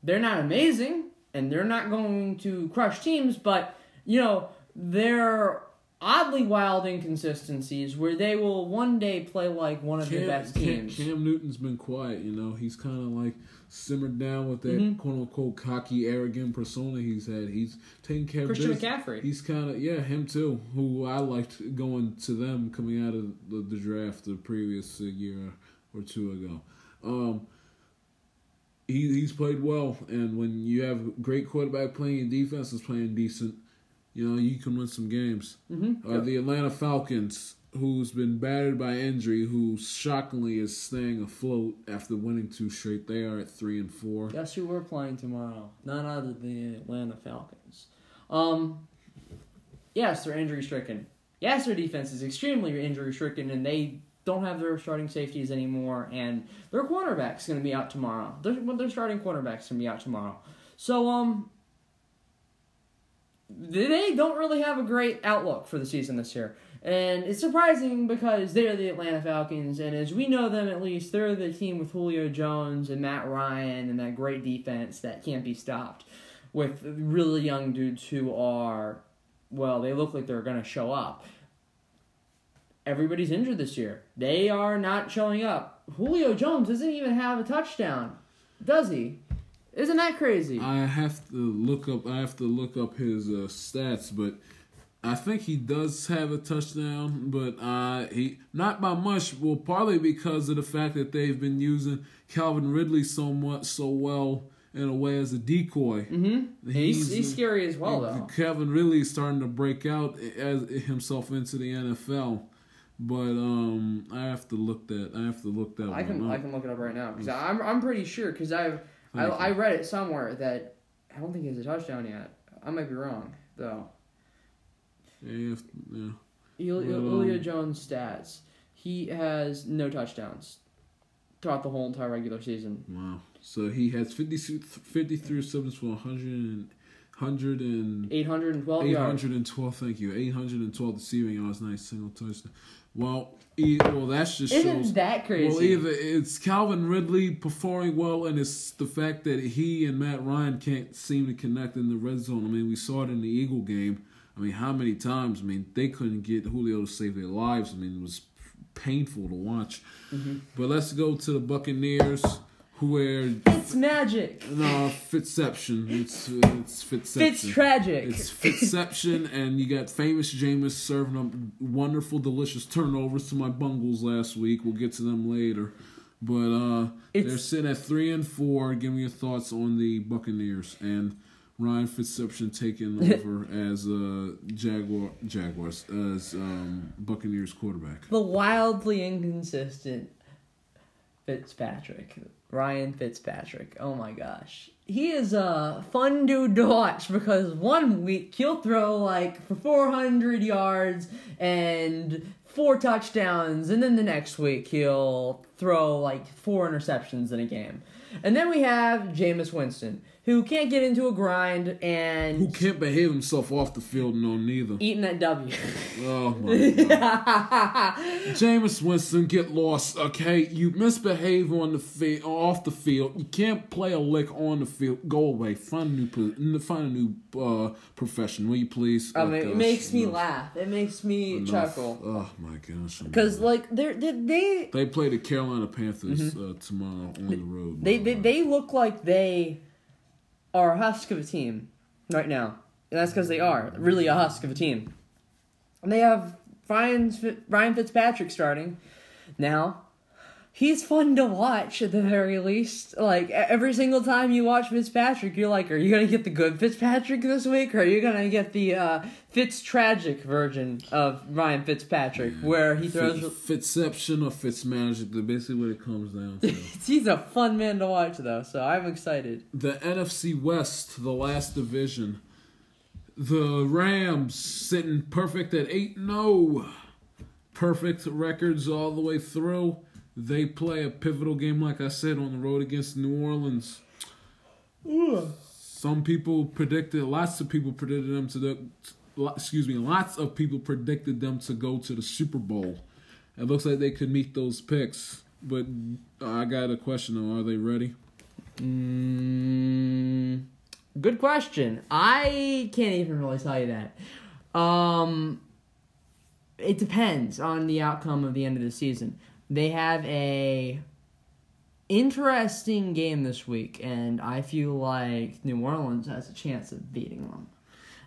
They're not amazing, and they're not going to crush teams, but, you know, they're oddly wild inconsistencies where they will one day play like one of the best teams. Cam Newton's been quiet, you know. He's kind of like simmered down with that quote-unquote cocky, arrogant persona he's had. He's taking care of business. Christian McCaffrey. He's kind of, yeah, him too, who I liked going to them coming out of the draft the previous year or two ago. He's played well, and when you have great quarterback playing and defense is playing decent, you know, you can win some games. Mm-hmm. The Atlanta Falcons, who's been battered by injury, who shockingly is staying afloat after winning two straight. They are at 3-4. Guess who we're playing tomorrow? None other than the Atlanta Falcons. Yes, they're injury-stricken. Yes, their defense is extremely injury-stricken, and they don't have their starting safeties anymore, and their cornerback's going to be out tomorrow. Their starting cornerback's going to be out tomorrow. So, they don't really have a great outlook for the season this year. And it's surprising because they're the Atlanta Falcons, and as we know them at least, they're the team with Julio Jones and Matt Ryan and that great defense that can't be stopped with really young dudes who are, well, they look like they're going to show up. Everybody's injured this year. They are not showing up. Julio Jones doesn't even have a touchdown, does he? Isn't that crazy? I have to look up his stats, but I think he does have a touchdown, but he not by much. Well, partly because of the fact that they've been using Calvin Ridley so much, so well in a way as a decoy. Mm-hmm. He's scary as well, though. Calvin Ridley is starting to break out as himself into the NFL. But I have to look that. I can look it up right now because I'm pretty sure because I read it somewhere that I don't think he has a touchdown yet. I might be wrong, though. Yeah. Julio Jones stats. He has no touchdowns throughout the whole entire regular season. Wow. So he has 53 receptions for 812 yards. Thank you. 812 receiving yards, not a single touchdown. Well, that's just isn't shows, that crazy? Well, either it's Calvin Ridley performing well, and it's the fact that he and Matt Ryan can't seem to connect in the red zone. I mean, we saw it in the Eagle game. I mean, how many times? I mean, they couldn't get Julio to save their lives. I mean, it was painful to watch. Mm-hmm. But let's go to the Buccaneers, who are... It's magic. No, Fitception. It's Fitception. It's tragic. It's Fitception, and you got famous Jameis serving up wonderful, delicious turnovers to my Bungles last week. We'll get to them later. But they're sitting at 3-4. Give me your thoughts on the Buccaneers and Ryan Fitception taking over as Buccaneers quarterback. The wildly inconsistent Fitzpatrick. Ryan Fitzpatrick. Oh my gosh. He is a fun dude to watch because one week he'll throw like for 400 yards and 4 touchdowns, and then the next week he'll throw like 4 interceptions in a game. And then we have Jameis Winston, who can't get into a grind and... Who can't behave himself off the field, no, neither. Eating that W. Oh, my God. Jameis Winston, get lost, okay? You misbehave on the off the field. You can't play a lick on the field. Go away. Find a new profession, will you please? It makes me laugh. It makes me chuckle. Oh, my gosh. Because, like, They play the Carolina Panthers tomorrow on the road. They look like they... are a husk of a team right now. And that's because they are really a husk of a team. And they have Ryan Fitzpatrick starting. Now, he's fun to watch at the very least. Like, every single time you watch Fitzpatrick, you're like, are you going to get the good Fitzpatrick this week? Or are you going to get the Fitz-tragic version of Ryan Fitzpatrick, where he throws... Fitzception or Fitzmagic, that's basically what it comes down to. He's a fun man to watch, though, so I'm excited. The NFC West, the last division. The Rams sitting perfect at 8-0. Perfect records all the way through. They play a pivotal game, like I said, on the road against New Orleans. Ooh. Some people predicted, lots of people predicted them to the, lots of people predicted them to go to the Super Bowl. It looks like they could meet those picks, but I got a question though: are they ready? Good question. I can't even really tell you that. It depends on the outcome of the end of the season. They have a interesting game this week, and I feel like New Orleans has a chance of beating them.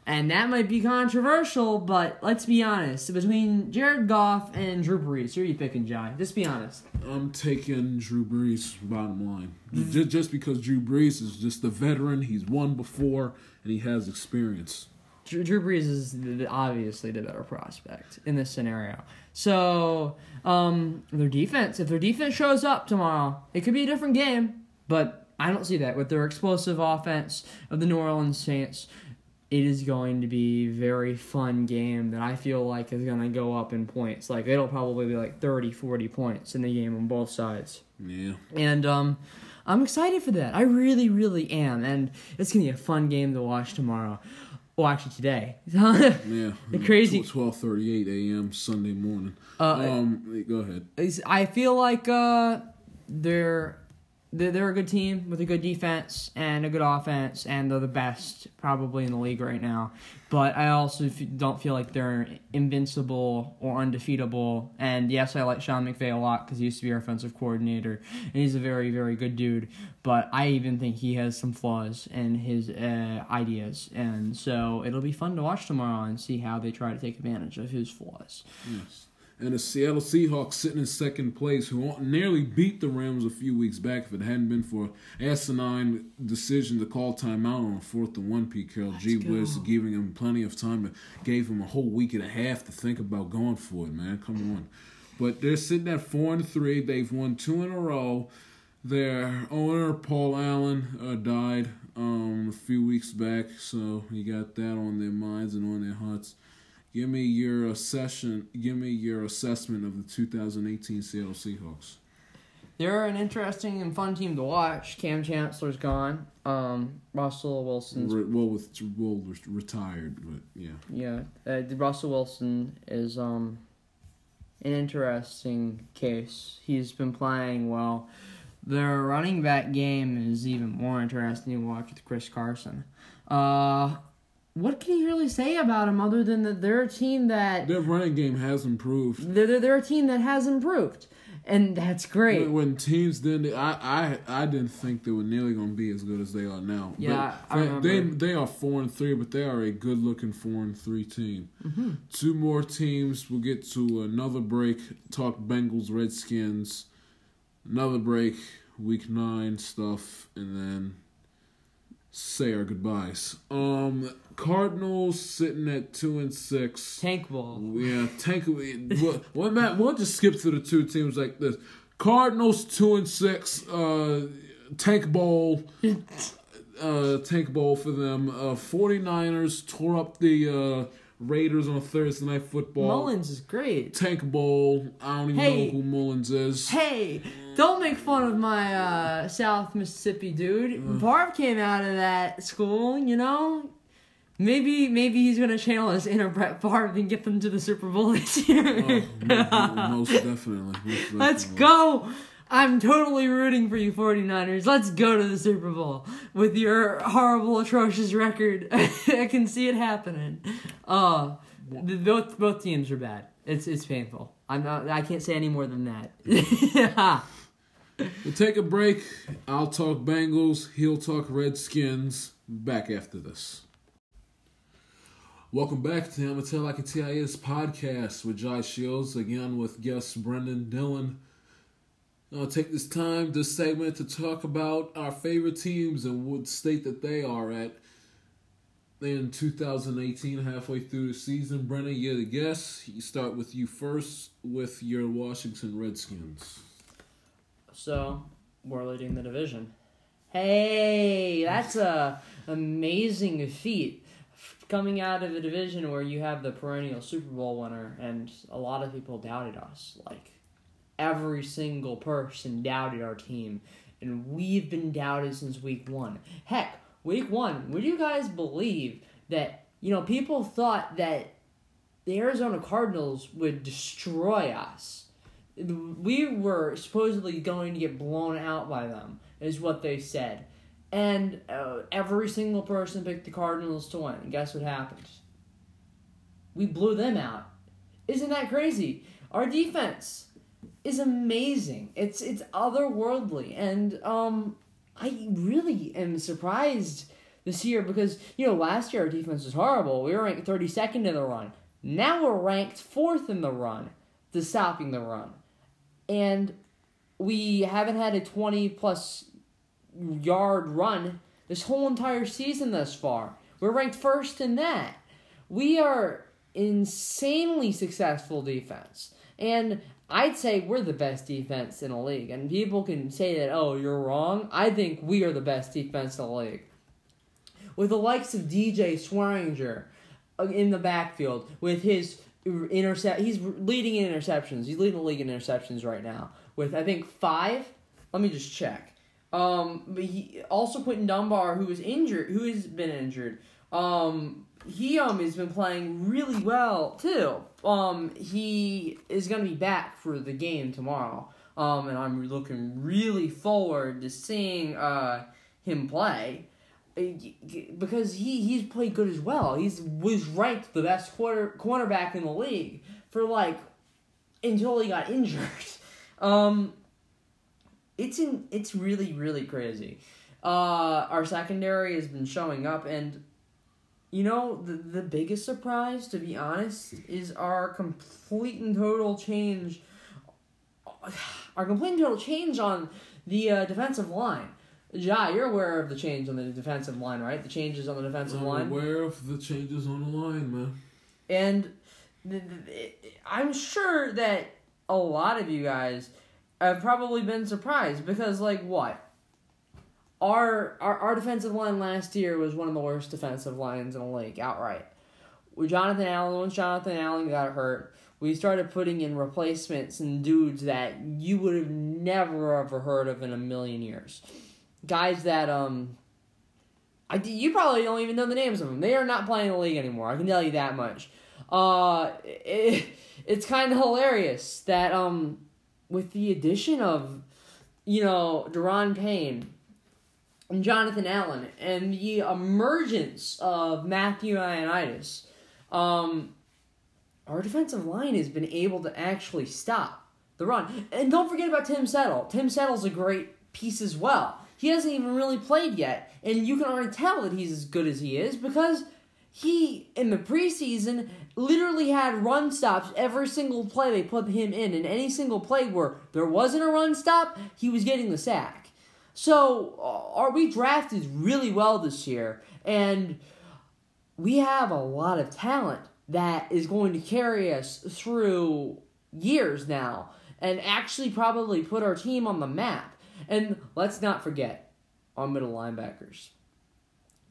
And that might be controversial, but let's be honest. Between Jared Goff and Drew Brees, who are you picking, Jai? Just be honest. I'm taking Drew Brees, bottom line. Just because Drew Brees is just a veteran. He's won before, and he has experience. Drew Brees is obviously the better prospect in this scenario. So, their defense, if their defense shows up tomorrow, it could be a different game, but I don't see that. With their explosive offense of the New Orleans Saints, it is going to be a very fun game that I feel like is going to go up in points. Like, it'll probably be like 30, 40 points in the game on both sides. Yeah. And, I'm excited for that. I really, really am. And it's going to be a fun game to watch tomorrow. Well, actually, today. Yeah, the crazy 12:38 a.m. Sunday morning. Go ahead. I feel like they're a good team with a good defense and a good offense, and they're the best probably in the league right now. But I also don't feel like they're invincible or undefeatable. And yes, I like Sean McVay a lot because he used to be our offensive coordinator, and he's a very, very good dude. But I even think he has some flaws in his ideas. And so it'll be fun to watch tomorrow and see how they try to take advantage of his flaws. Yes. And the Seattle Seahawks sitting in second place, who nearly beat the Rams a few weeks back if it hadn't been for an asinine decision to call timeout on 4th and 1. Pete Carroll, gee whiz, giving him plenty of time. It gave him a whole week and a half to think about going for it, man. Come on. But they're sitting at 4-3. They've won 2 in a row. Their owner, Paul Allen, died a few weeks back, so you got that on their minds and on their hearts. Give me your assessment of the 2018 Seattle Seahawks. They're an interesting and fun team to watch. Cam Chancellor's gone. Russell Wilson's... retired, but yeah. Yeah. Russell Wilson is an interesting case. He's been playing well. Their running back game is even more interesting to watch with Chris Carson. What can you really say about them other than that they're a team that... Their running game has improved. They're a team that has improved, and that's great. When teams didn't... I didn't think they were nearly going to be as good as they are now. Yeah, but I remember. They are 4-3, but they are a good-looking 4-3 team. Mm-hmm. 2 more teams. We'll get to another break. Talk Bengals, Redskins. Another break. Week 9 stuff, and then... say our goodbyes. Cardinals sitting at 2-6. Tank ball. Yeah, tank. Well, Matt, we'll just skip through the two teams like this. Cardinals 2-6. Tank ball. Tank ball for them. 49ers tore up the Raiders on Thursday Night Football. Mullins is great. Tank ball. I don't even know who Mullins is. Hey. Don't make fun of my South Mississippi dude. Barb came out of that school, you know? Maybe he's going to channel his inner Brett Favre and get them to the Super Bowl this year. Most definitely. Let's go. I'm totally rooting for you, 49ers. Let's go to the Super Bowl with your horrible, atrocious record. I can see it happening. Both teams are bad. It's painful. I can't say any more than that. Yeah. We'll take a break. I'll talk Bengals. He'll talk Redskins. Back after this. Welcome back to I'ma Tell Like a TIS podcast with Jai Shields. Again with guest Brendan Dillon. I'll take this time, this segment, to talk about our favorite teams and what state that they are at in 2018, halfway through the season. Brennan, you're the guest. You start with you first with your Washington Redskins. So, we're leading the division. Hey, that's a amazing feat. Coming out of a division where you have the perennial Super Bowl winner, and a lot of people doubted us. Like, every single person doubted our team, and we've been doubted since week one. Heck, week one, would you guys believe that, you know, people thought that the Arizona Cardinals would destroy us? We were supposedly going to get blown out by them, is what they said. And every single person picked the Cardinals to win. And guess what happened? We blew them out. Isn't that crazy? Our defense is amazing. It's otherworldly. And I really am surprised this year because, you know, last year our defense was horrible. We were ranked 32nd in the run. Now we're ranked 4th in the run to stopping the run. And we haven't had a 20-plus yard run this whole entire season thus far. We're ranked first in that. We are insanely successful defense. And I'd say we're the best defense in the league. And people can say that, oh, you're wrong. I think we are the best defense in the league. With the likes of DJ Swearinger in the backfield, with his he's leading in interceptions. He's leading the league in interceptions right now with, I think, 5. Let me just check. But he also Quentin Dunbar, who has been injured. He has been playing really well too. He is gonna be back for the game tomorrow. And I'm looking really forward to seeing him play because he's played good as well. He was ranked the best cornerback in the league for until he got injured. It's really, really crazy. Our secondary has been showing up, and, you know, the biggest surprise, to be honest, is our complete and total change on the defensive line. Ja, you're aware of the change on the defensive line, right? The changes on the defensive line? I'm aware of the changes on the line, man. And I'm sure that a lot of you guys I've probably been surprised because, what? Our defensive line last year was one of the worst defensive lines in the league, outright. Once Jonathan Allen got hurt, we started putting in replacements and dudes that you would have never ever heard of in a million years. Guys that, you probably don't even know the names of them. They are not playing in the league anymore, I can tell you that much. It's kind of hilarious that, with the addition of, Daron Payne and Jonathan Allen and the emergence of Matthew Ioannidis, our defensive line has been able to actually stop the run. And don't forget about Tim Settle. Tim Settle's a great piece as well. He hasn't even really played yet, and you can already tell that he's as good as he is because he, in the preseason, literally had run stops every single play they put him in. And any single play where there wasn't a run stop, he was getting the sack. So, we drafted really well this year. And we have a lot of talent that is going to carry us through years now. And actually probably put our team on the map. And let's not forget our middle linebackers.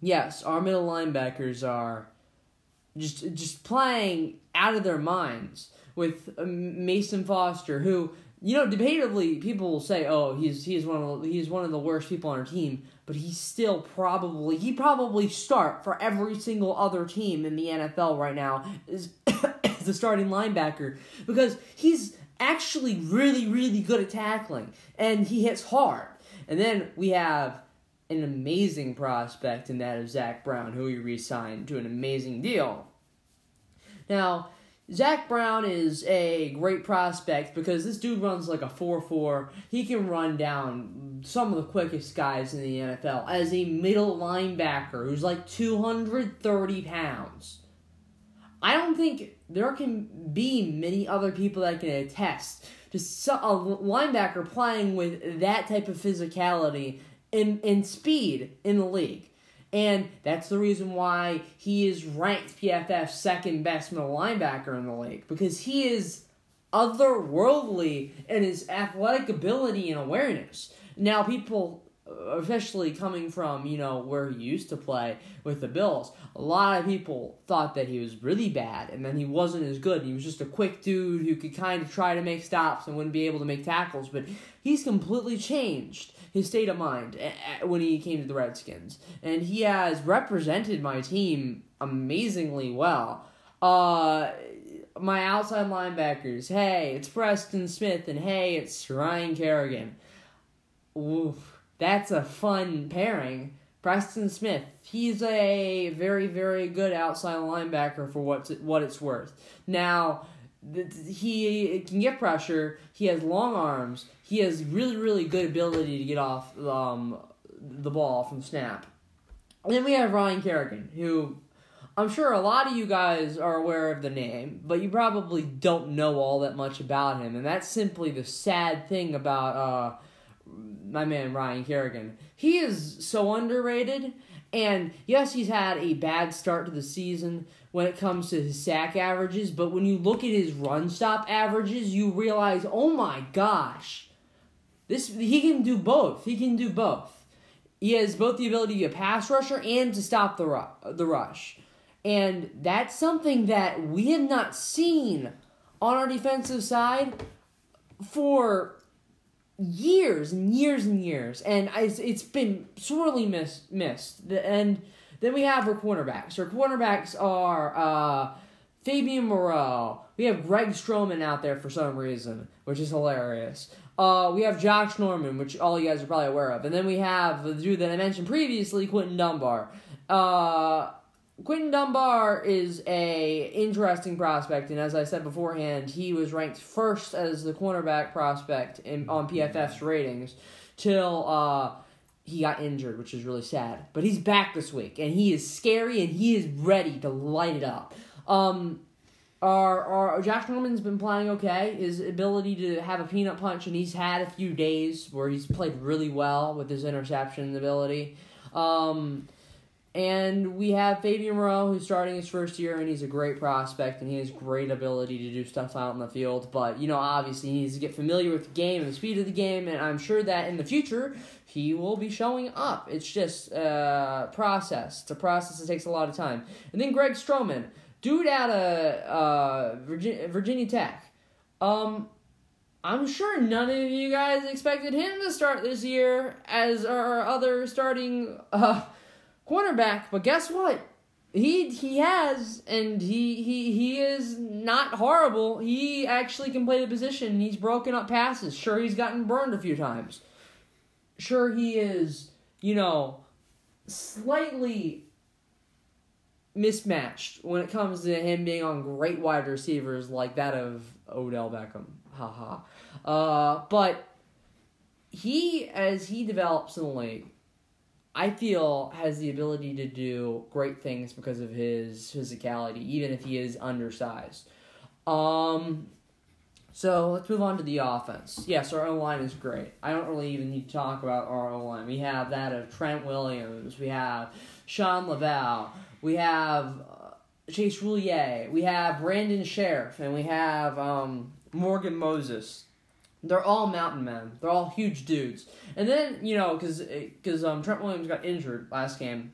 Yes, our middle linebackers are just playing out of their minds with Mason Foster, who, debatably people will say, "Oh, he's one of the worst people on our team," but he probably start for every single other team in the NFL right now as the starting linebacker because he's actually really, really good at tackling and he hits hard. And then we have an amazing prospect in that of Zach Brown, who he re-signed to an amazing deal. Now, Zach Brown is a great prospect because this dude runs like a 4.4. He can run down some of the quickest guys in the NFL as a middle linebacker who's 230 pounds. I don't think there can be many other people that can attest Just a linebacker playing with that type of physicality and speed in the league. And that's the reason why he is ranked PFF's second best middle linebacker in the league. Because he is otherworldly in his athletic ability and awareness. Now, people, especially coming from, you know, where he used to play with the Bills, a lot of people thought that he was really bad and then he wasn't as good. He was just a quick dude who could kind of try to make stops and wouldn't be able to make tackles. But he's completely changed his state of mind when he came to the Redskins. And he has represented my team amazingly well. My outside linebackers, hey, it's Preston Smith, and hey, it's Ryan Kerrigan. Oof. That's a fun pairing. Preston Smith, he's a very, very good outside linebacker for what it's worth. Now, he can get pressure. He has long arms. He has really, really good ability to get off the ball from snap. And then we have Ryan Kerrigan, who I'm sure a lot of you guys are aware of the name, but you probably don't know all that much about him. And that's simply the sad thing about my man Ryan Kerrigan. He is so underrated, and yes, he's had a bad start to the season when it comes to his sack averages, but when you look at his run stop averages, you realize, oh my gosh, he can do both. He can do both. He has both the ability to be a pass rusher and to stop the rush, and that's something that we have not seen on our defensive side for years and years and years, and it's been sorely missed. And then we have our cornerbacks. Our cornerbacks are Fabian Moreau. We have Greg Stroman out there for some reason, which is hilarious. We have Josh Norman, which all you guys are probably aware of. And then we have the dude that I mentioned previously, Quentin Dunbar. Quentin Dunbar is a interesting prospect, and as I said beforehand, he was ranked first as the cornerback prospect on PFF's ratings till he got injured, which is really sad. But he's back this week, and he is scary, and he is ready to light it up. Our Josh Norman's been playing okay. His ability to have a peanut punch, and he's had a few days where he's played really well with his interception ability. And we have Fabian Moreau, who's starting his first year, and he's a great prospect, and he has great ability to do stuff out in the field. But, you know, obviously he needs to get familiar with the game and the speed of the game, and I'm sure that in the future he will be showing up. It's just a process. It's a process that takes a lot of time. And then Greg Stroman, dude out of Virginia Tech. I'm sure none of you guys expected him to start this year as our other starting cornerback, but guess what? He has, and he is not horrible. He actually can play the position, and he's broken up passes. Sure, he's gotten burned a few times. Sure, he is, you know, slightly mismatched when it comes to him being on great wide receivers like that of Odell Beckham. Haha. But he, as he develops in the league, I feel has the ability to do great things because of his physicality, even if he is undersized. So let's move on to the offense. Yes, our O-line is great. I don't really even need to talk about our O-line. We have that of Trent Williams. We have Sean Laval. We have Chase Roulier. We have Brandon Sheriff. And we have Morgan Moses. They're all mountain men. They're all huge dudes. And then, you know, because Trent Williams got injured last game,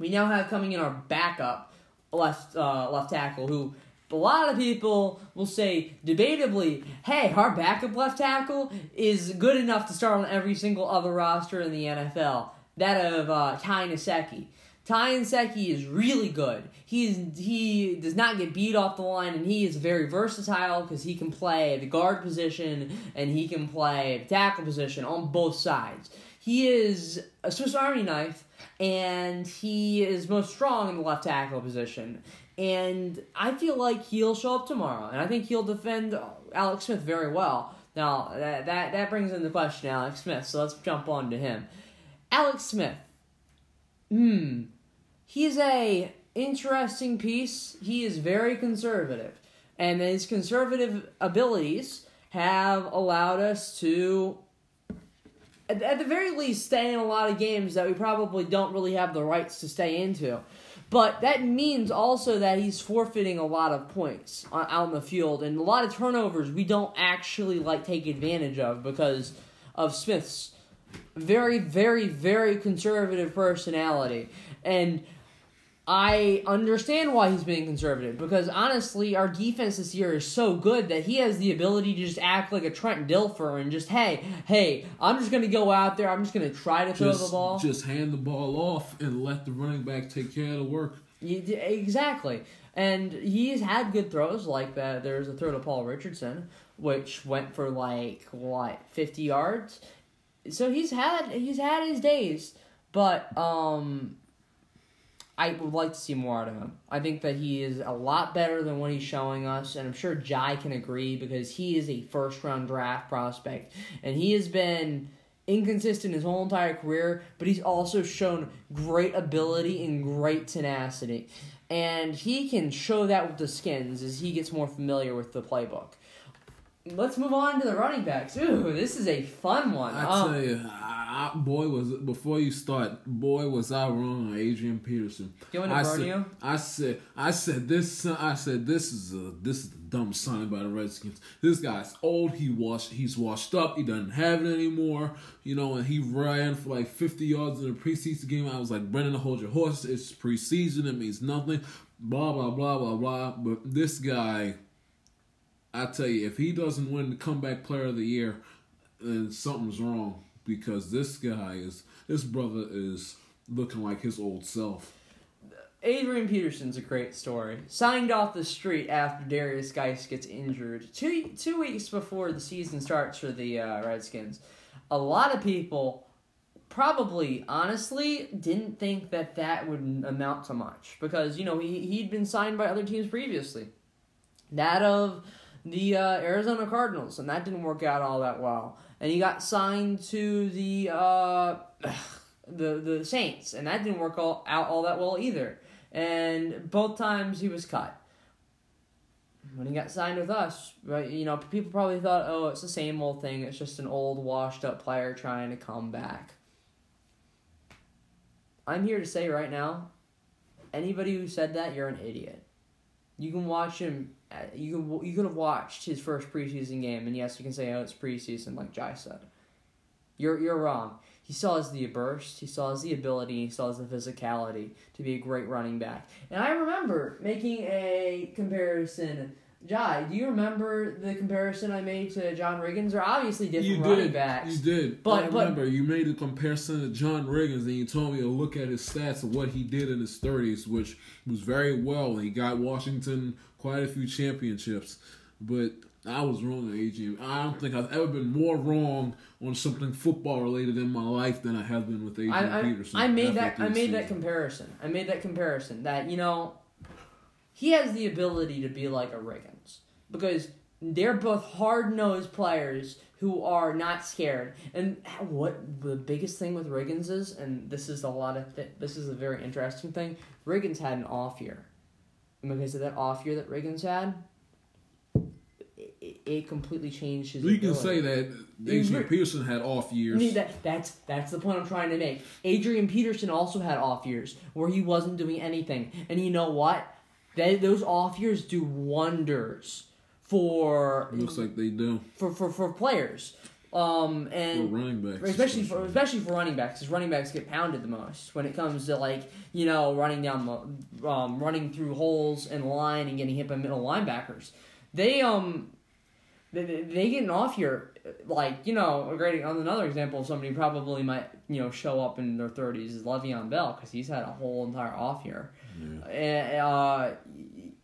we now have coming in our backup left tackle, who a lot of people will say, debatably, hey, our backup left tackle is good enough to start on every single other roster in the NFL. That of Ty Nsekhe. Ty Nsekhe is really good. He does not get beat off the line, and he is very versatile because he can play the guard position and he can play the tackle position on both sides. He is a Swiss Army knife, and he is most strong in the left tackle position. And I feel like he'll show up tomorrow, and I think he'll defend Alex Smith very well. Now, that brings in the question, Alex Smith, so let's jump on to him. Alex Smith. He's a interesting piece. He is very conservative. And his conservative abilities have allowed us to, at the very least, stay in a lot of games that we probably don't really have the rights to stay into. But that means also that he's forfeiting a lot of points out in the field, and a lot of turnovers we don't actually take advantage of because of Smith's very, very, very conservative personality. And I understand why he's being conservative, because honestly, our defense this year is so good that he has the ability to just act like a Trent Dilfer and just, hey, I'm just going to go out there, I'm just going to try to throw the ball. Just hand the ball off and let the running back take care of the work. Exactly. And he's had good throws like that. There's a throw to Paul Richardson, which went for 50 yards. So he's had his days, but I would like to see more out of him. I think that he is a lot better than what he's showing us, and I'm sure Jai can agree because he is a first-round draft prospect, and he has been inconsistent his whole entire career, but he's also shown great ability and great tenacity, and he can show that with the Skins as he gets more familiar with the playbook. Let's move on to the running backs. Ooh, this is a fun one. I tell you, was I wrong on Adrian Peterson? Going to Borneo? I said this is a dumb sign by the Redskins. This guy's old. He's washed up. He doesn't have it anymore. You know, and he ran for 50 yards in the preseason game. I was like, Brendan, hold your horse. It's preseason. It means nothing. Blah blah blah blah blah. But this guy, I tell you, if he doesn't win the comeback player of the year, then something's wrong, because this brother is looking like his old self. Adrian Peterson's a great story. Signed off the street after Darius Geis gets injured. Two weeks before the season starts for the Redskins. A lot of people probably, honestly, didn't think that would amount to much because, you know, he'd been signed by other teams previously. That of the Arizona Cardinals, and that didn't work out all that well. And he got signed to the Saints, and that didn't work out all that well either. And both times he was cut. When he got signed with us, right, you know, people probably thought, oh, it's the same old thing. It's just an old, washed-up player trying to come back. I'm here to say right now, anybody who said that, you're an idiot. You can watch him. You could have watched his first preseason game, and yes, you can say, oh, it's preseason, like Jai said. You're wrong. He still has the burst, he still has the ability, he still has the physicality to be a great running back. And I remember making a comparison. Jai, do you remember the comparison I made to John Riggins? They're obviously different running backs. You did. But I remember you made a comparison to John Riggins, and you told me to look at his stats of what he did in his 30s, which was very well. He got Washington quite a few championships. But I was wrong on Adrian. I don't think I've ever been more wrong on something football-related in my life than I have been with Adrian Peterson. I made that comparison that, you know, he has the ability to be like a Riggins because they're both hard-nosed players who are not scared. And what the biggest thing with Riggins is, and this is a very interesting thing, Riggins had an off year. And because of that off year that Riggins had, it completely changed his ability. You can say that Adrian Peterson had off years. I mean, that's the point I'm trying to make. Adrian Peterson also had off years where he wasn't doing anything. And you know what? Those off years do wonders for. Looks like they do for players, and for running backs, especially for running backs, because running backs get pounded the most when it comes to running down the running through holes in the line and getting hit by middle linebackers. They get an off year, another example of somebody probably might show up in their 30s is Le'Veon Bell, because he's had a whole entire off year. Yeah.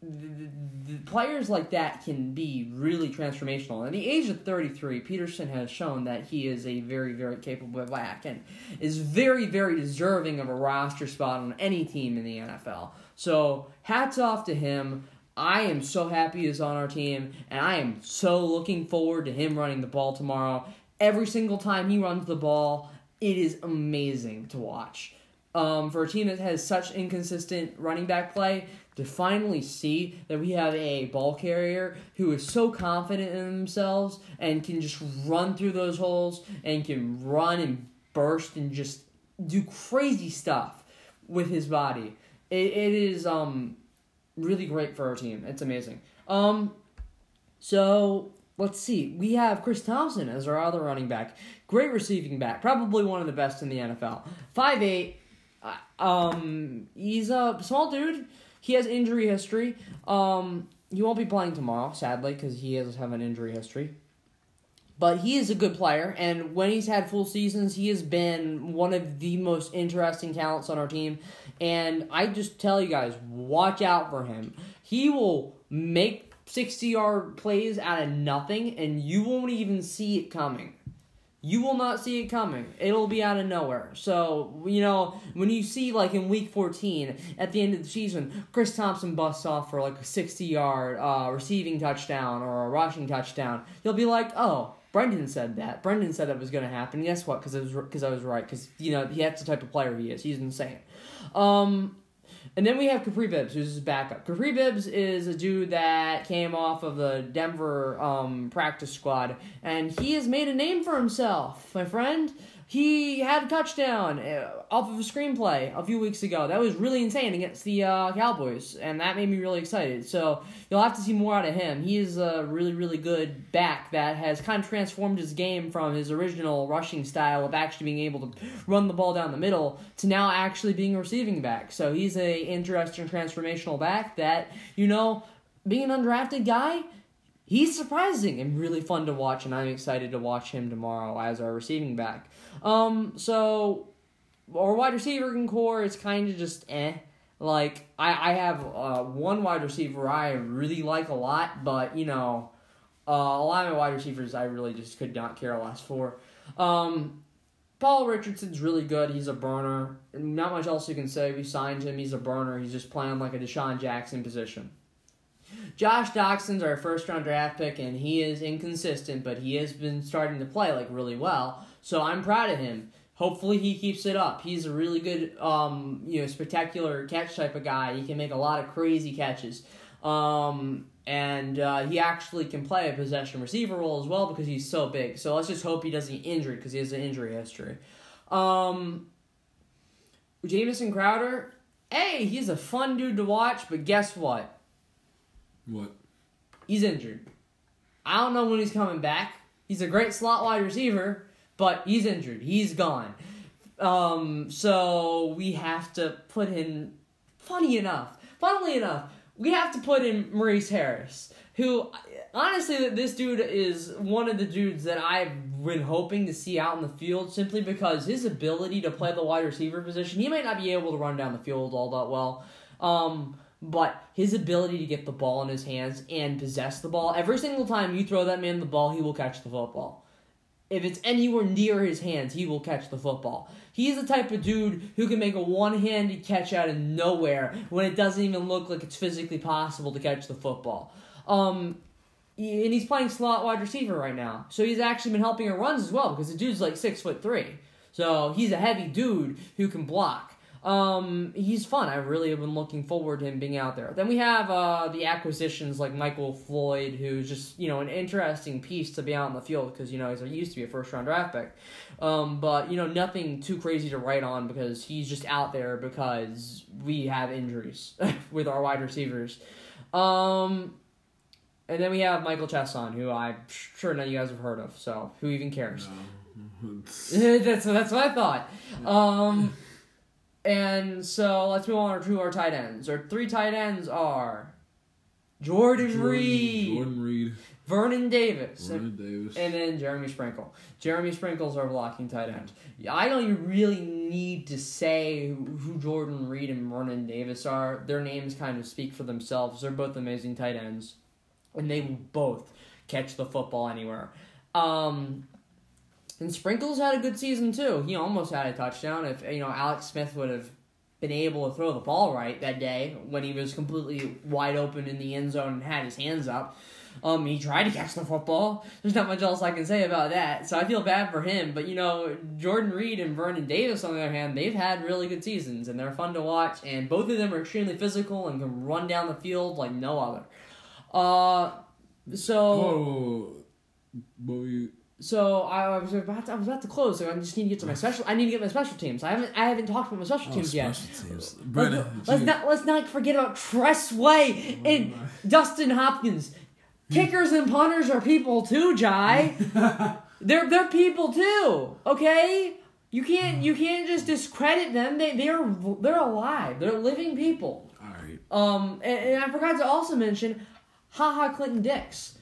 The players like that can be really transformational. At the age of 33, Peterson has shown that he is a very, very capable back and is very, very deserving of a roster spot on any team in the NFL. So hats off to him. I am so happy he's on our team, and I am so looking forward to him running the ball tomorrow. Every single time he runs the ball, it is amazing to watch. for a team that has such inconsistent running back play to finally see that we have a ball carrier who is so confident in themselves and can just run through those holes and can run and burst and just do crazy stuff with his body. It is really great for our team. It's amazing. So let's see. We have Chris Thompson as our other running back. Great receiving back. Probably one of the best in the NFL. 5'8". He's a small dude. He has injury history. He won't be playing tomorrow, sadly, because he does have an injury history. But he is a good player, and when he's had full seasons, he has been one of the most interesting talents on our team. And I just tell you guys, watch out for him. He will make 60-yard plays out of nothing, and you won't even see it coming. You will not see it coming. It'll be out of nowhere. So, you know, when you see, like, in Week 14, at the end of the season, Chris Thompson busts off for, like, a 60-yard receiving touchdown or a rushing touchdown, you'll be like, oh, Brendan said that. Brendan said that was going to happen. Guess what? Because I was right. Because, you know, that's the type of player he is. He's insane. And then we have Capri Bibbs, who's his backup. Capri Bibbs is a dude that came off of the Denver practice squad. And he has made a name for himself, my friend. He had a touchdown off of a screenplay a few weeks ago. That was really insane against the Cowboys, and that made me really excited. So you'll have to see more out of him. He is a really, really good back that has kind of transformed his game from his original rushing style of actually being able to run the ball down the middle to now actually being a receiving back. So he's a interesting transformational back that, you know, being an undrafted guy, he's surprising and really fun to watch, and I'm excited to watch him tomorrow as our receiving back. So our wide receiver core is kind of just eh. Like, I have one wide receiver I really like a lot, but, you know, a lot of my wide receivers I really just could not care less for. Paul Richardson's really good. He's a burner. Not much else you can say. We signed him. He's a burner. He's just playing like a Deshaun Jackson position. Josh Doxson's our first-round draft pick, and he is inconsistent, but he has been starting to play, like, really well. So I'm proud of him. Hopefully he keeps it up. He's a really good, you know, spectacular catch type of guy. He can make a lot of crazy catches. And he actually can play a possession receiver role as well because he's so big. So let's just hope he doesn't get injured because he has an injury history. Jamison Crowder, hey, he's a fun dude to watch, but guess what? What? He's injured. I don't know when he's coming back. He's a great slot wide receiver, but he's injured. He's gone. So we have to put in, funnily enough, we have to put in Maurice Harris, who, honestly, this dude is one of the dudes that I've been hoping to see out in the field simply because his ability to play the wide receiver position, he might not be able to run down the field all that well, but his ability to get the ball in his hands and possess the ball, every single time you throw that man the ball, he will catch the football. If it's anywhere near his hands, he will catch the football. He's the type of dude who can make a one-handed catch out of nowhere when it doesn't even look like it's physically possible to catch the football. And he's playing slot wide receiver right now. So he's actually been helping her runs as well because the dude's like 6'3". So he's a heavy dude who can block. He's fun. I really have been looking forward to him being out there. Then we have, the acquisitions like Michael Floyd, who's just, you know, an interesting piece to be out in the field because, you know, he's used to be a first-round draft pick. But, you know, nothing too crazy to write on because he's just out there because we have injuries with our wide receivers. And then we have Michael Chesson, who I'm sure none of you guys have heard of, so who even cares? No. That's what I thought. Yeah. And so let's move on to our tight ends. Our three tight ends are Jordan Reed, Vernon Davis, and then Jeremy Sprinkle. Jeremy Sprinkle's our blocking tight end. I don't even really need to say who Jordan Reed and Vernon Davis are. Their names kind of speak for themselves. They're both amazing tight ends, and they will both catch the football anywhere. And Sprinkle's had a good season, too. He almost had a touchdown. If, you know, Alex Smith would have been able to throw the ball right that day when he was completely wide open in the end zone and had his hands up. He tried to catch the football. There's not much else I can say about that. So I feel bad for him. But, you know, Jordan Reed and Vernon Davis, on the other hand, they've had really good seasons, and they're fun to watch. And both of them are extremely physical and can run down the field like no other. So I was about to close. So I just need to get to my special. I need to get my special teams. I haven't talked about my special teams yet. Teams. Let's not forget about Tress Way and Dustin Hopkins. Kickers and punters are people too, Jai. They're people too. Okay, you can't just discredit them. They're alive. They're living people. All right. And I forgot to also mention, Clinton Dix.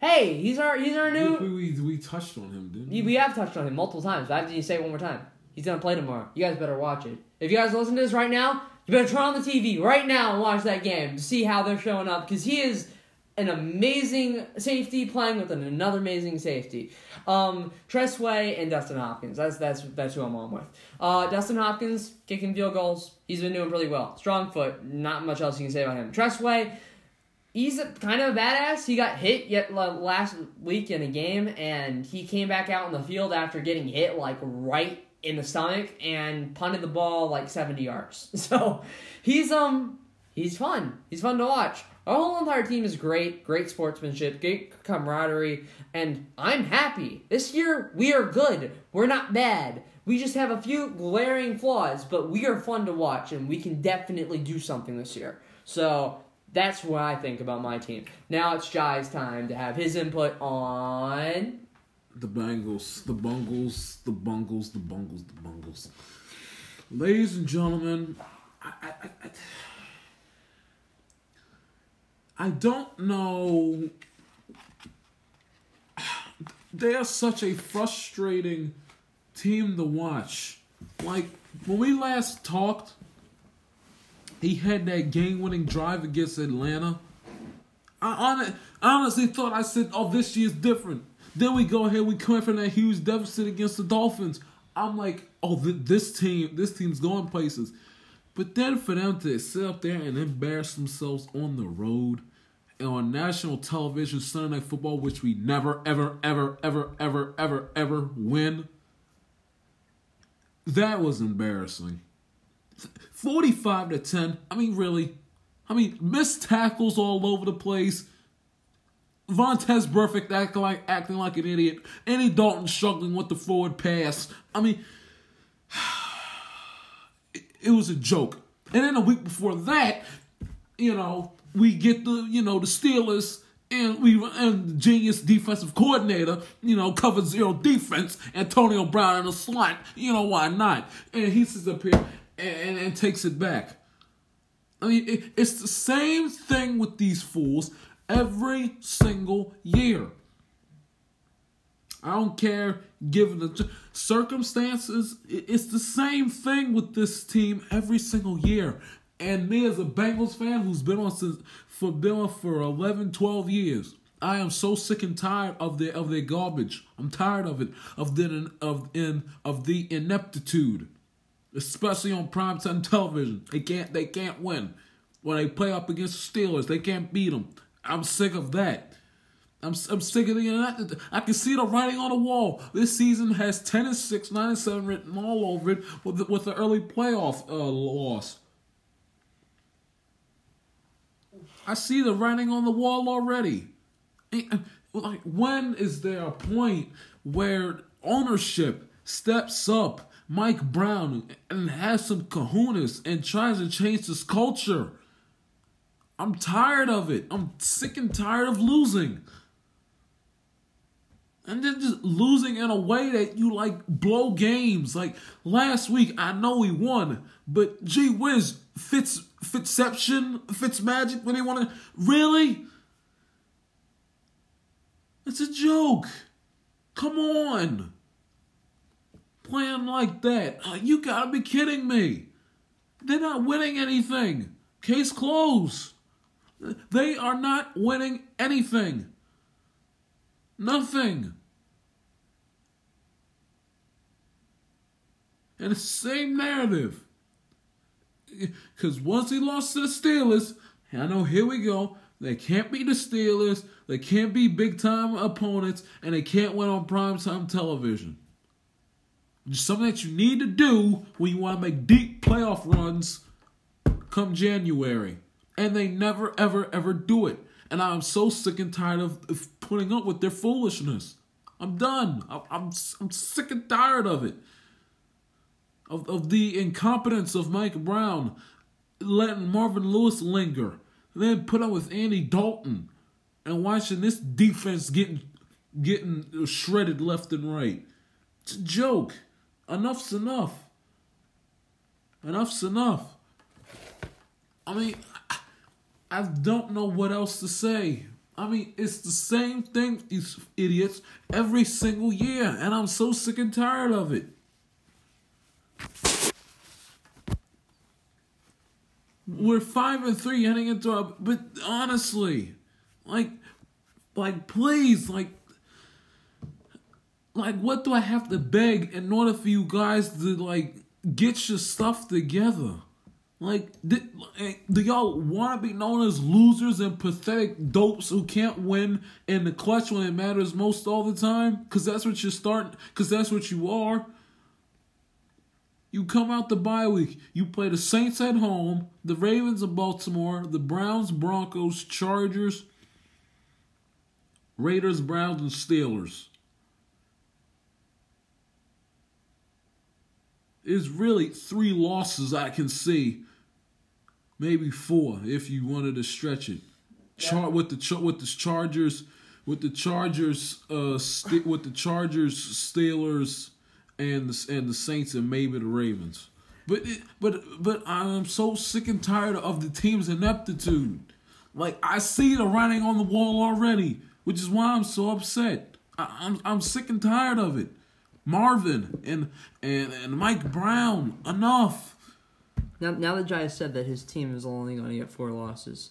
Hey, he's our new... We touched on him, didn't we? We have touched on him multiple times, but I have to say it one more time. He's going to play tomorrow. You guys better watch it. If you guys listen to this right now, you better turn on the TV right now and watch that game to see how they're showing up, because he is an amazing safety playing with another amazing safety. Tress Way and Dustin Hopkins. That's who I'm on with. Dustin Hopkins, kicking field goals. He's been doing really well. Strong foot. Not much else you can say about him. Tress Way... he's kind of a badass. He got hit last week in a game, and he came back out on the field after getting hit, like, right in the stomach, and punted the ball, like, 70 yards. So, he's fun. He's fun to watch. Our whole entire team is great. Great sportsmanship. Great camaraderie. And I'm happy. This year, we are good. We're not bad. We just have a few glaring flaws, but we are fun to watch, and we can definitely do something this year. So... that's what I think about my team. Now it's Jai's time to have his input on... The Bengals. Ladies and gentlemen, I don't know... they are such a frustrating team to watch. Like, when we last talked... he had that game-winning drive against Atlanta. I honestly thought, I said, oh, this year's different. Then we go ahead, we come from that huge deficit against the Dolphins. I'm like, oh, this team's going places. But then for them to sit up there and embarrass themselves on the road and on national television, Sunday Night Football, which we never, ever win, that was embarrassing. 45-10. I mean, really? I mean, missed tackles all over the place. Vontaze Burfict acting like an idiot. Andy Dalton struggling with the forward pass. I mean, it was a joke. And then a week before that, you know, we get the Steelers and the genius defensive coordinator, you know, cover zero defense, Antonio Brown in the slot. You know, why not? And he sits up here and takes it back. I mean, it's the same thing with these fools every single year. I don't care, given the circumstances, it's the same thing with this team every single year. And me as a Bengals fan who's been on for 11, 12 years, I am so sick and tired of their garbage. I'm tired of it, of the ineptitude. Especially on primetime television. They can't win. When they play up against the Steelers, they can't beat them. I'm sick of that. I'm sick of the... I can see the writing on the wall. This season has 10-6, 9-7 written all over it with the early playoff loss. I see the writing on the wall already. Like, when is there a point where ownership steps up, Mike Brown, and has some kahunas and tries to change this culture? I'm tired of it. I'm sick and tired of losing. And then just losing in a way that you, like, blow games. Like, last week, I know we won, but gee whiz, Fitzmagic, when they want to... really? It's a joke. Come on. Playing like that. You gotta be kidding me. They're not winning anything. Case closed. They are not winning anything. Nothing. And the same narrative. Because once he lost to the Steelers, I know, here we go. They can't be the Steelers. They can't be big-time opponents. And they can't win on primetime television. It's something that you need to do when you want to make deep playoff runs come January. And they never, ever, ever do it. And I'm so sick and tired of putting up with their foolishness. I'm done. I'm sick and tired of it. Of the incompetence of Mike Brown, letting Marvin Lewis linger, then put up with Andy Dalton, and watching this defense getting shredded left and right. It's a joke. Enough's enough. Enough's enough. I mean, I don't know what else to say. I mean, it's the same thing, these idiots, every single year, and I'm so sick and tired of it. We're 5-3 heading into our... But honestly, please, what do I have to beg in order for you guys to, get your stuff together? Do y'all want to be known as losers and pathetic dopes who can't win in the clutch when it matters most all the time? Because that's what you're starting... Because that's what you are. You come out the bye week. You play the Saints at home, the Ravens of Baltimore, the Browns, Broncos, Chargers, Raiders, Browns, and Steelers. There's really 3 losses I can see. Maybe 4 if you wanted to stretch it. With the Chargers, Steelers. And the Saints and maybe the Ravens, but I'm so sick and tired of the team's ineptitude. I see the writing on the wall already, which is why I'm so upset. I'm sick and tired of it. Marvin and Mike Brown, enough. Now that Jai has said that his team is only going to get 4 losses,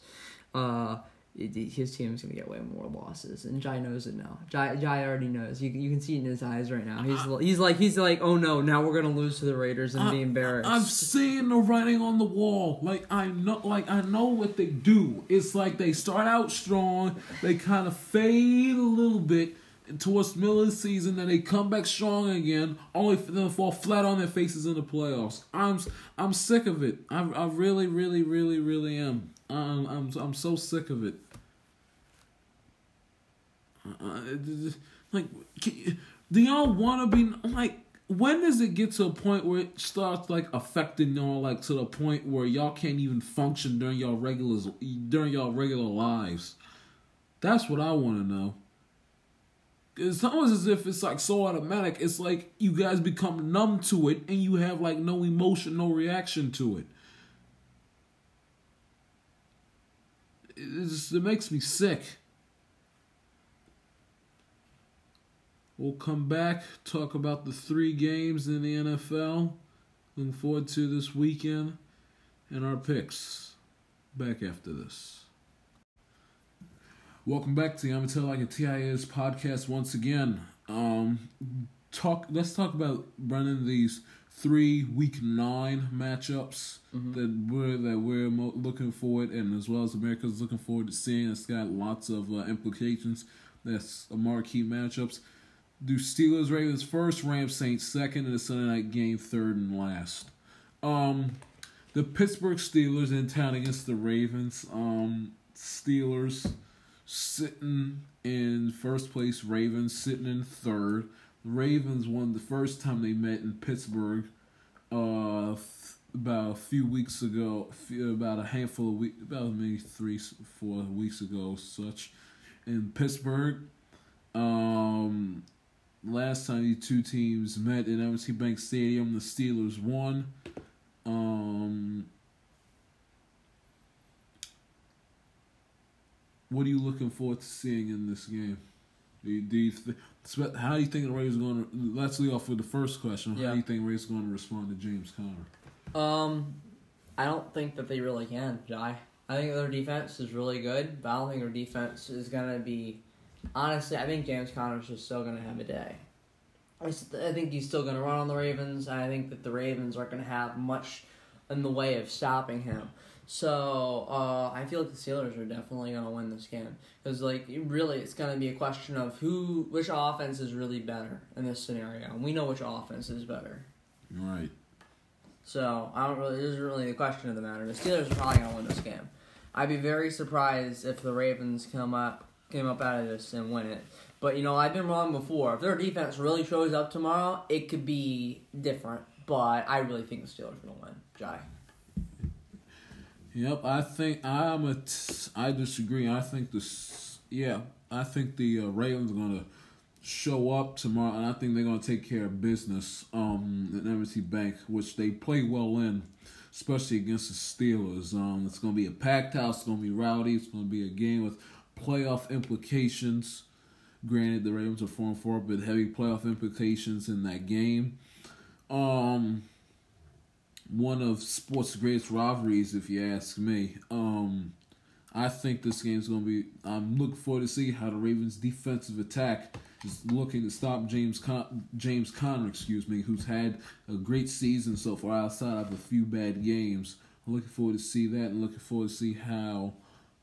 his team is going to get way more losses, and Jai knows it now. Jai already knows. You can see it in his eyes right now. He's like, oh no, now we're going to lose to the Raiders and be embarrassed. I've seen the writing on the wall. I know what they do. It's like they start out strong, they kind of fade a little bit towards the middle of the season, then they come back strong again, only for them to fall flat on their faces in the playoffs. I'm sick of it. I really, really, really, really am. I'm so sick of it. Do y'all want to be when does it get to a point where it starts affecting y'all to the point where y'all can't even function during y'all regular lives? That's what I want to know. It's almost as if it's so automatic. It's like you guys become numb to it and you have no emotion, no reaction to it. It makes me sick. We'll come back, talk about the 3 games in the NFL. Looking forward to this weekend and our picks. Back after this. Welcome back to the I'm Tell Like a TIA's podcast once again. Let's talk about running these 3 Week 9 matchups that we're looking forward, and as well as America's looking forward to seeing. It's got lots of implications. That's a marquee matchups. Do Steelers Ravens first, Rams Saints second, and the Sunday night game third and last. The Pittsburgh Steelers in town against the Ravens. Steelers sitting in first place, Ravens sitting in third. Ravens won the first time they met in Pittsburgh about a few weeks ago, about maybe 3-4 weeks ago, such, in Pittsburgh. Last time the 2 teams met in M&T Bank Stadium, the Steelers won. What are you looking forward to seeing in this game? How do you think the Ravens going to... Let's lead off with the first question. How do you think the Ravens going to respond to James Conner? I don't think that they really can, Jai. I think their defense is really good, but I don't think their defense is going to be... Honestly, I think James Conner's just still going to have a day. I think he's still going to run on the Ravens, and I think that the Ravens aren't going to have much in the way of stopping him. So I feel like the Steelers are definitely going to win this game. Because, like, really, it's going to be a question of which offense is really better in this scenario. And we know which offense is better. Right. So it isn't really the question of the matter. The Steelers are probably going to win this game. I'd be very surprised if the Ravens came up out of this and win it. But, you know, I've been wrong before. If their defense really shows up tomorrow, it could be different. But I really think the Steelers are going to win. Jai. Yep, I think I disagree. I think the Ravens are going to show up tomorrow, and I think they're going to take care of business at M&T Bank, which they play well in, especially against the Steelers. It's going to be a packed house. It's going to be rowdy. It's going to be a game with playoff implications. Granted, the Ravens are 4-4, but heavy playoff implications in that game. One of sports' greatest rivalries, if you ask me. I think this game's going to be... I'm looking forward to see how the Ravens' defensive attack is looking to stop James Conner, who's had a great season so far outside of a few bad games. I'm looking forward to see that, and looking forward to see how...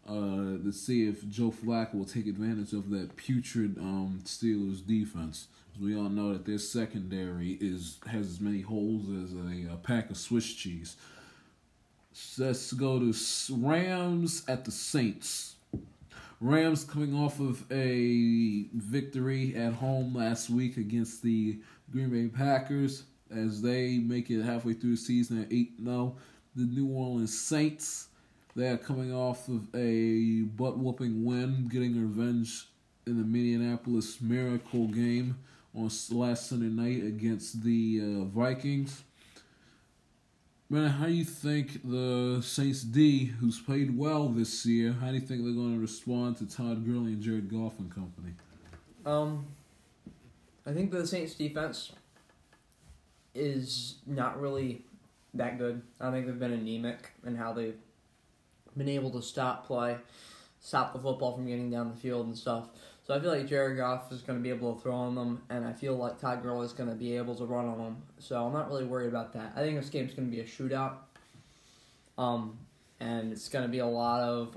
to see if Joe Flacco will take advantage of that putrid Steelers defense. As we all know that their secondary has as many holes as a pack of Swiss cheese. So let's go to Rams at the Saints. Rams coming off of a victory at home last week against the Green Bay Packers as they make it halfway through the season at 8-0. The New Orleans Saints, they are coming off of a butt-whooping win, getting revenge in the Minneapolis Miracle game on last Sunday night against the Vikings. Man, how do you think the Saints D, who's played well this year, how do you think they're going to respond to Todd Gurley and Jared Goff and company? I think the Saints defense is not really that good. I think they've been anemic in how they've been able to stop the football from getting down the field and stuff. So I feel like Jared Goff is going to be able to throw on them, and I feel like Todd Gurley is going to be able to run on them. So I'm not really worried about that. I think this game's going to be a shootout, and it's going to be a lot of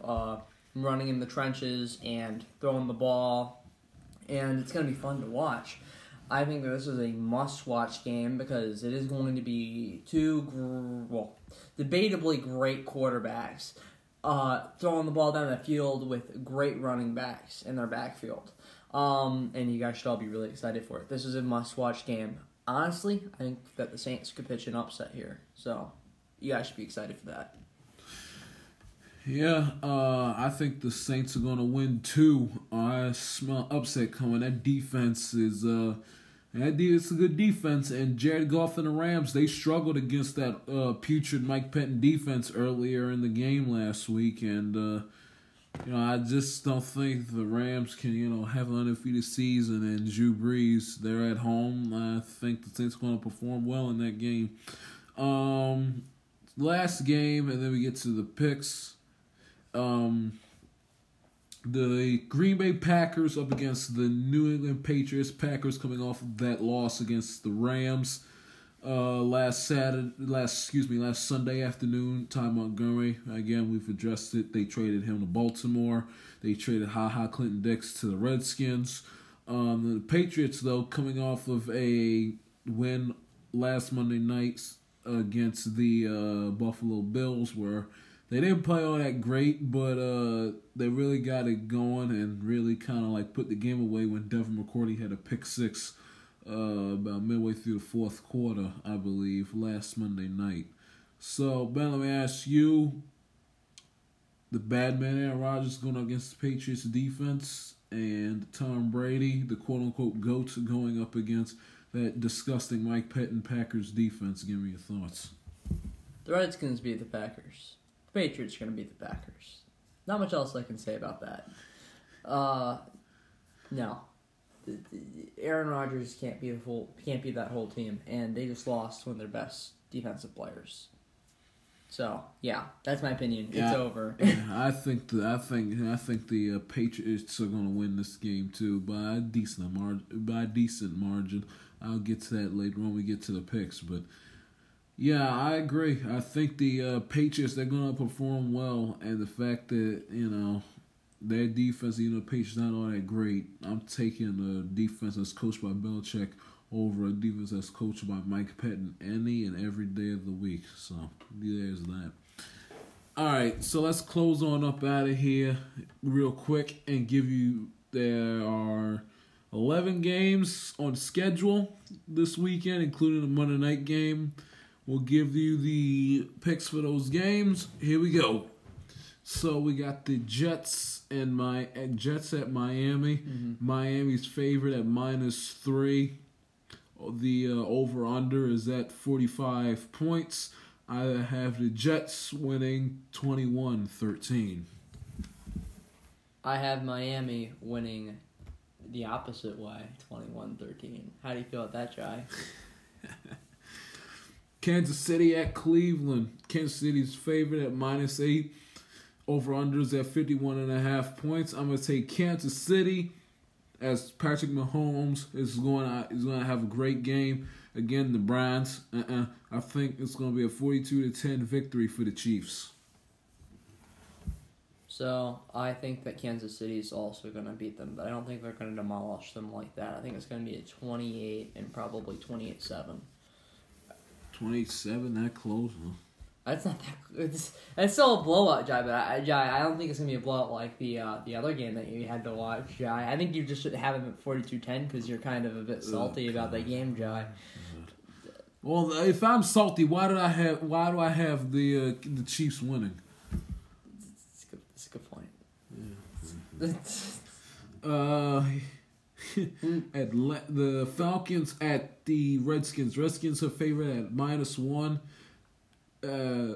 running in the trenches and throwing the ball, and it's going to be fun to watch. I think that this is a must-watch game because it is going to be debatably great quarterbacks throwing the ball down the field with great running backs in their backfield. And you guys should all be really excited for it. This is a must-watch game. Honestly, I think that the Saints could pitch an upset here. So, you guys should be excited for that. Yeah, I think the Saints are going to win, too. I smell upset coming. That defense is a good defense, and Jared Goff and the Rams, they struggled against that putrid Mike Pettin defense earlier in the game last week, and I just don't think the Rams can have an undefeated season. And Drew Brees, they're at home. I think the Saints are going to perform well in that game. Last game, and then we get to the picks. The Green Bay Packers up against the New England Patriots. Packers coming off of that loss against the Rams last Sunday afternoon. Ty Montgomery, again, we've addressed it. They traded him to Baltimore. They traded Clinton Dix to the Redskins. The Patriots, though, coming off of a win last Monday night against the Buffalo Bills, where they didn't play all that great, but they really got it going and really kind of like put the game away when Devin McCourty had a pick six about midway through the fourth quarter, I believe, last Monday night. So, Ben, let me ask you, the bad man Aaron Rodgers going up against the Patriots defense, and Tom Brady, the quote-unquote GOAT, going up against that disgusting Mike Pettin Packers defense. Give me your thoughts. The Redskins beat the Packers. Patriots are going to beat the Packers. Not much else I can say about that. No, Aaron Rodgers can't be that whole team, and they just lost one of their best defensive players. So yeah, that's my opinion. Yeah, it's over. I think the Patriots are going to win this game too by a decent margin. I'll get to that later when we get to the picks, but. Yeah, I agree. I think the Patriots, they're going to perform well, and the fact that, you know, their defense, even the Patriots not all that great, I'm taking a defense that's coached by Belichick over a defense that's coached by Mike Pettin any and every day of the week. So, there's that. All right, so let's close on up out of here real quick and give you, there are 11 games on schedule this weekend, including the Monday night game. We'll give you the picks for those games. Here we go. So we got the Jets and Jets at Miami. Mm-hmm. Miami's favorite at -3. The over/under is at 45 points. I have the Jets winning 21-13. I have Miami winning the opposite way, 21-13. How do you feel about that, Jai? Kansas City at Cleveland. Kansas City's favorite at -8. Over-unders at 51.5 points. I'm going to take Kansas City, as Patrick Mahomes is going to have a great game. Again, the Browns. I think it's going to be a 42-10 victory for the Chiefs. So I think that Kansas City is also going to beat them, but I don't think they're going to demolish them like that. I think it's going to be a 28 and probably 28-7. 27, that close, huh? That's not that good. That's still a blowout, Jai, but I don't think it's going to be a blowout like the other game that you had to watch, Jai. I think you just should have him at 42-10 because you're kind of a bit salty about that game, Jai. Well, if I'm salty, why do I have the Chiefs winning? That's a good point. Yeah. The Falcons at the Redskins. Redskins are favorite at -1.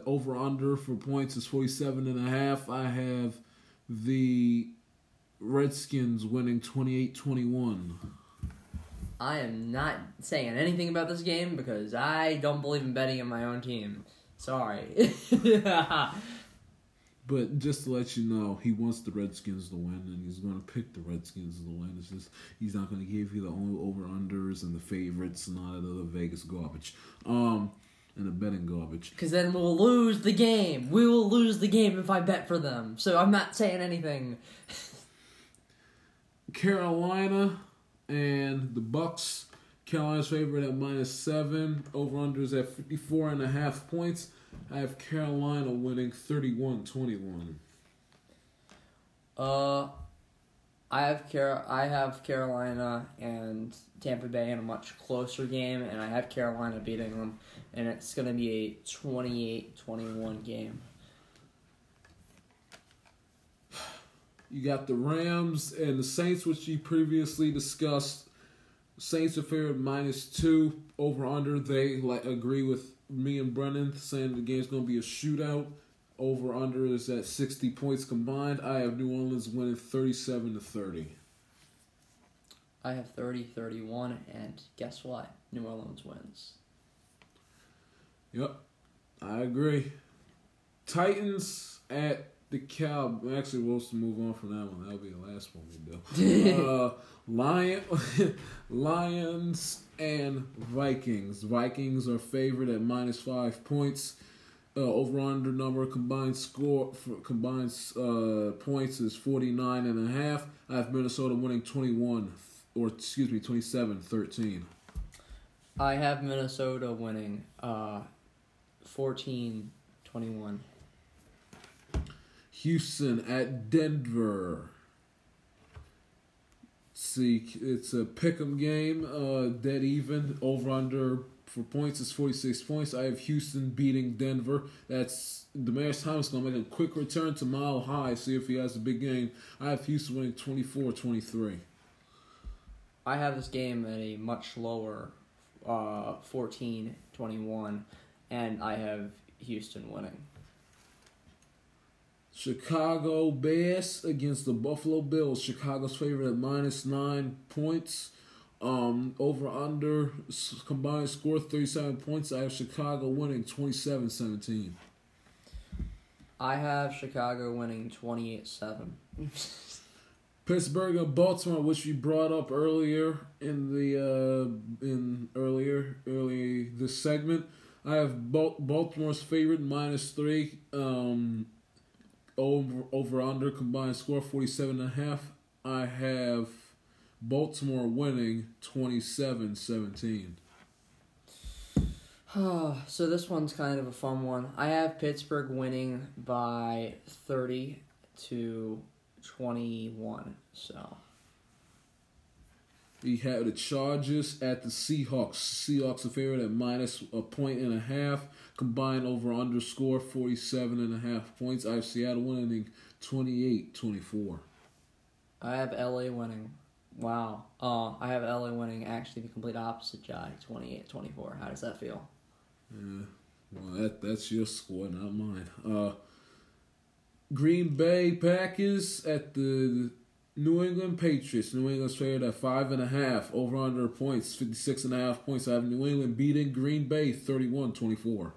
Over/under for points is 47.5. I have the Redskins winning 28-21. I am not saying anything about this game because I don't believe in betting on my own team. Sorry. But just to let you know, he wants the Redskins to win, and he's going to pick the Redskins to win. It's just he's not going to give you the over/unders and the favorites and all that other Vegas garbage. And the betting garbage. Because then we'll lose the game. We will lose the game if I bet for them. So I'm not saying anything. Carolina and the Bucks. Carolina's favorite at -7. Over-unders at 54.5 points. I have Carolina winning 31-21. I have Carolina and Tampa Bay in a much closer game, and I have Carolina beating them, and it's going to be a 28-21 game. You got the Rams and the Saints, which you previously discussed. Saints are favorite -2. Over/under, they agree with me and Brennan saying the game's going to be a shootout. Over/under is at 60 points combined. I have New Orleans winning 37-30. I have 30-31, and guess what? New Orleans wins. Yep, I agree. Titans at the Cowboys. Actually, we'll just move on from that one. That'll be the last one we do. Lions and Vikings. Vikings are favored at -5 points. Over/under number combined score for combined points is 49.5. I have Minnesota winning 27-13. I have Minnesota winning 14-21. Houston at Denver. See, it's a pick'em game, dead even. Over/under for points is 46 points. I have Houston beating Denver. That's Demaryius Thomas going to make a quick return to Mile High, see if he has a big game. I have Houston winning 24-23. I have this game at a much lower 14-21, and I have Houston winning. Chicago Bears against the Buffalo Bills. Chicago's favorite at -9 points. Over/under combined score 37 points. I have Chicago winning 27-17. I have Chicago winning 28-7. Pittsburgh and Baltimore, which we brought up earlier in this segment. I have Baltimore's favorite -3. Over under combined score 47.5. I have Baltimore winning 27-17. So this one's kind of a fun one. I have Pittsburgh winning by 30-21. So we have the Chargers at the Seahawks. Seahawks are favorite at -1.5. Combined over underscore 47.5 points. I have Seattle winning 28-24. I have LA winning. Wow. I have LA winning actually the complete opposite, Jai, 28-24. How does that feel? Yeah. Well, that's your score, not mine. Green Bay Packers at the New England Patriots. New England's favorite at 5.5. Over under points, 56.5 points. I have New England beating Green Bay 31-24.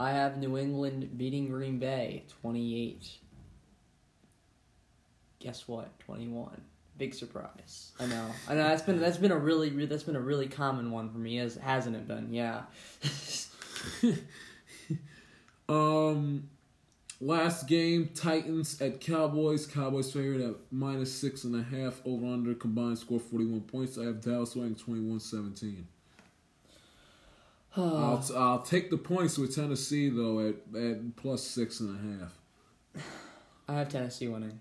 I have New England beating Green Bay 28. Guess what? 21. Big surprise. I know. That's been a really common one for me, hasn't it been? Yeah. Last game, Titans at Cowboys. Cowboys favorite at -6.5. Over under combined score 41 points. I have Dallas winning 21-17. I'll take the points with Tennessee though at +6.5. I have Tennessee winning,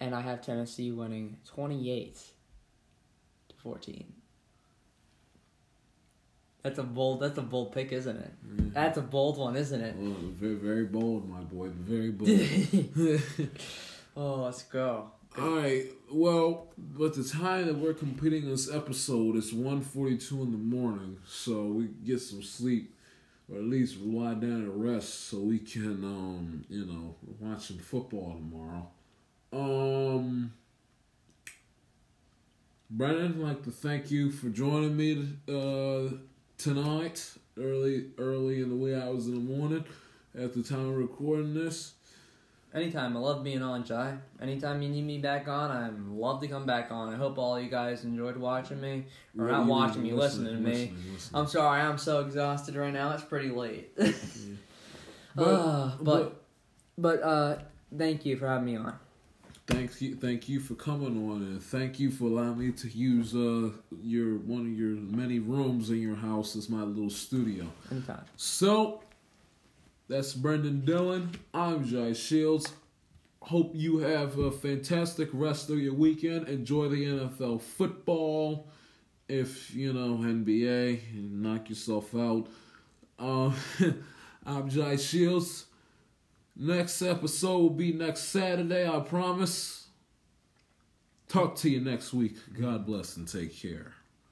and I have Tennessee winning 28-14. That's a bold pick, isn't it? Yeah. That's a bold one, isn't it? Oh, very, very bold, my boy. Very bold. Let's go. All right. Well, but the time that we're completing this episode is 1:42 in the morning, so we get some sleep, or at least lie down and rest, so we can, watch some football tomorrow. Brendan, I'd like to thank you for joining me tonight, early in the wee hours in the morning, at the time of recording this. Anytime. I love being on, Jai. Anytime you need me back on, I love to come back on. I hope all you guys enjoyed watching me. Or not watching me, listening to me. I'm sorry, I'm so exhausted right now. It's pretty late. Yeah. But thank you for having me on. Thank you for coming on, and thank you for allowing me to use one of your many rooms in your house as my little studio. Anytime. So, that's Brendan Dillon. I'm Jai Shields. Hope you have a fantastic rest of your weekend. Enjoy the NFL football, if you know NBA, and knock yourself out. I'm Jai Shields. Next episode will be next Saturday, I promise. Talk to you next week. God bless and take care.